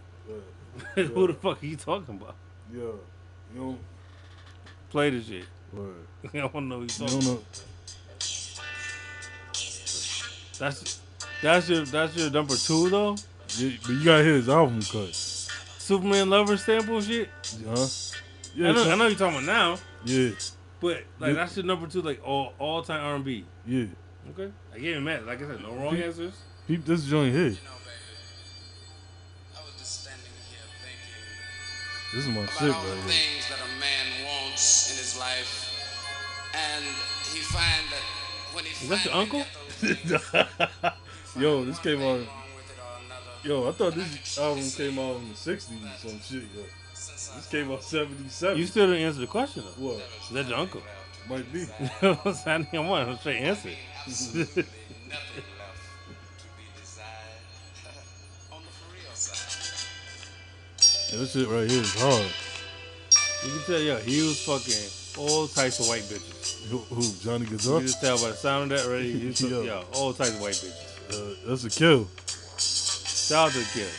Yeah. Who the fuck are you talking about? Yeah. You don't... Play the shit. I don't know who you're talking about. That's your number two though. Yeah, but you gotta hear his album cut. Superman Lover sample shit. Uh-huh. Yeah. I know you're talking about now. Yeah. But like that's your number two, like all time R&B. Yeah. Okay. I gave him that. Like I said, no wrong answers. Peep this joint here. You know, baby, I was just standing here thinking. This is my shit, all the things that a man wants in his life, and he finds that. Is that your uncle? Yo, this came out. Yo, I thought this album came out in the 60s or some shit, yo. This came out 77. You still didn't answer the question, though. What? Is that your uncle? Might be. I want a straight answer. Yeah, this shit right here is hard. You can tell, yo, he was fucking all types of white bitches. Who Johnny Guitar? You just tell by the sound of that, right? Yo, all types of white bitches. That's a kill. Shout out to the kill.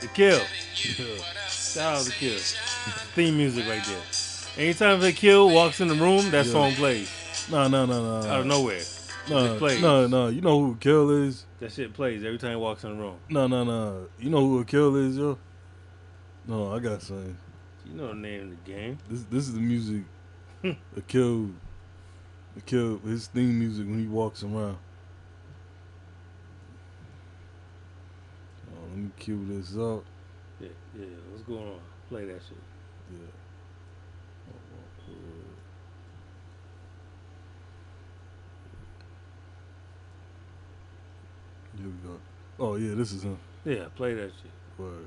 The kill. Yeah. Shout out to the kill. Theme music right there. Anytime the kill walks in the room, that song plays. No. Out of nowhere. No. You know who kill is? That shit plays every time he walks in the room. No. You know who kill is, yo? No, I got something. You know the name of the game. This is the music. Akil, his theme music when he walks around. Oh, let me cue this up. Yeah. What's going on? Play that shit. Yeah. Here we go. Oh yeah, this is him. Yeah, play that shit. Word.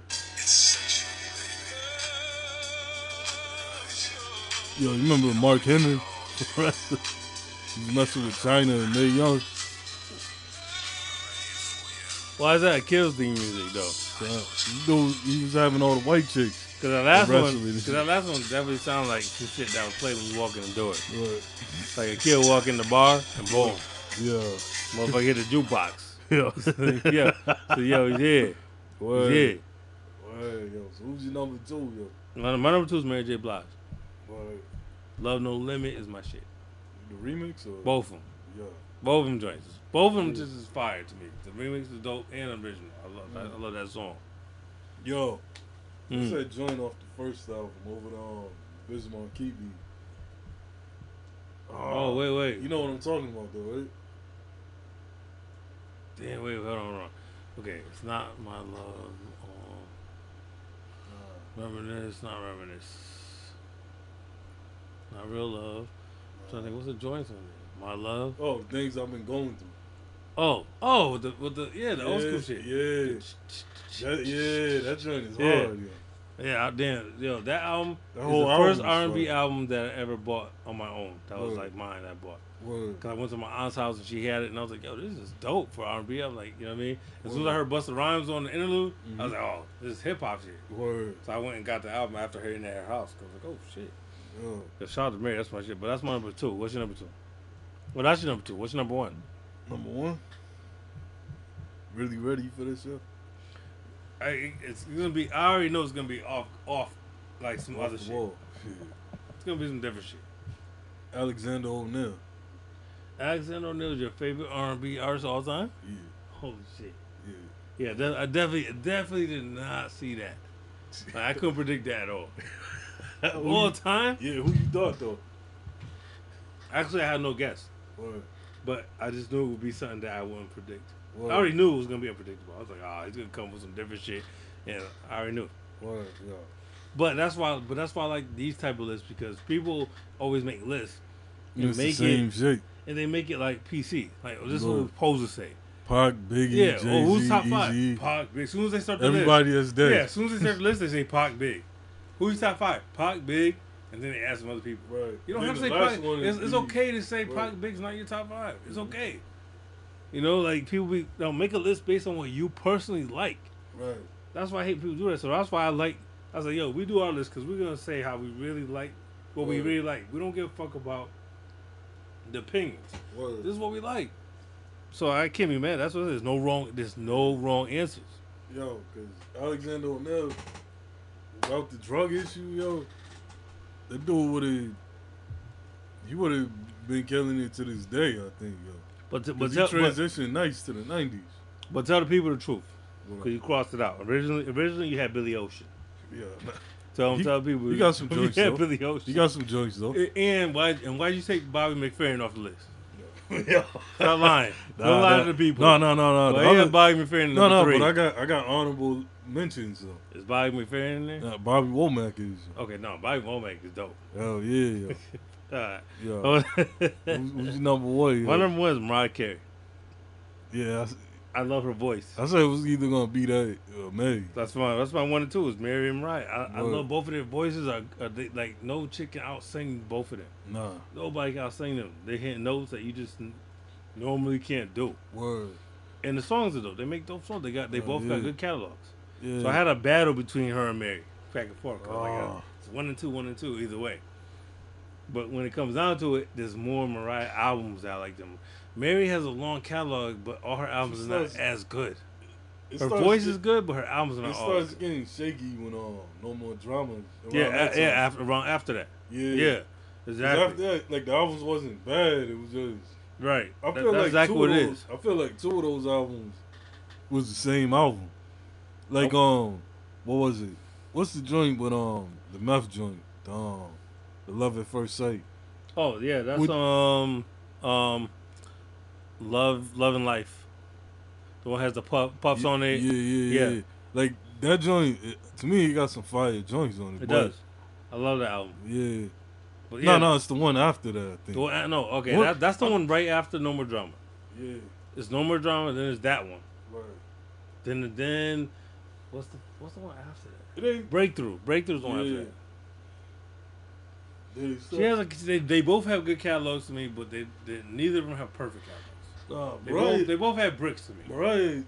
Yo, you remember Mark Henry? He's messing with China and Mae Young. Why is that Akil's theme music, though? Dude, he was having all the white chicks. Because that last one definitely sounds like some shit that would play when you walk in the door. Right. Like Akil walk in the bar and boom. Yeah. Motherfucker hit the jukebox. Yeah. So, yo, he's here. Word. He's here. Word, yo. So, who's your number two, yo? My number two is Mary J. Blige. Right. Love No Limit is my shit. The remix or both of them? Yeah, both of them joints. Both of them just is fire to me. The remix is dope and original. I love that song. Yo, it's that joint off the first album over the Bismarck Keep Me. Oh wait. You know what I'm talking about though, right? Damn, wait, hold on. Okay, it's not my love. Reminisce, not reminisce. Not real love. I'm trying to think, what's the joints on there? My love. Oh, things I've been going through. Oh, with the old school shit. Yeah, that joint is hard. Yeah, damn, yo, that album. That whole album was the first R&B album that I ever bought on my own. That was like mine. I bought. Cause I went to my aunt's house and she had it, and I was like, yo, this is dope for R&B. I'm like, you know what I mean? As soon as I heard Busta Rhymes on the interlude, I was like, oh, this is hip hop shit. Word. So I went and got the album after hearing that at her house. I was like, oh shit. Yeah, shout out to Mary, that's my shit. But that's my number two. What's your number two? Well, that's your number two. What's your number one? Number one? Really ready for this show? It's gonna be. I already know it's gonna be off like some off other shit. It's gonna be some different shit. Alexander O'Neal. Alexander O'Neal is your favorite R&B artist of all time? Yeah. Holy shit. Yeah. Yeah. I definitely did not see that. Like, I couldn't predict that at all. All time? Yeah, who you thought though? Actually, I had no guess. Word. But I just knew it would be something that I wouldn't predict. Word. I already knew it was going to be unpredictable. I was like, ah, he's going to come with some different shit. And I already knew. Word, yeah. But that's why I like these type of lists, because people always make lists and it's make the same it shit. And they make it like PC. Like, oh, this is what Poser say. Pac, Biggie, yeah, Jay-Z, oh, who's top five? Pac, Big. As soon as they start the everybody list. Everybody is dead. Yeah, as soon as they start the list, they say Pac, Big. Who's top five? Pac, Big. And then they ask some other people. Right. You don't have to say Pac. It's okay to say Pac, Big's not your top five. It's okay. You know, like, people they'll make a list based on what you personally like. Right. That's why I hate people do that. So that's why I was like, yo, we do our list because we're going to say how we really like what we really like. We don't give a fuck about the opinions. Word. This is what we like. So I can't be mad. That's what it is. There's no wrong answers. Yo, because Alexander O'Neal, without the drug issue, yo, that dude would have been killing it to this day, I think, yo. But he transitioned nice to the 90s. But tell the people the truth, because you crossed it out. Originally you had Billy Ocean. Yeah. Tell people. You got some joints, though. Billy Ocean. You got some joints, though. And why'd you take Bobby McFerrin off the list? Yo. Stop lying. Don't lie to the people. No. Well, Bobby McFerrin number 3. But I got honorable mentions, though. Is Bobby McFerrin in there? Nah, Bobby Womack is. Okay, no, Bobby Womack is dope. Oh, yeah. All right. Yeah. Who's your number one? My number one is Mariah Carey. Yeah. I love her voice. I said it was either going to be that or Mary. That's my one and two is Mary and Mariah. I love both of their voices. They, like, no chick can out-sing both of them. Nah. Nobody can out-sing them. They hit notes that you just normally can't do. Word. And the songs are dope. They make dope songs. They both got good catalogs. Yeah. So I had a battle between her and Mary, back and forth. It's one and two, either way. But when it comes down to it, there's more Mariah albums that I like them. Mary has a long catalog, but all her albums are not as good. Her voice is good, but her albums are not all good. It starts getting shaky when No More Drama. After that. Yeah, exactly. After that, like, the albums wasn't bad. It was just... Right. I feel like two of those albums was the same album. Like, what was it? What's the joint with, the meth joint? The Love at First Sight. Oh, yeah, that's, Love and Life. The one has the puffs on it. Yeah. Like, that joint, to me, it got some fire joints on it. It does. I love that album. Yeah. But yeah. No, it's the one after that, I think. That's the one right after No More Drama. Yeah. It's No More Drama, then it's that one. Right. Then what's the one after that? It ain't Breakthrough. Breakthrough's the one after that. She has they both have good catalogs to me, but they neither of them have perfect catalogs. They both have bricks to me. Mariah,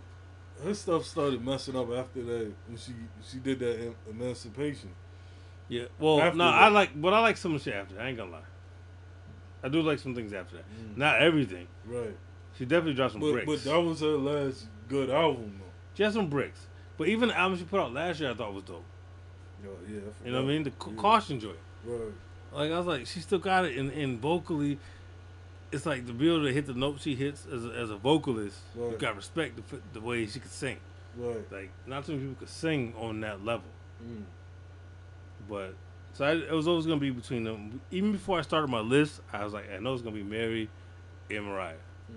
her stuff started messing up after that when she did that Emancipation. Yeah, well, I like some shit after that. I ain't gonna lie, I do like some things after that. Not everything. Right. She definitely dropped some bricks. But that was her last good album, though. She had some bricks, but even the album she put out last year, I thought was dope. Yeah. You know what I mean? The Caution joint. Right. Like, I was like, she still got it, and vocally, it's like the ability to hit the note she hits as a vocalist. Right. You got respect the way she could sing. Right. Like, not too many people could sing on that level. Mm. But so it was always gonna be between them. Even before I started my list, I was like, I know it's gonna be Mary and Mariah.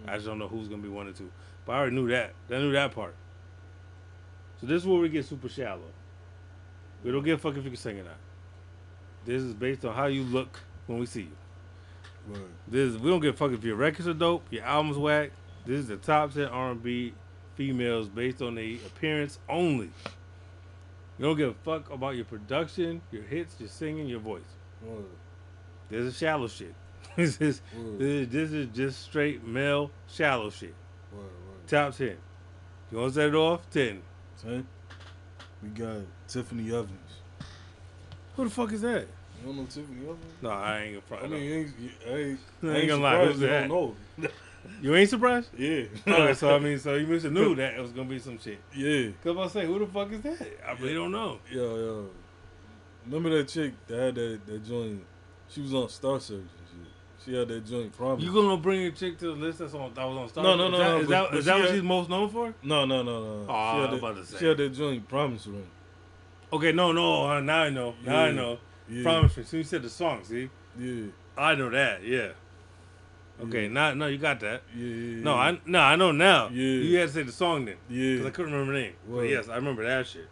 I just don't know who's gonna be one or two. But I already knew that. I knew that part. So this is where we get super shallow. We don't give a fuck if you can sing or not. This is based on how you look when we see you. Right. We don't give a fuck if your records are dope, your albums whack. This is the top 10 R&B females based on their appearance only. You don't give a fuck about your production, your hits, your singing, your voice. Right. This is shallow shit. This is just straight male shallow shit. Right. Top 10. You want to set it off? 10. We got Tiffany Evans. Who the fuck is that? You don't know Tiffany Evans? No, I ain't gonna. I ain't gonna lie. Who's that? You ain't surprised? Yeah. Okay, so you must have knew that it was gonna be some shit. Yeah. Cause I say, who the fuck is that? I really don't know. Yo. Remember that chick that had that joint? She was on Star Search and shit. She had that joint Promise. You gonna bring a chick to the list that was on Star Search? No. Is that what she's most known for? No. Oh, she had that joint Promise ring. Okay, no, now I know. Now I know. Yeah. Promise me. So you said the song, see? Yeah. I know that, yeah. Okay, yeah. Now, no, you got that. Yeah. No, I know now. Yeah. You had to say the song then. Yeah. Because I couldn't remember the name. Well, but yes, I remember that shit.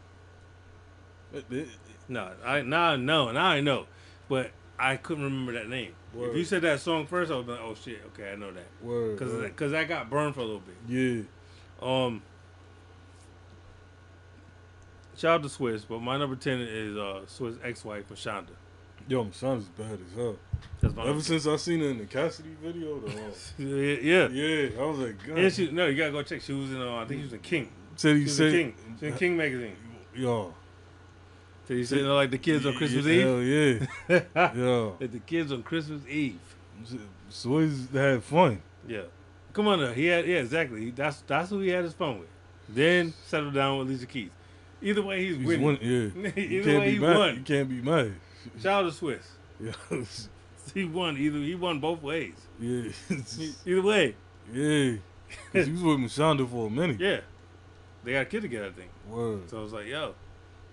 Now I know. But I couldn't remember that name. Word. If you said that song first, I would be like, oh shit, okay, I know that. Because I got burned for a little bit. Yeah. Shout out to Swiss, but my number 10 is Swiss ex-wife, Mashonda. Yo, Mashonda's bad as hell. Ever since I seen her in the Cassidy video, though. Yeah, I was like, God. No, you gotta go check. She was in, I think she was in King. She was in King. She was in King magazine. Yo. So you sitting there like the kids on Christmas Eve? Hell yeah. Yo. Like the kids on Christmas Eve. Swiss had fun. Yeah. Come on now. Yeah, exactly. That's who he had his fun with. Then settled down with Alicia Keys. Either way, he's winning. Yeah. Either way, he won. You can't be mad. Shout out to Swiss. Yeah. He won. He won both ways. Yeah. Either way. Yeah. Because he was with Mashonda for a minute. Yeah. They got a kid together, I think. Word. So I was like, yo,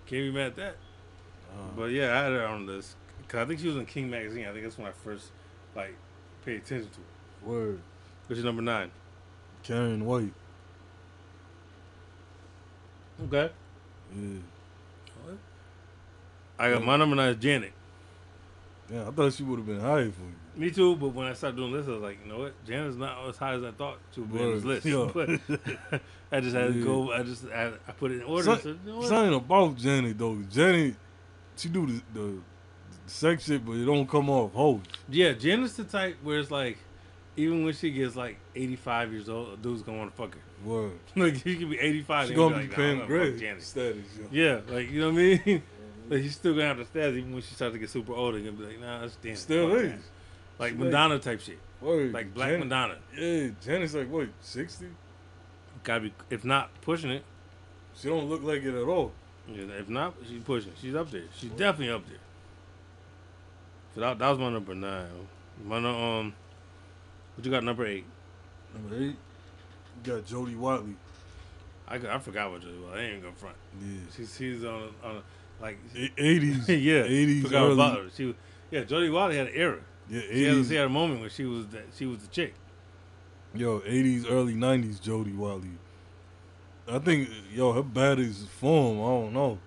can't be mad at that. But yeah, I had her on this. Because I think she was in King magazine. I think that's when I first, like, paid attention to her. Word. Which is number 9. Karen White. Okay. Yeah. What? I got my number 9 is Janet. Yeah, I thought she would have been higher for you. Me too, but when I started doing this, I was like, you know what? Janet's not as high as I thought she would be on this list. Yeah. But I just had to go. I put it in order. Something about Janet though. Janet, she do the sex shit, but it don't come off hoes. Yeah, Janet's the type where it's like, even when she gets like 85 years old, a dude's gonna want to fuck her. Word. Like, she could be 85. She's gonna be like, paying great status. Yeah, like, you know what I mean? Like, she's still gonna have the status even when she starts to get super old. They're gonna be like, nah, that's Janet. Still is. Like Madonna type shit. Word. Like Black Madonna. Yeah, Janet's like, what, 60? Gotta be, if not, pushing it. She don't look like it at all. Yeah, if not, she's pushing. She's up there. She's definitely up there. So that was my number 9. My what you got number 8? Number 8? You got Jodie Watley. I forgot about Jodie Watley. I ain't gonna front. Yeah, she's on like 80s. Yeah, 80s. Forgot early. About her. Jodie Watley had an era. Yeah, 80s. She had a moment when she was the chick. Yo, 80s, early 90s Jodie Watley. I think her baddest form. I don't know.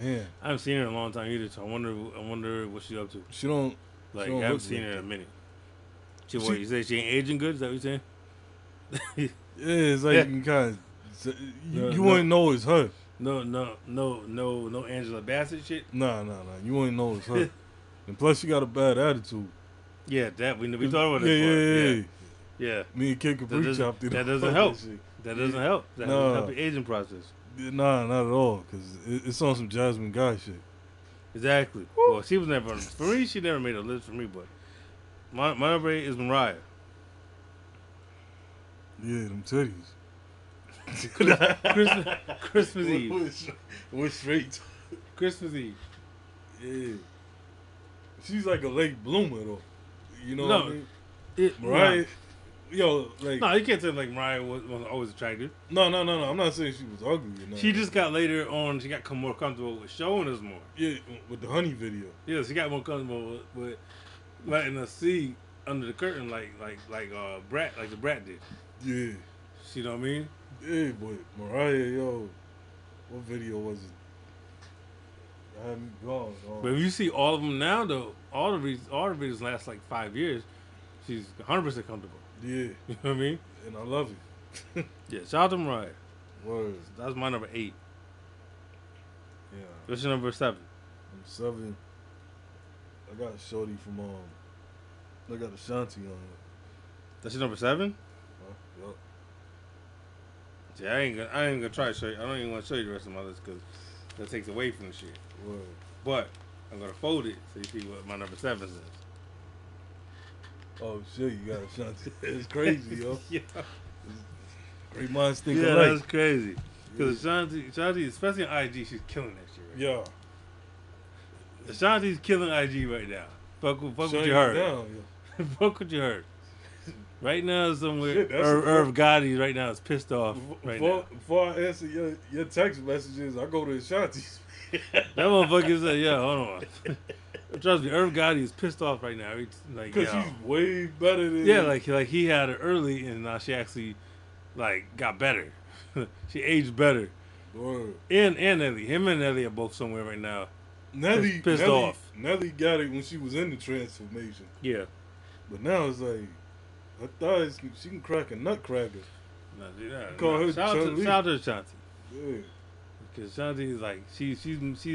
Damn, I haven't seen her in a long time either. So I wonder what she's up to. She don't. Like, I haven't seen her in a minute. What, you say she ain't aging good? Is that what you're saying? Yeah, it's like you can kind of you wouldn't know it's her. No, Angela Bassett shit. Nah, you wouldn't know it's her. And plus, she got a bad attitude. Yeah, that we thought about it. Yeah. Me and Kid Capri chopped it. That doesn't help. That doesn't help. That doesn't help the aging process. Nah, not at all. Cause it's on some Jasmine Guy shit. Exactly. Woo. Well, she was never for me. She never made a list for me. But my number 8 is Mariah. Yeah, them titties. Christmas Eve. We're straight. Christmas Eve. Yeah. She's like a late bloomer though. You know what I mean? Mariah. You can't say like Mariah was always attractive. No. I'm not saying she was ugly. She just got later on. She got more comfortable with showing us more. Yeah, with the Honey video. Yeah, she got more comfortable with letting us see under the curtain like Brat, like the Brat did. Yeah. You know what I mean? Yeah, but Mariah, what video was it? I haven't gone. But if you see all of them now, though, all the videos last like 5 years. She's 100% comfortable. Yeah. You know what I mean? And I love it. Yeah, shout out to Mariah. Word. That's my number 8. Yeah. What's your number 7? Number 7. I got Shorty from I got Ashanti on it. That's your number 7? Yep. See, I ain't gonna try to show you. I don't even want to show you the rest of my list because that takes away from the shit. Word. But I'm gonna fold it so you see what my number 7 is. Oh shit, you got Ashanti. It's crazy, yo. Yeah. Great minds think alike. Yeah, that's crazy. Because Ashanti, especially on IG, she's killing that shit. Right now. Yeah. Ashanti's killing IG right now. Fuck with you heard. Fuck what you heard. Right now, somewhere, shit, Irv Gotti right now is pissed off. Before I answer your text messages, I go to Ashanti's. That motherfucker said, yeah, hold on. Trust me, Irv Gotti is pissed off right now. He's like, because he's way better than... Yeah, like he had her early, and now she actually, like, got better. She aged better. Boy. And Nelly. Him and Nelly are both somewhere right now. Nelly pissed off. Nelly got it when she was in the transformation. Yeah. But now it's like... I thought she can crack a nutcracker. No, call her shout her Shanti. Yeah. Because Shanti is like, she's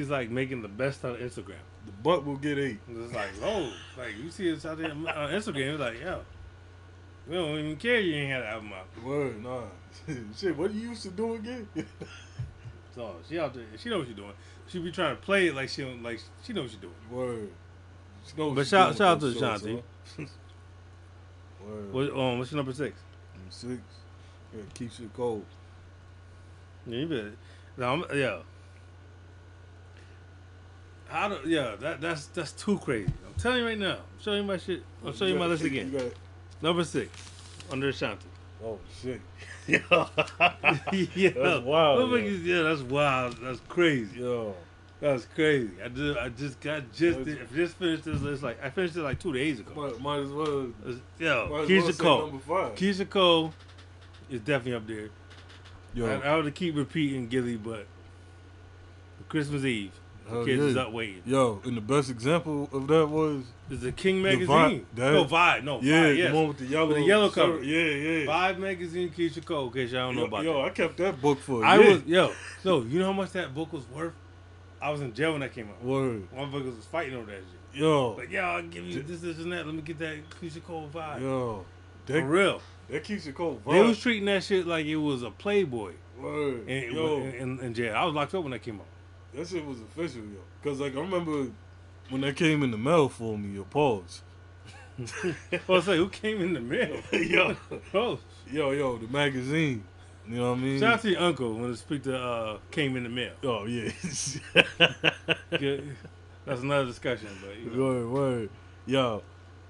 like making the best out of Instagram. The butt will get ate. It's like, oh, like you see it out there on Instagram, it's like, yo, we don't even care you ain't had an album out. Word, nah. Shit, what you used to do again? So she out there, she know what she doing. She be trying to play it like she know what she doing. Word. She knows but shout out to Shanti. What's your number six? Number six. Yeah, Keisha Cole. Yeah, you better. No, yeah. That's too crazy. I'm telling you right now. I'm showing you my shit. I'm showing you my list again. Number six, under Ashanti. Oh shit. Yeah. That's wild. Yeah, that's wild. That's crazy. Yo. That's crazy. I just finished this list. Like I finished it like 2 days ago. Might as well. Yo, Keisha Cole. Number five. Keisha Cole is definitely up there. Yo, I would keep repeating Gilly, but Christmas Eve, the kids is up waiting. Yo, and the best example of that was the King magazine. Vibe. Yes. The one with the yellow cover. Yeah. Vibe magazine, Keisha Cole. In case y'all don't know about that. Yo, I kept that book for. So you know how much that book was worth? I was in jail when that came out. Word. Motherfuckers was fighting over that shit. Yo. Like, yo, I'll give you this and that. Let me get that Keisha Cole vibe. Yo. For real. That Keisha Cole vibe. They was treating that shit like it was a Playboy. Word. And, yo. In jail. I was locked up when that came out. That shit was official, yo. Because, like, I remember when that came in the mail for me, yo, pause. I was like, who came in the mail? Yo. Pause. Yo, the magazine. You know what I mean? Shout out to your uncle when the speaker came in the mail. Oh, yeah. That's another discussion, but you know. Word. Yo,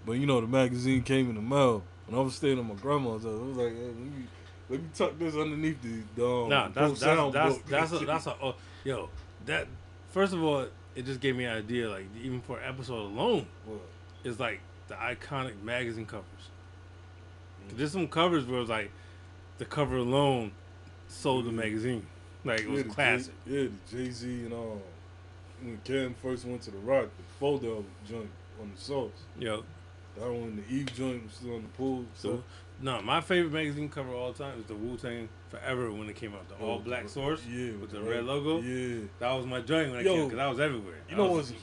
but you know, the magazine came in the mail. When I was staying at my grandma's house, I was like, hey, let me tuck this underneath the first of all, it just gave me an idea, like, even for an episode alone, it's like the iconic magazine covers. Mm-hmm. There's some covers where it's like, the cover alone sold the magazine. Like, it was classic. The Jay-Z and all. When Cam first went to the Rock, the folder of the joint on the Source. Yep. That one, the Eve joint was still on the pool. So, my favorite magazine cover of all time is the Wu-Tang Forever when it came out. The all-black Source with the red logo. Yeah. That was my joint when it came out because I was everywhere. You know what's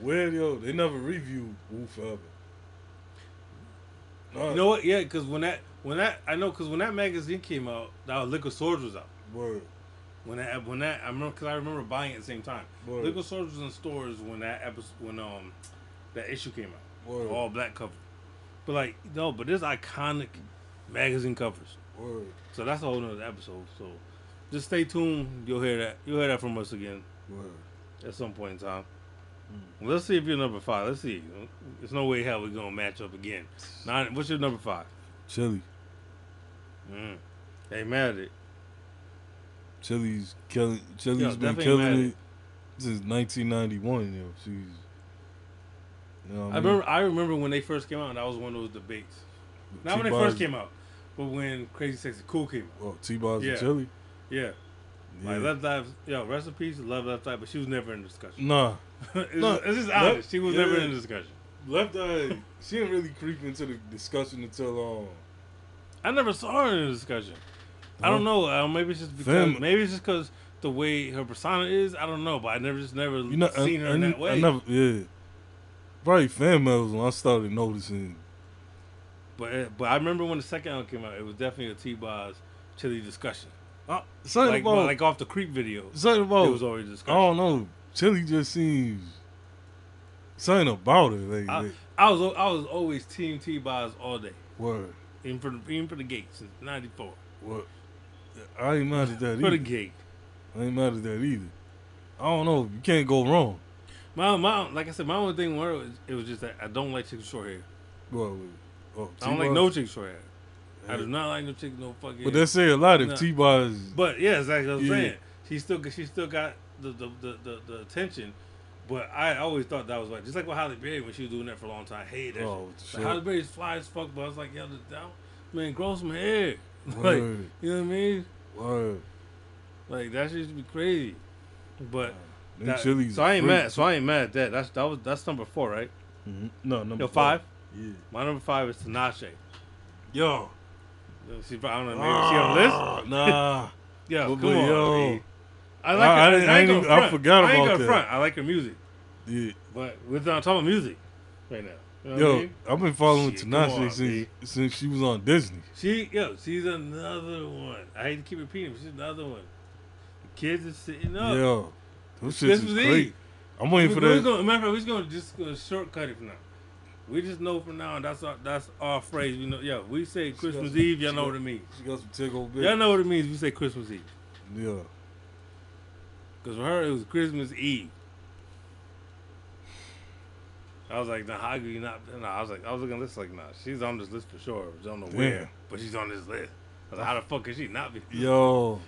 weird, yo? They never reviewed Wu Forever. You know what? Yeah, because when that magazine came out, that Liquid Swords was out. Word. I remember buying it at the same time. Word. Liquid Swords was in stores when that episode, when that issue came out. Word. All black cover. But like but there's iconic magazine covers. Word. So that's a whole nother episode. So just stay tuned. You'll hear that from us again. Word. At some point in time. Well, let's see if you're number five. Let's see. There's no way how we're gonna match up again. What's your number five? Chili. They mad at it. Chili's been killing it since 1991. Yo, she's. You know what I mean? I remember when they first came out. That was one of those debates. Not when they first came out, but when Crazy Sexy Cool came out. Oh, T-Boz and Chili. Yeah. Like Left Eye, rest in peace, love Left Eye, but she was never in discussion. Nah. It's just honest. She was never in discussion. Left Eye, she didn't really creep into the discussion until I never saw her in the discussion. I don't know. Maybe it's just because the way her persona is. I don't know, but I never seen her in that way. Probably fan mails when I started noticing. But I remember when the second album came out, it was definitely a T-Boz Chili discussion. Like off the Creep video. Something about it was always discussed. I don't know. Chili just seems something about it. Like, I was always Team T-Boz all day. Word. Even for the gate since '94. What? I ain't mad at that either. For the gate. I ain't mad at that either. I don't know. You can't go wrong. My like I said, my only thing was just that I don't like chicks with short hair. What? Oh, I don't like no chicks for that. I do not like no chick, no fucking. But that say a lot if T-Bar is. But yeah, that's exactly what I'm saying. She still got the attention. But I always thought that was like, just like with Halle Berry when she was doing that for a long time. I hated that shit. Like, Halle Berry's fly as fuck, but I was like, yo, man, grow some hair. Like, you know what I mean? Word. Like, that shit used to be crazy. But I ain't mad at that. That's number 4, right? Mm-hmm. No, number 5. Yeah. My number 5 is Tinashe. Yo. She, I don't know, maybe she on the list? Nah. Yo, come on. Yo. I like her. I forgot about that. I ain't gonna front. I like her music. Yeah. But we're not talking music right now. You know what I mean? I've been following Tinashe since she was on Disney. She's another one. I hate to keep repeating, but she's another one. The kids are sitting up. Yo. This was great. I'm waiting for that. Matter of fact, we're going to just shortcut it for now. We just know from now on, that's our phrase. You know, yeah, we say Christmas Eve, y'all know what it means. She got some tickle, bitch. Y'all know what it means, we say Christmas Eve. Yeah. Because for her, it was Christmas Eve. I was like, nah, how could you not? Nah, I was looking at this like, nah, she's on this list for sure. I don't know where, but she's on this list. I was like, how the fuck could she not be? Yo.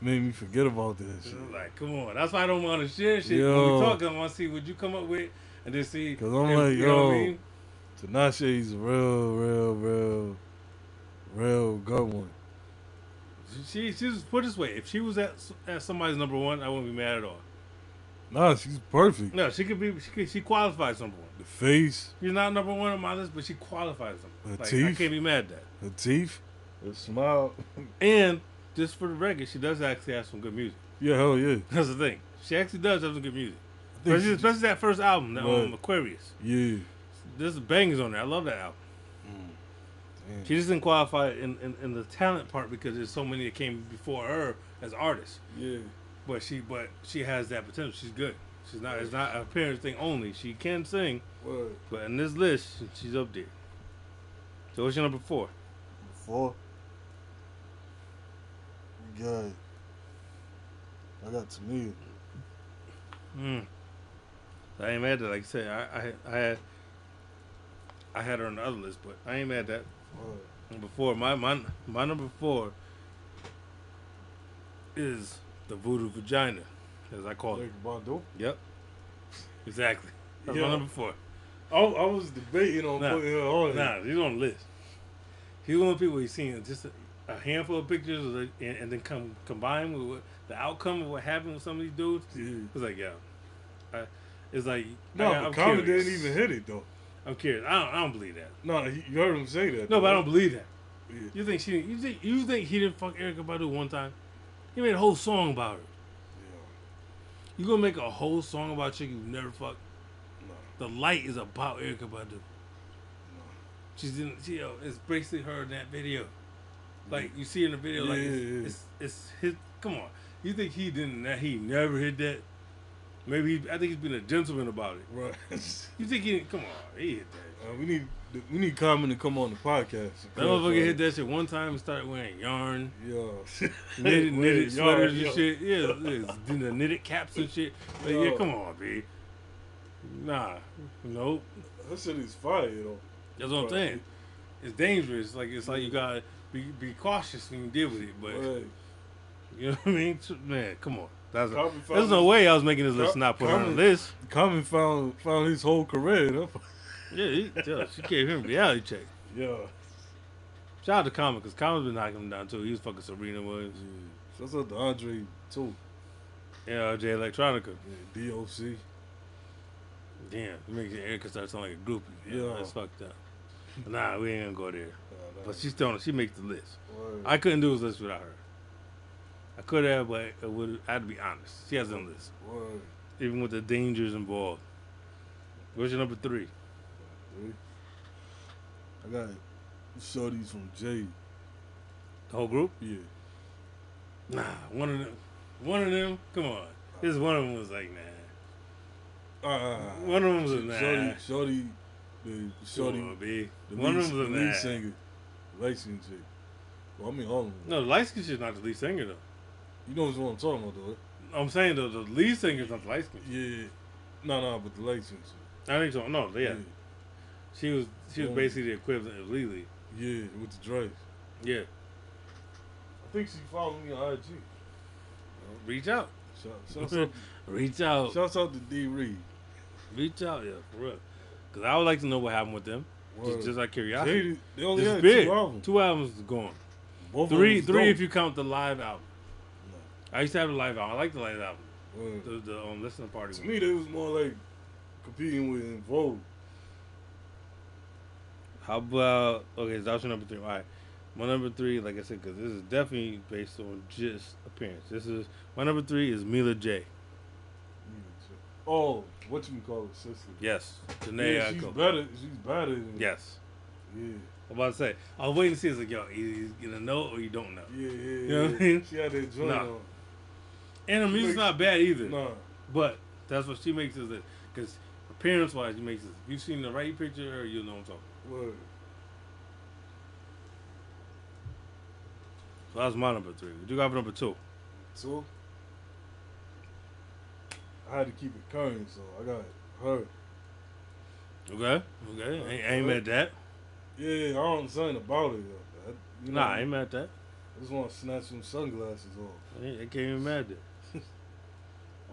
Made me forget about that shit. Like, come on. That's why I don't want to share shit. Yo. When we talk, I want to see what you come up with. And then see, cause I'm like, yo, Tinashe's real good one. She's put this way. If she was at somebody's number one, I wouldn't be mad at all. Nah, she's perfect. No, she could be. She qualifies number one. The face. She's not number one on my list, but she qualifies number one. Her teeth. I can't be mad at that. Her teeth. Her smile. And just for the record, she does actually have some good music. Yeah, hell yeah. That's the thing. She actually does have some good music. Especially that first album, Aquarius. Yeah. There's bangers on there. I love that album. Mm. She just didn't qualify in the talent part because there's so many that came before her as artists. Yeah. But she has that potential. She's good. She's not. It's not an appearance thing only. She can sing. Word. But in this list, she's up there. So what's your number 4? 4? Good. I got Tamia. I ain't mad at that. Like I said, I had her on the other list, but I ain't mad at that. Word. Number 4, my number 4 is the Voodoo Vagina, as I call it. Bardot? Yep. Exactly. That's my number 4. I was debating on putting her on. Nah, she's on the list. She's one of the people you've seen just a handful of pictures, and then combined with what, the outcome of what happened with some of these dudes. Yeah. It's like, but Common didn't even hit it though. I'm curious. I don't believe that. No, you heard him say that. No, but I don't believe that. Yeah. You think he didn't fuck Erykah Badu one time? He made a whole song about her. Yeah. You gonna make a whole song about a chick you never fucked? No. The Light is about Erykah Badu. No. It's basically her in that video. Like, you see in the video, it's his. Come on, you think he didn't? He never hit that. Maybe I think he's been a gentleman about it. Right? You think he? Come on, he hit that. We need Common to come on the podcast. That motherfucker hit that shit one time and started wearing yarn. Yeah, knitted sweaters and shit. Yeah, the knitted caps and shit. Like, yeah, come on, B. Nah, nope. That shit is fire though. That's what I'm saying. It's dangerous. Like it's like you gotta. Be cautious when you deal with it, but right. You know what I mean? Man, come on. There's no way I was making this list not put her on the list. Common found his whole career. Huh? She gave him reality check. Yeah. Shout out to Common, because Common's been knocking him down, too. He was fucking Serena Williams. Yeah. Shout out to Andre, too. Yeah, Andre Electronica. Yeah, DOC. Damn, it makes Erykah start sounding like a groupie. Yeah. That's fucked up. Nah, we ain't gonna go there. But she makes the list. Word. I couldn't do his list without her. I could have, but I had to be honest. She has on the list. Word. Even with the dangers involved. What's your number 3? I got shorties from Jade. The whole group? Yeah. Nah, one of them, come on. This one of them was like, nah. One of them was nah. Shorty, on, the one of them was the lead singer. Light skin chick. Well, I mean, all of them. No, the light skin chick's not the lead singer, though. You know what I'm talking about, though, right? I'm saying, though, the lead singer's not the light skin chick. Yeah. No, but the light skin chick. I think so. No, yeah. She was basically the equivalent of Lily. Yeah, with the Drake. Yeah. I think she followed me on IG. Reach out. Shout out. Reach out. Shout out to D. Reed. Reach out, yeah, for real. Because I would like to know what happened with them. Just like curiosity. They only had two albums gone. Three if you count the live album. No. I used to have a live album. I like the live album. Word. The listening party. To me, they was more like competing with In Vogue. How about... Okay, so that was your number 3. All right. My number 3, like I said, because this is definitely based on just appearance. My number 3 is Mila J. Oh, what you call her sister? Yes. Jhené Aiko. She's better. Yes. Yeah. I'm about to say, I was waiting to see. It's like, yo, you either know or you don't know. Yeah. You know what I mean? She had that joint on. And the music's not bad either. Nah. But that's what she makes us. Because appearance-wise, she makes us. If you've seen the right picture of her, you'll know what I'm talking about. Word. So that was my number 3. What do you got for number 2? 2? I had to keep it current, so I got her. Okay. I ain't mad at that. Yeah, I don't say nothing about it. I ain't mad at that. I just want to snatch some sunglasses off. I can't even mad at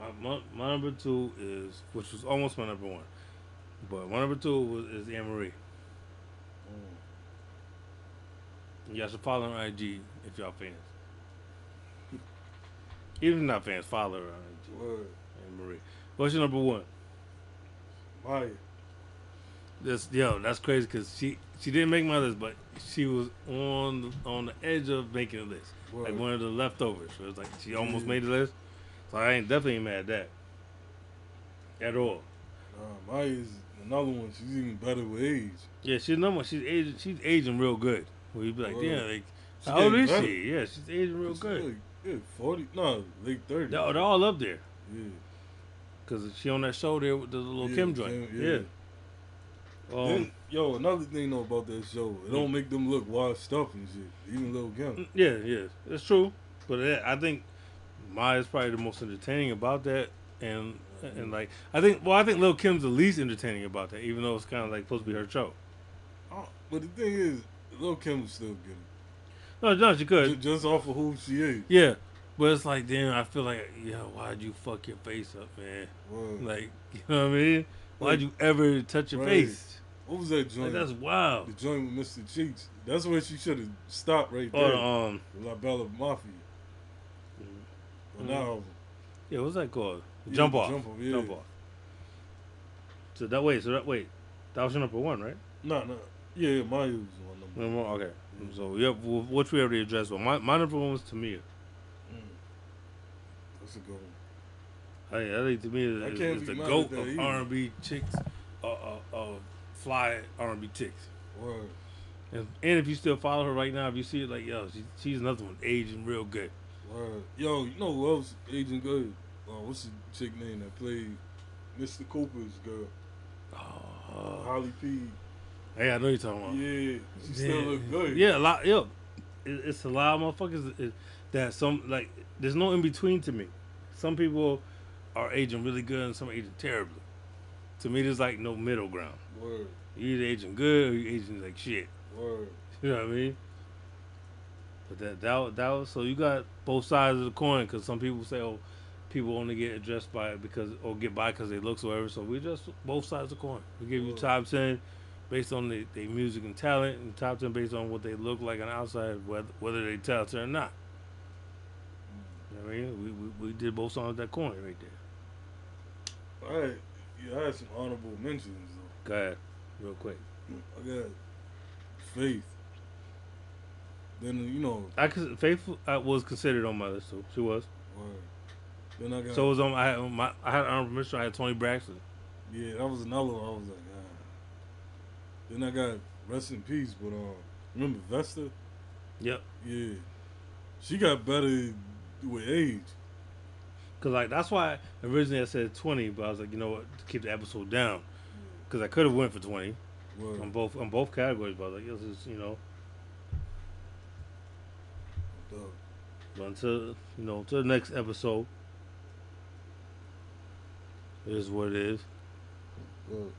that. my number 2 is, which was almost my number 1, but my number 2 is Anne-Marie. Y'all should follow her on IG if y'all fans. Even if not fans, follow her on IG. Word. Marie. What's your number 1? Maya. That's crazy because she didn't make my list, but she was on the edge of making a list. Word. Like one of the leftovers. So it was like she almost made the list. So I ain't definitely mad at that. At all. Maya is another one. She's even better with age. Yeah, she's another one. She's aging real good. Well, you'd be like, damn, like, how old is she? Yeah, she's aging real good. Like, 40. No, late 30. They're all up there. Yeah. Cause she on that show there with the little Kim joint. Yeah. Another thing though about that show, it don't make them look washed up and shit. Even Lil Kim. Yeah, that's true. But I think Maya's probably the most entertaining about that, and like I think Lil Kim's the least entertaining about that, even though it's kind of like supposed to be her show. Oh, but the thing is, Lil Kim was still good. No, she could just off of who she is. Yeah. But it's like, damn, I feel like, why'd you fuck your face up, man? Right. Like, you know what I mean? Why'd you ever touch your face? What was that joint? Like, that's wild. The joint with Mr. Cheeks. That's where she should have stopped right there. Oh, La Bella Mafia. Mm-hmm. Now, yeah, what's that called? Jump off. So that was your number 1, right? No. Yeah, mine was my number 1. Okay. Yeah. So, which we already addressed. Well, my number 1 was Tamia. That's a good one. I think to me it's the GOAT of R&B chicks, of fly R&B chicks. Word. And if you still follow her right now, if you see it, like, she's another one aging real good. Word. Yo, you know who else aging good? What's the chick name that played Mr. Cooper's girl? Oh, Holly P. Hey, I know you're talking about. Yeah, she still look good. Yeah, a lot. Yo, it's a lot of motherfuckers. That some, like, there's no in between to me. Some people are aging really good and some are aging terribly. To me, there's like no middle ground. Word. You're either aging good or you're aging like shit. Word. You know what I mean? But that was, so you got both sides of the coin, because some people say, oh, people only get addressed by it because, or get by because they look or whatever. So we just both sides of the coin. We give you top 10 based on their music and talent, and top 10 based on what they look like on the outside, whether they talented or not. I mean, we did both sides of that coin right there. All right. Yeah, I had some honorable mentions, though. Go ahead. Real quick. I got Faith. Then, Faith was considered on my list, too. She was. Right. Then I got... So, it was on I had honorable mention. I had Tony Braxton. Yeah, that was another one. I was like, ah. Then I got Rest in Peace, but, remember Vesta? Yep. Yeah. She got better... with age. Cause like that's why originally I said 20, but I was like, you know what, to keep the episode down, cause I could have went for 20 on both categories, but I was like, this is But until the next episode, it is what it is.